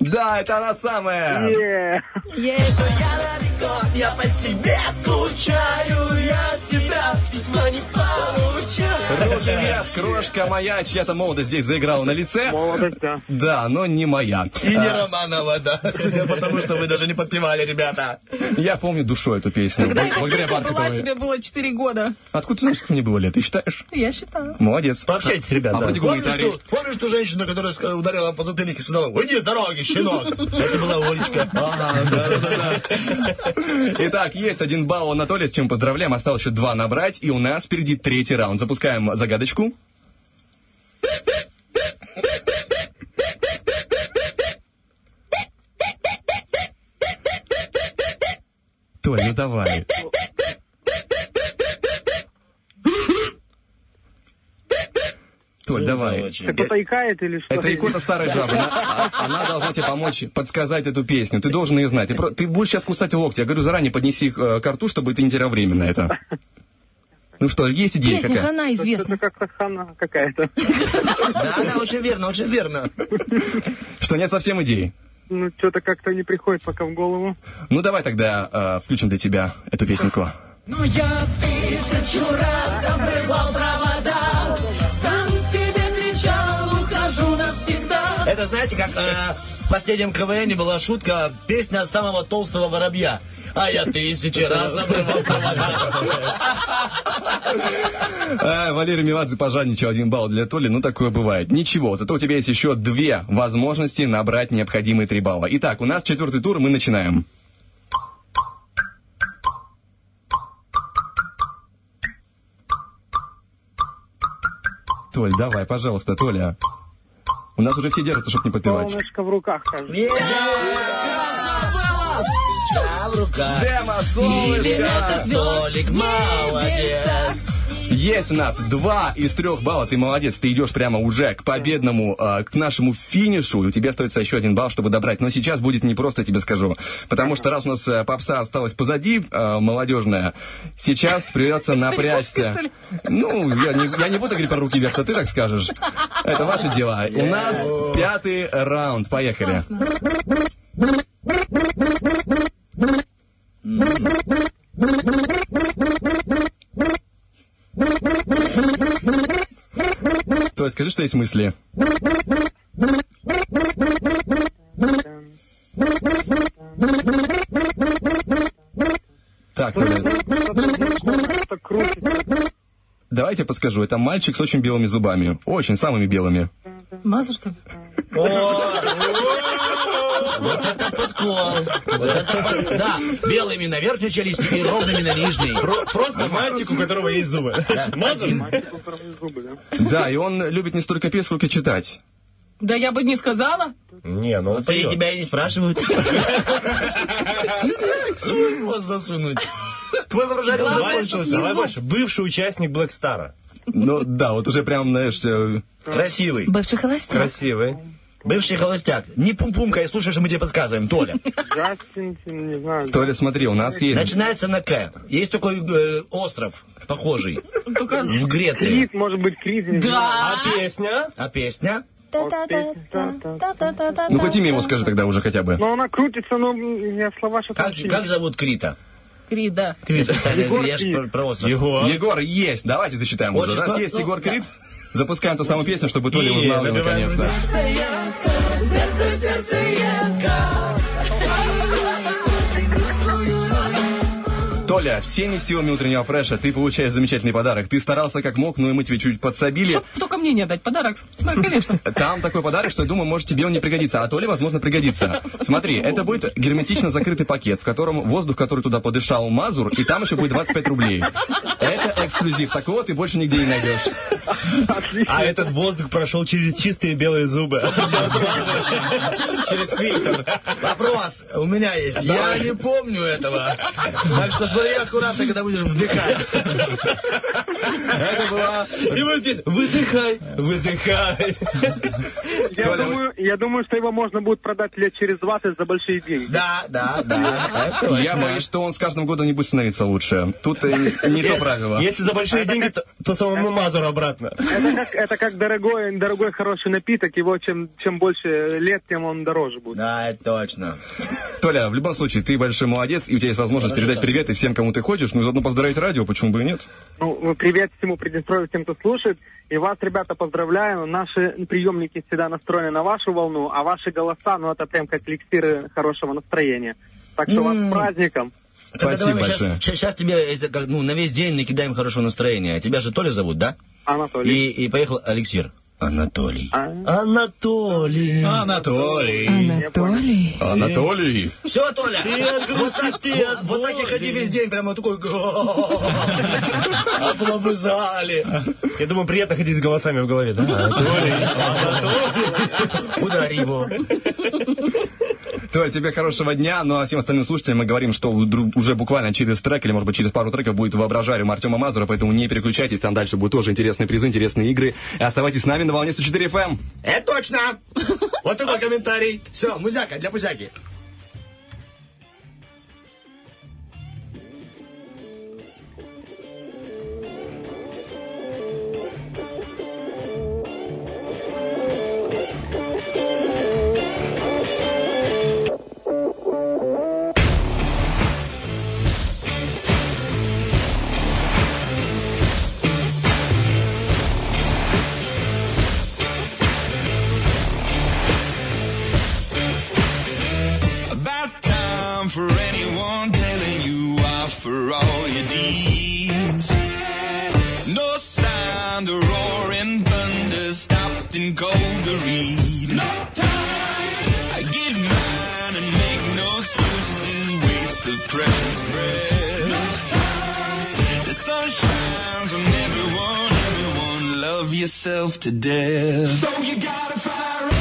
Да, это она самая. Что я далеко, я по тебе скучаю, я от тебя письма не получаю. Руки вверх, крошка моя, чья-то молодость здесь заиграла на лице. Молодость, да. Да, но не моя. И не Романова, да. Судя по тому, что вы даже не подпевали, ребята. Я помню душой эту песню. Когда это была, тебе было 4 года. Откуда ты знаешь, сколько мне было лет? Ты считаешь? Я считаю. Молодец. Пообщайтесь, ребята. Помнишь ту женщину, которая ударила по затыльнику и сказала: «Уйди с дороги, щенок!» Это была Олечка. Итак, есть 1 балл у Анатолия, с чем поздравляем. Осталось еще 2 набрать, и у нас впереди 3-й раунд. Запускаем загадочку. Толь, ну давай. Толь, давай. Это икает или что? Это икота старой жабы. Она должна тебе помочь подсказать эту песню. Ты должен ее знать. Ты будешь сейчас кусать локти. Я говорю, заранее поднеси их к рту, чтобы ты не терял время на это. Ну что, есть идея песня какая? Песня «Хана» известна. Это как-то «Хана» какая-то. Да, очень верно, очень верно. Что, нет совсем идеи? Ну, что-то как-то не приходит пока в голову. Ну, давай тогда включим для тебя эту песенку. Ну, я тысячу раз обрывал провода, сам себе кричал, ухожу навсегда. Это, знаете, как в последнем КВН была шутка «Песня самого толстого воробья». А я тысячи раз обрывал провода. Валерий Меладзе пожадничал, 1 балл для Толи. Ну, такое бывает. Ничего, зато у тебя есть еще 2 возможности набрать необходимые 3 балла. Итак, у нас 4-й тур, мы начинаем. Толь, давай, пожалуйста, Толя. У нас уже все держатся, чтобы не подпевать. Солнышко в руках, кажется. Демо, солнышко, Толик, молодец. Есть у нас 2 из 3 балла. Ты молодец, ты идешь прямо уже к победному, к нашему финишу. И у тебя остается еще 1 балл, чтобы добрать. Но сейчас будет непросто, я тебе скажу. Потому что раз у нас попса осталась позади, молодежная, сейчас придется напрячься. Ну, я не буду говорить про руки вверх, что ты так скажешь. Это ваши дела. У нас 5-й раунд. Поехали. Толь, скажи, что есть мысли. Так, давайте подскажу. Это мальчик с очень белыми зубами. Очень, самыми белыми. Мазур, что ли? Вот это подкол. Да, белыми на верхней челюсти и ровными на нижней. Просто мальчик, у которого есть зубы. Мазур? Мальчик, у которого есть зубы, да? Да, и он любит не столько петь, сколько читать. Да я бы не сказала. Не, ну... Вот и тебя и не спрашивают. Что вас засунуть? Твой вооруженный закончился. Давай больше. Бывший участник Блэк Стара. Ну да, вот уже прям, знаешь... Красивый. Бывший холостяк. Красивый. Бывший холостяк. Не пум-пумкай, слушай, что мы тебе подсказываем, Толя. Толя, смотри, у нас есть... Начинается на К. Есть такой остров, похожий. В Греции. Крит, может быть, Крит. Да. А песня? А песня? Ну, хоть имя его скажи тогда уже хотя бы. Ну, она крутится, но я слова что-то... Как зовут Крита? Крит, да. Крит. Я же про остров. Егор есть. Давайте засчитаем уже. У нас есть Егор Крит. Запускаем ту самую песню, чтобы Толя узнал ее наконец-то. Толя, всеми силами утреннего фреша ты получаешь замечательный подарок. Ты старался как мог, но и мы тебе чуть подсобили. Чтоб только мне не отдать подарок, конечно. Там такой подарок, что, я думаю, может, тебе он не пригодится, а Толе, возможно, пригодится. Смотри, это будет герметично закрытый пакет, в котором воздух, который туда подышал, Мазур, и там еще будет 25 рублей. Это эксклюзив, такого ты больше нигде не найдешь. А этот воздух прошел через чистые белые зубы. Через фильтр. Вопрос у меня есть. Я не помню этого. Так что смотри аккуратно, когда будешь вдыхать. Это была... Выдыхай, выдыхай. Я думаю, что его можно будет продать лет через 20 за большие деньги. Да, да, да. Я боюсь, что он с каждым годом не будет становиться лучше. Тут не то правило. Если за большие деньги, то самому Мазуру обратно. Это как дорогой хороший напиток. Его чем больше лет, тем он дороже будет. Да, это точно. Толя, в любом случае, ты большой молодец, и у тебя есть возможность передать привет и всем, кому ты хочешь, ну и заодно поздравить радио, почему бы и нет? Ну, привет всему Приднестровью, всем, кто слушает. И вас, ребята, поздравляю. Наши приемники всегда настроены на вашу волну, а ваши голоса, ну, это прям как эликсиры хорошего настроения. Так что вас с праздником. Тогда спасибо большое. Сейчас тебе на весь день накидаем хорошего настроения. Тебя же Толя зовут, да? Анатолий. И поехал эликсир. Анатолий. Анатолий. Анатолий. Анатолий. Анатолий. Все, Толя. Вот так и ходи весь день, прямо такой. Облобызали. Я думаю, приятно ходить с голосами в голове, да? Анатолий. Анатолий. Удари его. Толь, тебе хорошего дня, ну а всем остальным слушателям мы говорим, что уже буквально через трек, или, может быть, через пару треков будет воображариум Артема Мазура, поэтому не переключайтесь, там дальше будут тоже интересные призы, интересные игры. И оставайтесь с нами на волне 104 FM. Это точно! Вот такой комментарий. Все, музяка для музяки. Found the roaring thunder stopped in cold greed. No time, I get mine and make no excuses. Waste of precious breath. No time, the sun shines on everyone, everyone. Love yourself to death. So you gotta fire up.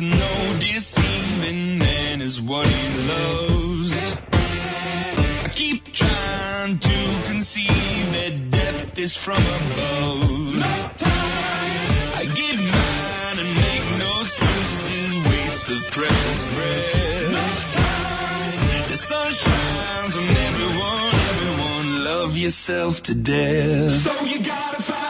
No deceiving man is what he loves. I keep trying to conceive that death is from above. No time, I get mine and make no excuses. Waste of precious breath. No time, the sun shines on everyone, everyone. Love yourself to death. So you gotta find.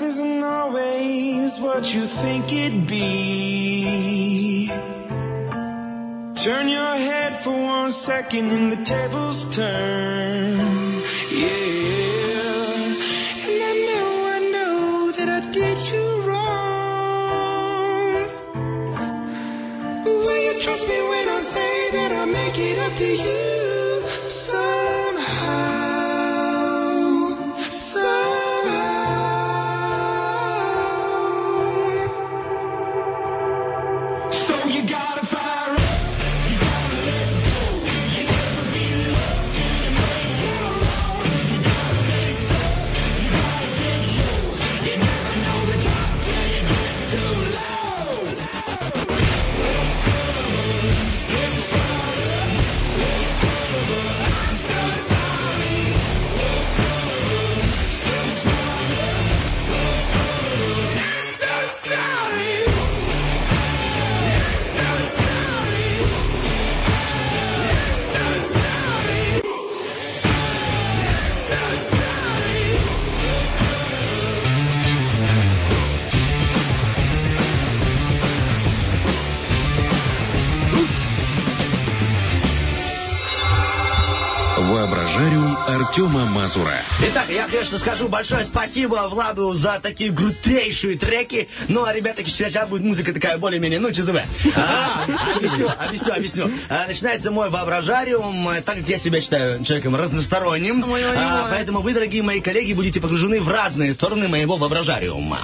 Isn't always what you think it'd be. Turn your head for one second and the tables turn. Yeah. And I know that I did you wrong. But will you trust me when I say that I make it up to you somehow? Артема Мазура. Итак, я, конечно, скажу большое спасибо Владу за такие крутейшие треки. Ну, а, ребята, сейчас будет музыка такая более-менее, ну, ЧЗВ. Объясню. Начинается мой воображариум, так как я себя считаю человеком разносторонним. Поэтому вы, дорогие мои коллеги, будете погружены в разные стороны моего воображариума.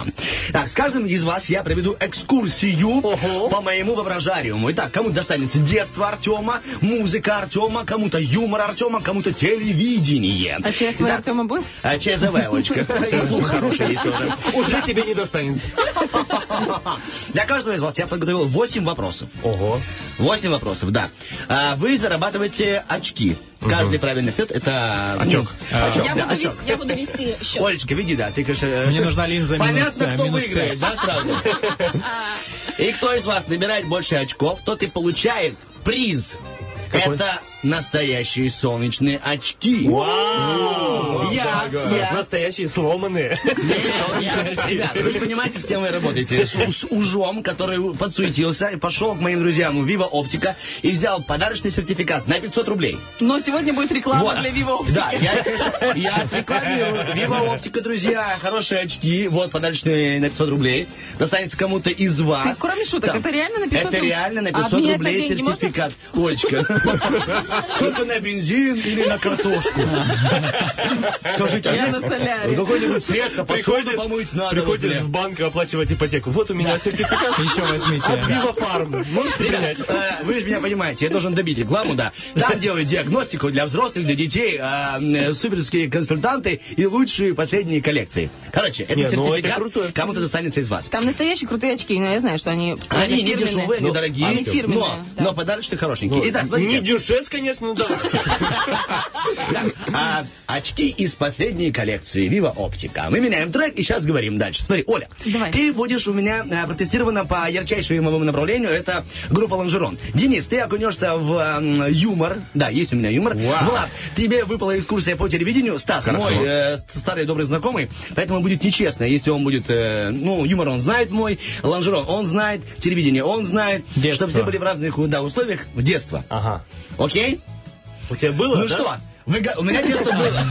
Так, с каждым из вас я проведу экскурсию по моему воображариуму. Итак, кому-то достанется детство Артема, музыка Артема, кому-то юмор Артема, кому-то телевидение. А ЧСВ Артема будет? А ЧСВ, Олечка. Слух хороший есть тоже. Уже тебе не достанется. Для каждого из вас я подготовил 8 вопросов. Ого. 8 вопросов, да. Вы зарабатываете очки. Каждый правильный ответ – это... Очок. Я буду вести счет. Олечка, веди, да. Ты, конечно... Мне нужна линза минус 5. Понятно, кто выиграет, да, сразу. И кто из вас набирает больше очков, тот и получает приз. Какой? Это настоящие солнечные очки. Вау! Я настоящие сломанные. Ребята, вы же понимаете, с кем вы работаете? С ужом, который подсуетился и пошел к моим друзьям у Вива Оптика и взял подарочный сертификат на 500 рублей. Но сегодня будет реклама для Вива Оптики. Да, я отрекламирую. Вива Оптика, друзья, хорошие очки. Вот, подарочные на 500 рублей. Достанется кому-то из вас. Кроме шуток, это реально на 500 рублей? Это реально на 500 рублей сертификат. Олечка. Только на бензин или на картошку. Скажите, я на солярии. Какое-нибудь средство, посуду помыть надо. Приходишь в банк оплачивать ипотеку. Вот у меня сертификат. Еще возьмите. От Вива Фарм. Можете принять? Вы же меня понимаете, я должен добить рекламу, да. Там делают диагностику для взрослых, для детей, суперские консультанты и лучшие последние коллекции. Короче, этот сертификат кому-то достанется из вас. Там настоящие крутые очки, но я знаю, что они не дешевые, они дорогие. Они фирменные. Но подарочные хорошенькие. Итак, смотрите. Не дюшес, конечно, но дорожки. Очки из последней коллекции Вива Оптика. Мы меняем трек и сейчас говорим дальше. Смотри, Оля, ты будешь у меня протестирована по ярчайшему направлению. Это группа Ланжерон. Денис, ты окунешься в юмор. Да, есть у меня юмор. Влад, тебе выпала экскурсия по телевидению. Стас, мой старый добрый знакомый. Поэтому будет нечестно, если он будет... Ну, юмор он знает мой. Ланжерон он знает. Телевидение он знает. Чтобы все были в разных условиях в детство. Ага. Окей? У тебя было, ну да? Что? У меня детство было.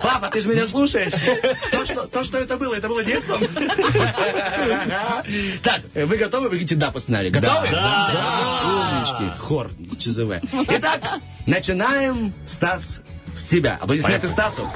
Папа, ты же меня слушаешь? То, что это было детством? Так, вы готовы? Вы говорите «да» по сценарию. Готовы? Да. Умнички. Хор ЧЗВ. Итак, начинаем, Стас, с тебя. Аплодисменты Стасу.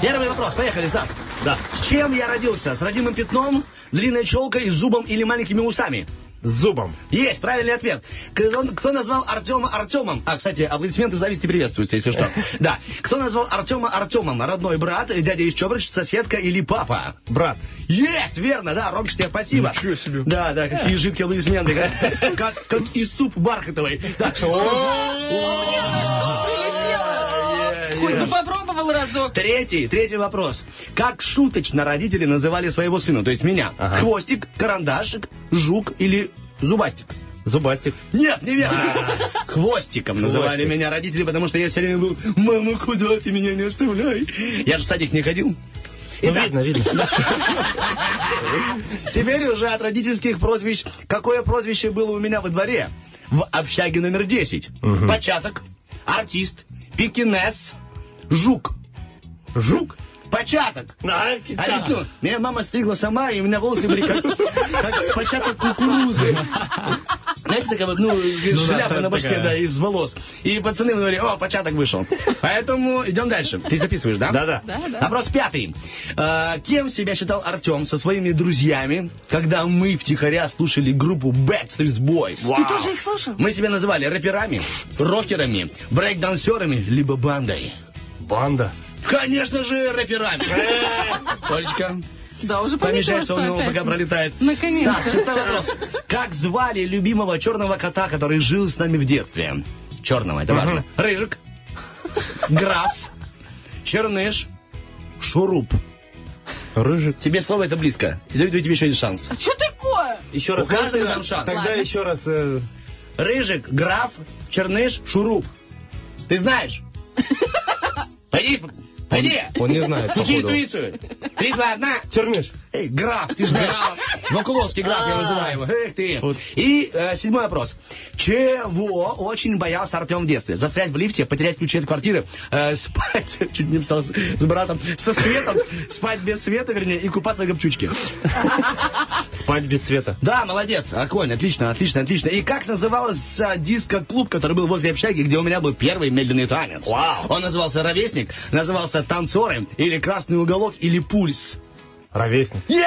Первый вопрос. Поехали, Стас. Да. С чем я родился? С родимым пятном, длинной челкой, зубом или маленькими усами? С зубом. Есть, правильный ответ. Кто назвал Артема Артемом? А, кстати, аплодисменты зависти приветствуются, если что. Да. Кто назвал Артема Артемом? Родной брат, дядя из Чебрыч, соседка или папа? Брат. Есть, верно, да, Ромчик, тебе спасибо. Ничего себе. Да, да, какие жидкие аплодисменты. Как и суп Бархатовой. Так что... Хоть бы попробовал разок. Третий вопрос. Как шуточно родители называли своего сына, то есть меня? Ага. Хвостик, карандашик, жук или зубастик? Зубастик. Нет, неверно. Хвостиком называли меня родители, потому что я все время был: мама, куда ты меня не оставляй? Я же в садик не ходил. Итак, видно. Теперь уже от родительских прозвищ. Какое прозвище было у меня во дворе? В общаге номер 10. Угу. Початок, артист, пекинес, жук. Жук? Початок. Объясню. Меня мама стригла сама, и у меня волосы были как початок кукурузы. Знаете, такая шляпа на башке, да, из волос. И пацаны говорили: о, початок вышел. Поэтому идем дальше. Ты записываешь, да? Да, да. Вопрос 5. Кем себя считал Артем со своими друзьями, когда мы втихаря слушали группу Backstreet Boys? Ты тоже их слушал? Мы себя называли рэперами, рокерами, брейк-дансерами, либо бандой. Банда? Конечно же, рэперами. Олечка, да, уже помещай, что у него пока пролетает. Наконец-то. Так, 6 вопрос. Как звали любимого черного кота, который жил с нами в детстве? Черного, это важно. Рыжик, Граф, Черныш, Шуруп. Рыжик. Тебе слово это близко. И даю тебе еще один шанс. А что такое? Еще раз. У каждого нам шанс. Тогда еще раз. Рыжик, Граф, Черныш, Шуруп. Ты знаешь? Пойди! Он не знает, походу. Включи интуицию. 3, 2, 1. Черныш. Эй, Граф, ты знаешь. Вокуловский Граф, я называю его. Эх ты. И 7 вопрос. Чего очень боялся Артем в детстве? Застрять в лифте, потерять ключи от квартиры, спать, чуть не писал, с братом, со светом, спать без света, вернее, и купаться в гопчучке. Спать без света. Да, молодец. Огонь, отлично, отлично, отлично. И как назывался диско-клуб, который был возле общаги, где у меня был первый медленный танец? Вау. Он назывался «Ровесник», назывался «Танцоры» или «Красный уголок» или «Пульс». «Ровесник». Yeah!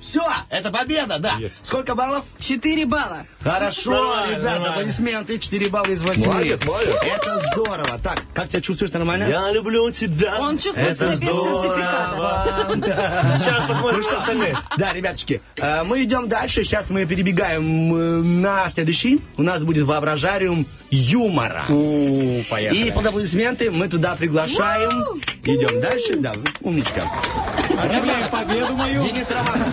Все, это победа, да. Yes. Сколько баллов? 4 балла. Хорошо, давай, ребята, давай. Аплодисменты. 4 балла из 8. Молодец, молодец. Это здорово. Так, как тебя чувствуешь, нормально? Я люблю тебя. Он чувствует себя без сертификата. Сейчас посмотрим, что остальные. Да, ребяточки, мы идем дальше. Сейчас мы перебегаем на следующий. У нас будет воображариум юмора. Поехали. И под аплодисменты мы туда приглашаем. Идем дальше. Да, умничка. Объявляем победу мою. Денис Романов.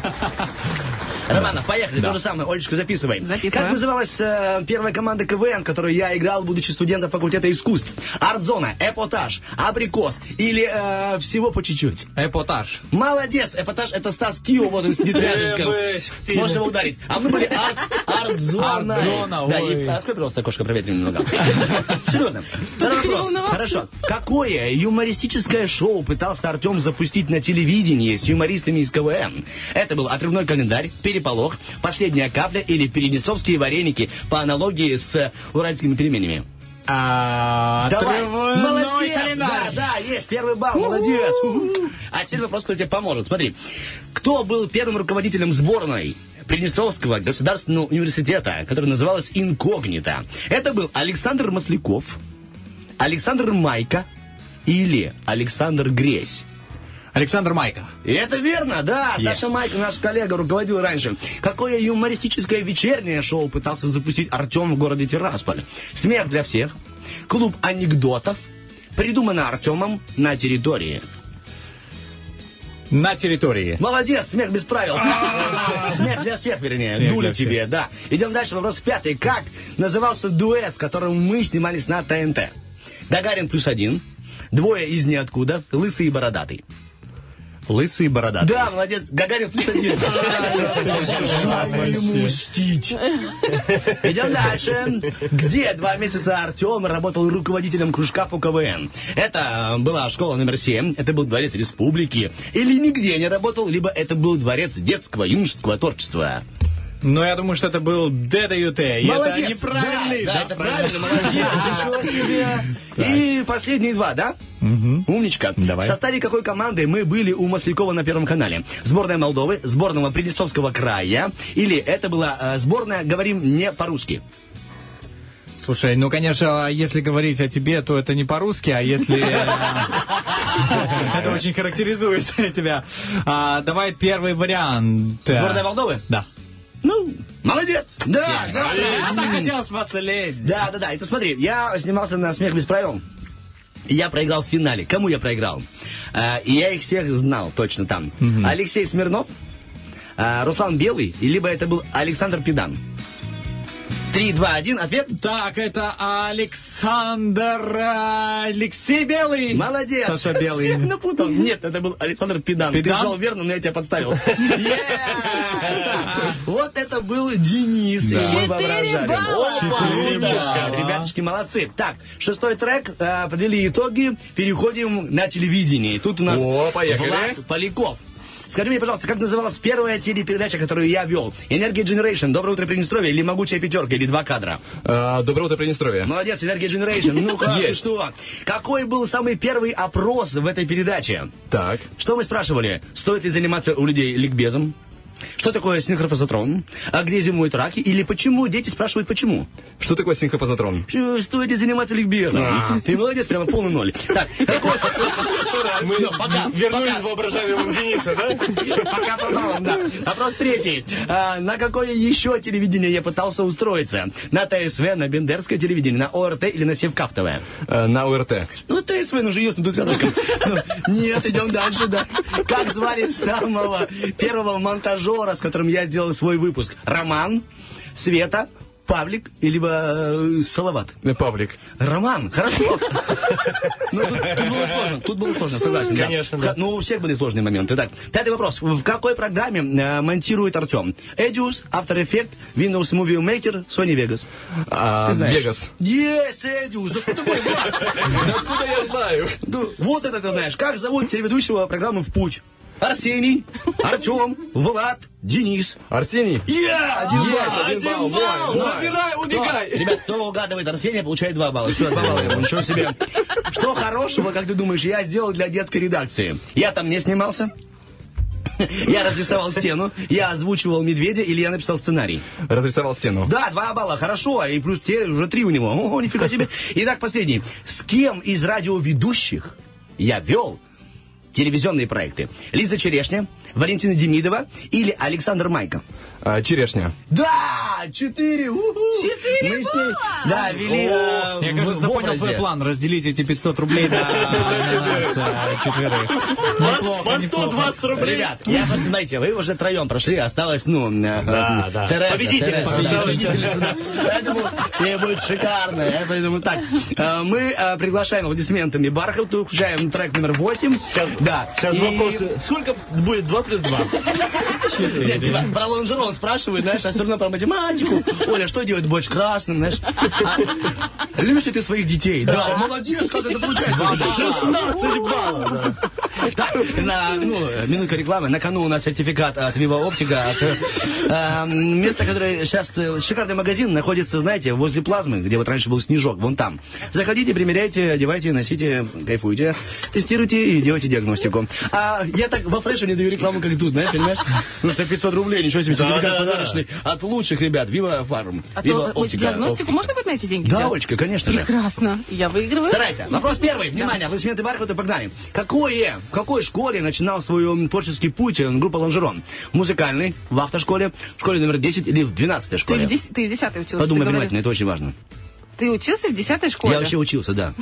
Романов, поехали, да. То же самое, Олечка, записывай. Как называлась первая команда КВН, которую я играл, будучи студентом факультета искусств? Арт-зона, Эпотаж, Абрикос или всего по чуть-чуть? Эпотаж. Молодец, Эпотаж, это Стас Кио, вот он сидит рядышком. Можешь его ударить. А мы были Арт-зона. Да, открой, пожалуйста, окошко, проветри немного. Серьезно. Второй вопрос. Хорошо. Какое юмористическое шоу пытался Артем запустить на телевидении с юмористами из КВН? Это был отрывной календарь, переполох, последняя капля или переднестровские вареники по аналогии с уральскими пельменями? Отрывной календарь. Да, есть первый балл, молодец. А теперь вопрос, кто тебе поможет. Смотри, кто был первым руководителем сборной Приднестровского государственного университета, который называлась «Инкогнито»? Это был Александр Масляков, Александр Майка или Александр Гресь? Александр Майка. И это верно, да. Yes. Саша Майка, наш коллега, руководил раньше. Какое юмористическое вечернее шоу пытался запустить Артем в городе Тирасполь? «Смех для всех», «Клуб анекдотов», придумано Артемом «На территории». «На территории». Молодец, «Смех без правил». «Смех для всех», вернее, дули тебе, да. Идем дальше, вопрос 5. Как назывался дуэт, в котором мы снимались на ТНТ? Гагарин плюс один, двое из ниоткуда, лысый и бородатый. Лысый и бородатый. Да, молодец. Гагарин плюс один. Жаль ему мстить. Идем дальше. Где 2 месяца Артем работал руководителем кружка по КВН? Это была школа номер 7, это был дворец республики, или нигде не работал, либо это был дворец детского юношеского творчества. Но я думаю, что это был ДДЮТ. Молодец. Это неправильно. Да, это правильно, молодец. Ничего себе. И последние 2, да? Умничка. В составе какой команды мы были у Маслякова на Первом канале? Сборная Молдовы, сборная Приднестровского края, или это была сборная «Говорим не по-русски»? Слушай, ну, конечно, если говорить о тебе, то это не по-русски, а если... Это очень характеризует тебя. Давай первый вариант. Сборная Молдовы? Да. Ну, молодец! Да, да, да, так хотелось посолеть. Да. И ты смотри, я снимался на «Смех без правил». Я проиграл в финале. Кому я проиграл? И я их всех знал точно там. Алексей Смирнов, Руслан Белый, либо это был Александр Педан. 3, 2, 1, ответ. Так, это Александр Алексей Белый. Молодец. Саша Белый. Всех напутал. Нет, это был Александр Педан. Ты шел верно, но я тебя подставил. Вот это был Денис. 4 балла. Ребяточки, молодцы. Так, 6 трек. Подвели итоги. Переходим на телевидение. Тут у нас Влад Поляков. Скажи мне, пожалуйста, как называлась первая телепередача, которую я вел? Energy Generation, «Доброе утро, Приднестровье», или «Могучая пятерка», или «Два кадра»? «Доброе утро, Приднестровье». Молодец, Energy Generation. Ну как, ты что? Какой был самый первый опрос в этой передаче? Так. Что мы спрашивали? Стоит ли заниматься у людей ликбезом? Что такое синхрофазотрон? А где зимуют раки? Или почему? Дети спрашивают, почему. Что такое синхрофазотрон? Стоит ли заниматься ликбезом? Ты молодец, прямо полный ноль. Так, мы вернулись воображаемым Дениса, да? Пока попалом, да. Вопрос 3. На какое еще телевидение я пытался устроиться? На ТСВ, на Бендерское телевидение, на ОРТ или на Севкафтовое? На ОРТ. Ну, ТСВ, ну же ясно, тут рядом. Нет, идем дальше, да. Как звали самого первого монтажа, с которым я сделал свой выпуск? Роман, Света, Павлик, либо Салават? Павлик. Роман, хорошо. Ну, тут было сложно, согласен. Конечно, да. Ну, у всех были сложные моменты. Итак, 5 вопрос. В какой программе монтирует Артем? Эдиус, After Effects, Windows Movie Maker, Sony Vegas. Ты знаешь? Vegas. Есть, Эдиус. Да что такое, Влад? Откуда я знаю? Вот это ты знаешь. Как зовут телеведущего программы «В путь»? Арсений, Артем, Влад, Денис. Арсений? Один балл. Забирай, убегай. Ребят, кто угадывает Арсения, получает 2 балла. Все, 2 балла ему, ничего себе. Что хорошего, как ты думаешь, я сделал для детской редакции? Я там не снимался? Я разрисовал стену, я озвучивал медведя или я написал сценарий? Разрисовал стену. Да, 2 балла, хорошо, и плюс те, уже 3 у него. О, нифига себе. Итак, последний. С кем из радиоведущих я вел телевизионные проекты? Лиза Черешня, Валентина Демидова или Александр Майко? Черешня. Да! 4! 4 балла! Да, вели... Я, кажется, понял свой план. Разделить эти 500 рублей на 4. По 120 рублей. Ребят, я просто, знаете, вы уже троем прошли, осталось, ну, победительница. Поэтому ей будет шикарно. Я поэтому так. Мы приглашаем аплодисментами Бархату, включаем трек номер 8. Да. Сейчас вопросы. Сколько будет 2 2 плюс 2. 4. Нет, типа, про лонжерон спрашивают, знаешь, а все равно про математику. Оля, что делать больше красным, знаешь? А, любишь ли ты своих детей? Да, молодец, как это получается. 16 баллов. Так, минутка рекламы. На кону у нас сертификат от Вива Оптика. Место, которое сейчас... Шикарный магазин находится, знаете, возле плазмы, где вот раньше был снежок, вон там. Заходите, примеряйте, одевайте, носите, кайфуйте, тестируйте и делайте диагностику. А я так во фреше не даю рекламу, как тут, знаешь, понимаешь? Ну что 500 рублей, ничего себе, сертификат подарочный. От лучших ребят, Вива Фарм, Вива Оптика. Диагностику можно будет на эти деньги? Да, Олечка, конечно же. Прекрасно, я выигрываю. Старайся. Вопрос первый, внимание, аплодисменты Бархату, погнали. В какой школе начинал свой творческий путь группа Ланжерон? Музыкальный, в автошколе, в школе номер 10 или в 12-й школе? Ты в 10-й учился. Подумай внимательно, это очень важно. Ты учился в 10-й школе? Я вообще учился, да.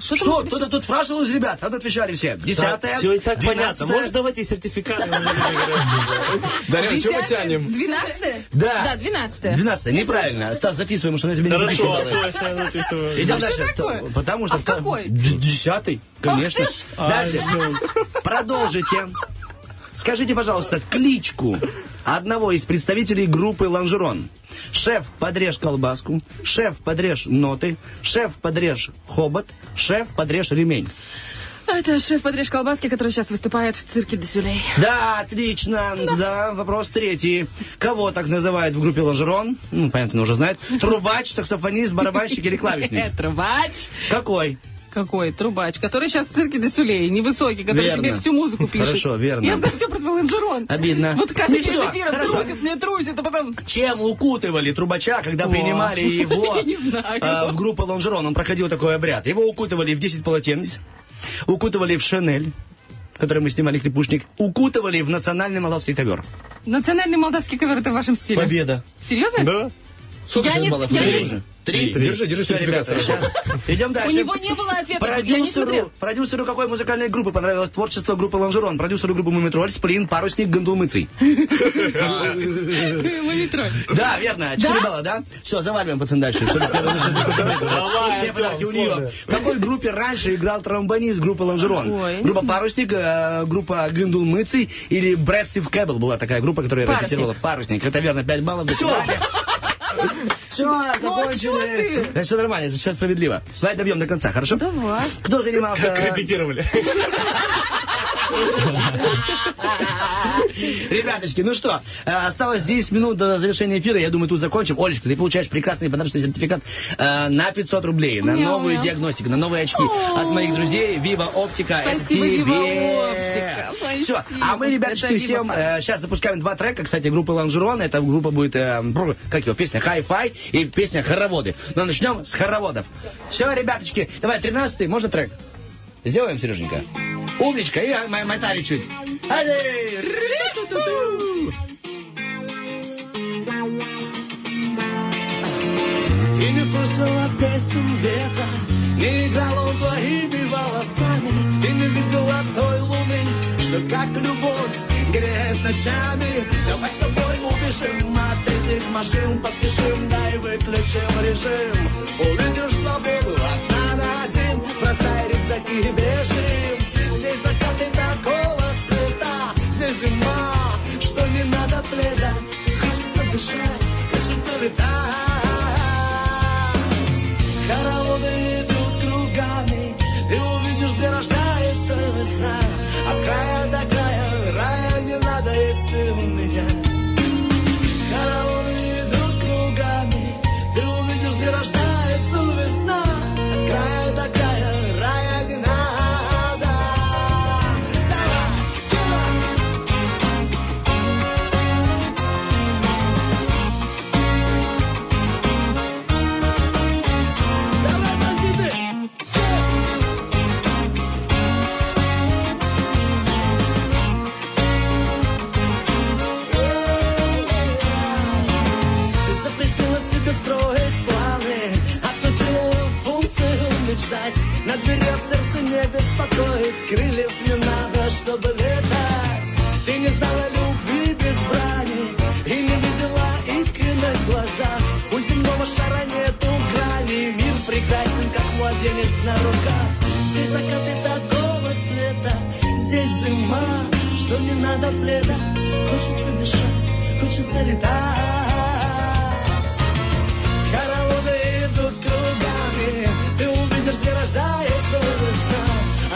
Что? Кто-то тут спрашивал из ребят, а тут отвечали все. 10-е, все и так понятно. Можешь давать и сертификаты? Дарья, что мы тянем? 12-е? Да, 12-е. 12-е, неправильно. Стас, записываем, что на тебя не записывал. Идем дальше. Потому что... А в какой? 10-й, конечно. Дальше. Продолжите. Скажите, пожалуйста, кличку одного из представителей группы Ланжерон. Шеф, подрежь колбаску. Шеф, подрежь ноты. Шеф, подрежь хобот. Шеф, подрежь ремень. Это шеф подрежь колбаски, который сейчас выступает в цирке Дю Солей. Да, отлично. Да, вопрос третий. Кого так называют в группе Ланжерон? Ну, понятно, уже знает. Трубач, саксофонист, барабанщик или клавишник? Трубач. Какой? Какой? Трубач, который сейчас в цирке Дю Солей, невысокий, который верно. Себе всю музыку пишет. Хорошо, верно. Я знаю все про твой Ланжерон. Обидно. Вот каждый перед эфиром трусит, мне трусит, а потом... Чем укутывали трубача, когда принимали его в группу Ланжерон? Он проходил такой обряд. Его укутывали в 10 полотенец, укутывали в шинель, который мы снимали клипушник, укутывали в национальный молдавский ковер. Национальный молдавский ковер — это в вашем стиле? Победа. Серьезно? Да. Сколько сейчас баллов? Три. Держи сертификат. Сейчас. Идем дальше. У него не было ответа. Продюсеру какой музыкальной группы понравилось творчество группы Ланжерон? Продюсеру группы Мумитроль, Сплин, Парусник, Гондулмыцый. Мумитроль. Да, верно. 4 балла, да? Все, заваливаем, пацан, дальше. Все подарки у нее. В какой группе раньше играл тромбонист группы Ланжерон? Группа Парусник, группа Гондулмыцый или Брэд Сив Кэббл была такая группа, которая репетировала Парусник. Это верно, 5 баллов. Все. Все, закончили. Да, все нормально, сейчас справедливо. Давай добьем до конца, хорошо? Давай. Кто занимался... Как репетировали. Ребяточки, ну что, осталось 10 минут до завершения эфира. Я думаю, тут закончим. Олечка, ты получаешь прекрасный подарочный сертификат на 500 рублей, на новую диагностику, на новые очки от моих друзей Вива Оптика. Спасибо, Вива Оптика. Все, а мы, ребяточки, всем сейчас запускаем 2 трека, кстати, группы Ланжерон. Эта группа будет, как его, песня «Хай-фай» и песня «Хороводы». Но начнем с хороводов. Все, ребяточки, давай 13-й, можно трек? Сделаем, Сереженька? Умничка, и мотали чуть. Ты не слышала песен ветра, не играл он твоими волосами. Ты не видела той луны, что как любовь греет ночами. Давай с тобой убежим от этих машин, поспешим, дай выключим режим. Увидишь свободу, одна на один, бросай рюкзаки и бежим. Здесь закаты такого цвета, здесь зима, что не надо пледа. Хочется дышать, хочется летать. Хороводы идут кругами, ты увидишь, где рождается весна. От края до края, рая не надо, если ты у меня. Хороводы идут кругами, ты увидишь, где рождается весна. От края до края. На дверях сердце не беспокоить, крыльев не надо, чтобы летать. Ты не знала любви без брани и не видела искренность в глазах. У земного шара нету грани, мир прекрасен, как младенец на руках. Здесь закаты такого цвета, здесь ума, что не надо пледать. Хочется дышать, хочется летать. Хороводы идут кругами, ты увидишь, где рождается весна.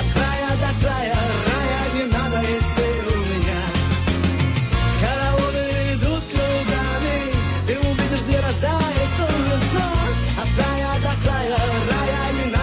От края до края рая не надо, если у меня. Хороводы идут кругами, ты увидишь, где рождается весна. От края до края рая не надо.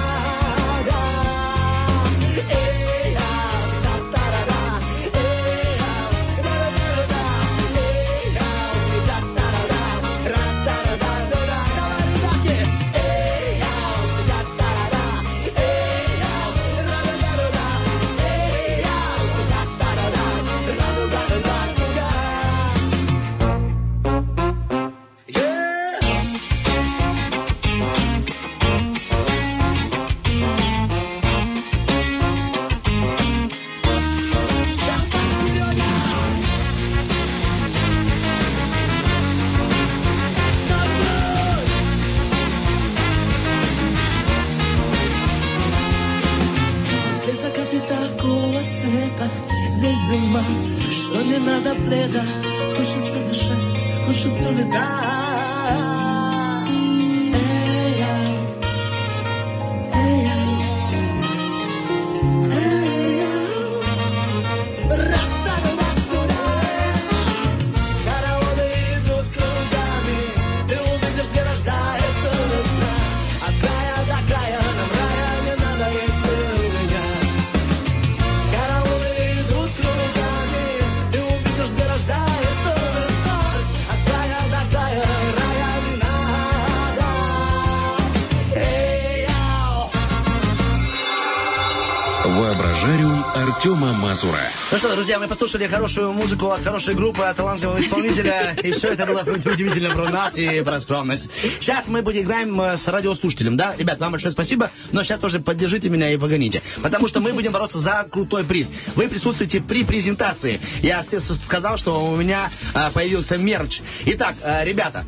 Артема Мазура. Ну что, друзья, мы послушали хорошую музыку от хорошей группы, от талантливого исполнителя. И все это было удивительно про нас и про скромность. Сейчас мы будем играем с радиослушателем, да? Ребят, вам большое спасибо, но сейчас тоже поддержите меня и погоните. Потому что мы будем бороться за крутой приз. Вы присутствуете при презентации. Я, естественно, сказал, что у меня появился мерч. Итак, ребята,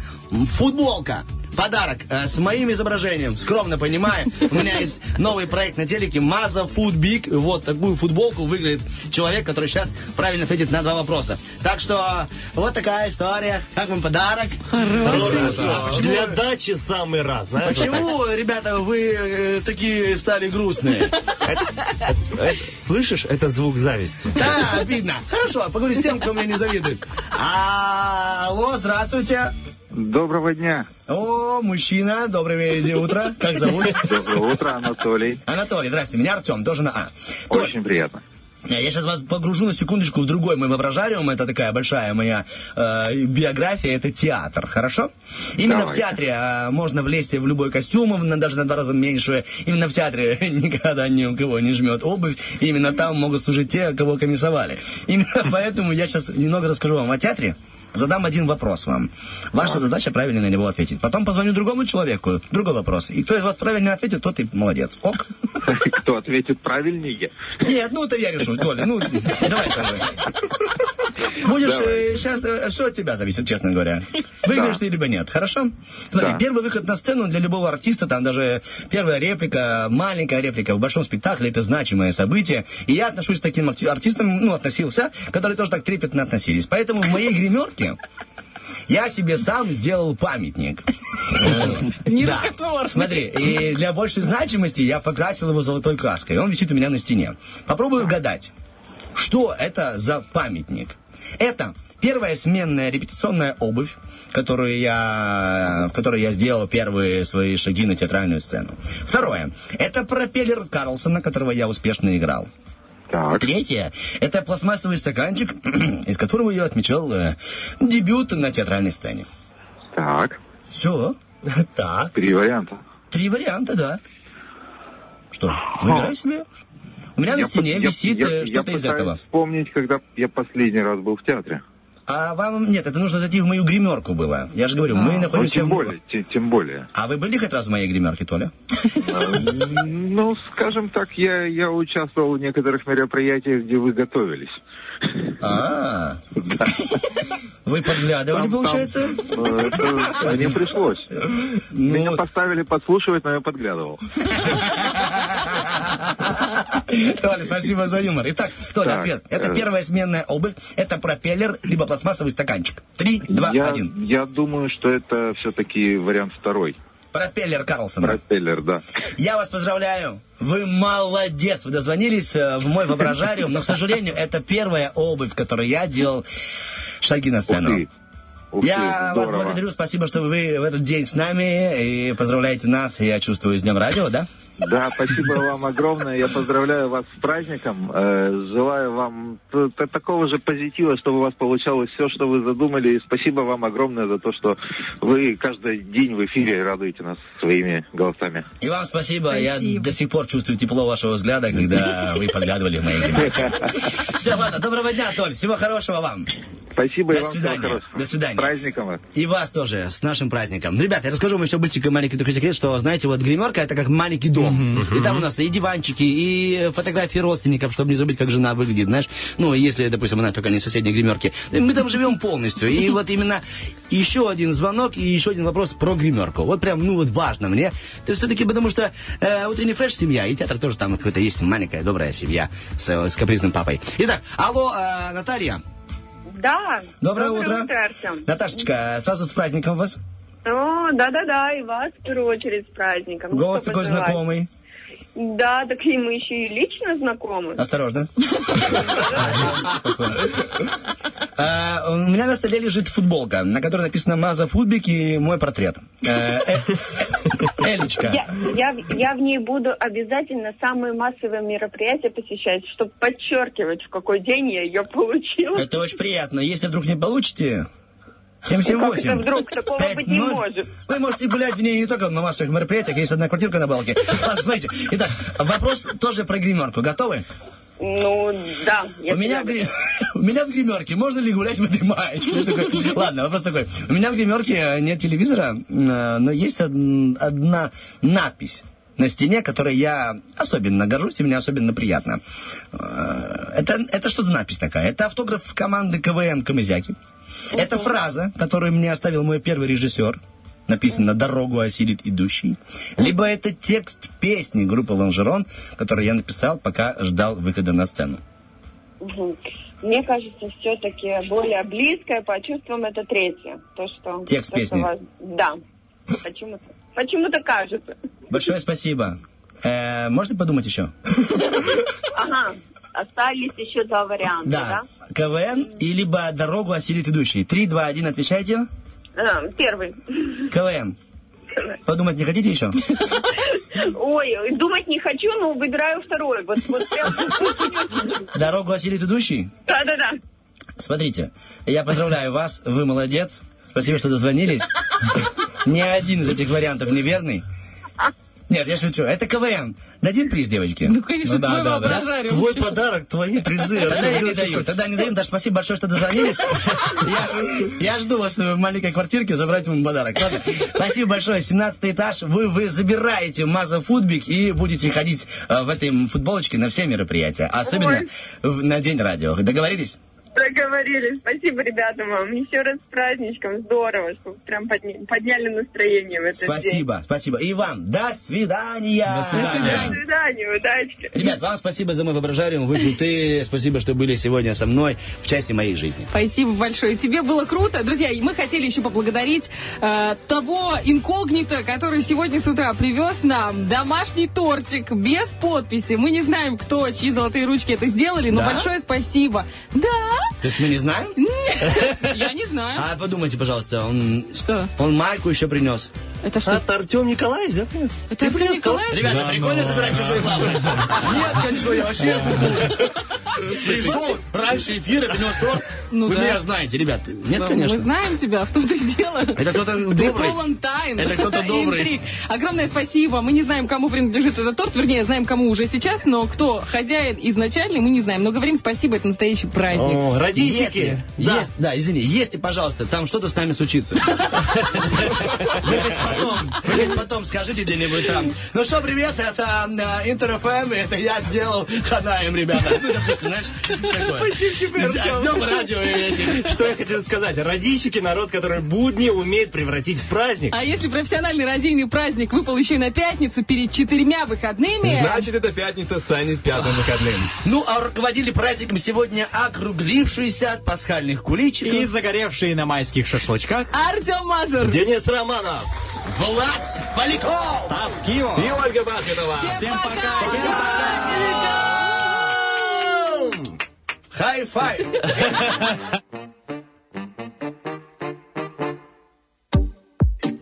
футболка. Подарок с моим изображением, скромно понимаю. У меня есть новый проект на телеке «Маза Футбик». Вот такую футболку выиграет человек, который сейчас правильно ответит на 2 вопроса. Так что вот такая история. Как вам подарок? Хороший. Для дачи самый раз. Знаешь? Почему, ребята, вы такие стали грустные? Слышишь, это звук зависти. Да, обидно. Хорошо, поговорю с тем, кто мне не завидует. Алло, здравствуйте. Доброго дня. О, мужчина, доброе утро. Как зовут? Доброе утро, Анатолий. Анатолий, здравствуйте. Меня Артем, тоже на А. Очень приятно. Я сейчас вас погружу на секундочку в другой мой воображариум. Это такая большая моя биография, это театр, хорошо? Именно давайте. В театре можно влезть в любой костюм, даже на 2 раза меньше. Именно в театре никогда ни у кого не жмет обувь. Именно там могут служить те, кого комиссовали. Именно поэтому я сейчас немного расскажу вам о театре. Задам 1 вопрос вам. Ваша задача правильно на него ответить. Потом позвоню другому человеку, другой вопрос. И кто из вас правильно ответит, тот и молодец. Ок? Кто ответит правильнее? Нет, ну это я решу, Толя. Ну, давай, Толя. Будешь сейчас... Все от тебя зависит, честно говоря. Выиграешь ты либо нет, хорошо? Смотри, первый выход на сцену для любого артиста, там даже первая реплика, маленькая реплика в большом спектакле, это значимое событие. И я отношусь к таким артистам, ну, относился, которые тоже так трепетно относились. Поэтому в моей гримерке я себе сам сделал памятник. Да. Смотри, и для большей значимости я покрасил его золотой краской. Он висит у меня на стене. Попробую угадать, что это за памятник. Это первая сменная репетиционная обувь, в которой я сделал первые свои шаги на театральную сцену. Второе. Это пропеллер Карлсона, которого я успешно играл. Так. Третье – это пластмассовый стаканчик, из которого я отмечал дебют на театральной сцене. Так. Все. Так. 3 варианта. 3 варианта, да. Что, выбирай себе. У меня на стене висит что-то из этого. Я пытаюсь вспомнить, когда я последний раз был в театре. А вам... Нет, это нужно зайти в мою гримерку было. Я же говорю, мы находимся... Ну, тем более. А вы были хоть раз в моей гримерке, Толя? Ну, скажем так, я участвовал в некоторых мероприятиях, где вы готовились. А вы подглядывали, получается? Мне пришлось. Меня поставили подслушивать, но я подглядывал. Толя, спасибо за юмор. Итак, Толя, ответ. Это первая сменная обувь, это пропеллер, либо пластмассовый стаканчик. 3, 2, 1. Я думаю, что это все-таки вариант второй. Пропеллер Карлсона. Пропеллер, да. Я вас поздравляю. Вы молодец. Вы дозвонились в мой воображариум. Но, к сожалению, это первая обувь, которую я делал шаги на сцену. Ух, я вас благодарю, спасибо, что вы в этот день с нами и поздравляете нас, я чувствую, с Днем радио, да? Да, спасибо вам огромное, я поздравляю вас с праздником, желаю вам такого же позитива, чтобы у вас получалось все, что вы задумали, и спасибо вам огромное за то, что вы каждый день в эфире радуете нас своими голосами. И вам спасибо, я до сих пор чувствую тепло вашего взгляда, когда вы подглядывали в мои глаза. Все, ладно, доброго дня, Толь, всего хорошего вам. Спасибо, и вам всего хорошего. До свидания. С праздником вас. И вас тоже, с нашим праздником. Ребята, я расскажу вам еще быстренько маленький такой секрет, что, знаете, вот гримерка, это как маленький дом. И там у нас и диванчики, и фотографии родственников, чтобы не забыть, как жена выглядит, знаешь. Ну, если, допустим, она только не в соседней гримерке. Мы там живем полностью. И вот именно еще один звонок и еще один вопрос про гримерку. Вот прям, ну вот важно мне. То есть все-таки, потому что утренний фреш семья, и театр тоже там какой-то есть маленькая добрая семья с капризным папой. Итак, алло, Наталья. Да. Доброе утро, Артем. Наташечка, сразу с праздником вас. О, да-да-да, и вас в первую очередь с праздником. Голос такой знакомый. Да, так и мы еще и лично знакомы. Осторожно. У меня на столе лежит футболка, на которой написано «Маза Футбик» и мой портрет. Элечка. Я в ней буду обязательно самые массовые мероприятия посещать, чтобы подчеркивать, в какой день я ее получила. Это очень приятно. Если вдруг не получите... 778. Как это вдруг? Такого 5, быть не 0. Может. Вы можете гулять в ней не только на массовых мероприятиях, есть одна квартирка на балке. Ладно, смотрите. Итак, вопрос тоже про гримерку. Готовы? Ну, да. У меня в гримерке можно ли гулять в этой маечке? Ладно, вопрос такой. У меня в гримерке нет телевизора, но есть одна надпись на стене, которой я особенно горжусь, и мне особенно приятно. Это что за надпись такая? Это автограф команды КВН «Камызяки». Это фраза, которую мне оставил мой первый режиссер. Написано «Дорогу осилит идущий». Либо это текст песни группы «Ланжерон», который я написал, пока ждал выхода на сцену. Мне кажется, все-таки более близкое по чувствам это третье. Текст песни. Да. Почему-то кажется. Большое спасибо. Можете подумать еще? Ага. Остались еще два варианта, да? КВН и либо «Дорогу осилит идущий». 3, 2, 1, отвечайте. Первый. КВН. Подумать не хотите еще? Ой, думать не хочу, но выбираю второй. Вот прям... «Дорогу осилит идущий»? Да. Смотрите, я поздравляю вас, вы молодец. Спасибо, что дозвонились. Ни один из этих вариантов неверный. Нет, я шучу. Это КВН. Дадим приз, девочки? Ну, конечно, твой воображариум. Твой подарок, твои призы. Тогда не даю. Даже спасибо большое, что дозвонились. Я жду вас в маленькой квартирке забрать вам подарок. Ладно. Спасибо большое. 17-й этаж. Вы забираете Маза Футбик и будете ходить в этой футболочке на все мероприятия. Особенно на День радио. Договорились? Договорились. Спасибо, ребята, вам. Еще раз с праздничком. Здорово, что прям подняли настроение в этот день. Спасибо. И вам до свидания. До свидания. Удачи. Ребят, вам спасибо за мой воображариум. Вы крутые. Спасибо, что были сегодня со мной в части моей жизни. Спасибо большое. Тебе было круто. Друзья, мы хотели еще поблагодарить того инкогнито, который сегодня с утра привез нам домашний тортик без подписи. Мы не знаем, кто, чьи золотые ручки это сделали, но большое спасибо. Да. То есть мы не знаем? Я не знаю. А подумайте, пожалуйста, он майку еще принес. Это что? Это Артем Николаевич, да? Это Артем Николаевич? Ребята, прикольно забирать чужой лавры. Нет, конечно, я вообще... Пришел раньше эфира, принес торт. Вы меня знаете, ребят. Нет, конечно. Мы знаем тебя, в том-то и дело. Это кто-то добрый. Ты полон тайн. Это кто-то добрый. Огромное спасибо. Мы не знаем, кому принадлежит этот торт. Вернее, знаем, кому уже сейчас, но кто хозяин изначальный, мы не знаем. Но говорим спасибо, это настоящий праздник. Родичики. Да, извини, если, пожалуйста, там что-то с нами случится. Мы хоть Потом скажите где-нибудь там. Ну что, привет, это Интер ФМ, это я сделал Ханаем, ребята. Ну, допустим, знаешь, спасибо тебе, Артем. Радио этих. Что я хотел сказать. Радищики, народ, который будни умеет превратить в праздник. А если профессиональный родильный праздник выпал еще и на пятницу перед 4 выходными... Значит, эта пятница станет 5-м выходным. Ну, а руководили праздником сегодня округлившиеся от пасхальных куличиков и загоревшие на майских шашлычках Артем Мазур, Денис Романов, Влад Поляков, Стас Кио и Ольга Бархатова. Всем пока! Всем пока! Хай-фай!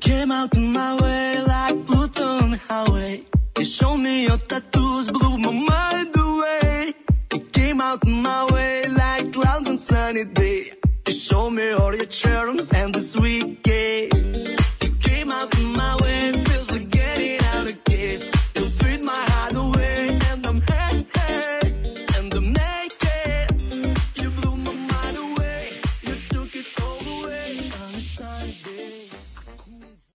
Came out of my way like blood on the highway. You showed me your tattoos, blew my mind away. It came out of my way like clouds on sunny day. You showed me all your charms and the sweet game. It came out of my way, feels like getting out of cave. You freed my heart away and I'm hey, hey, and I'm naked. You blew my mind away, you took it all away on a sunny day.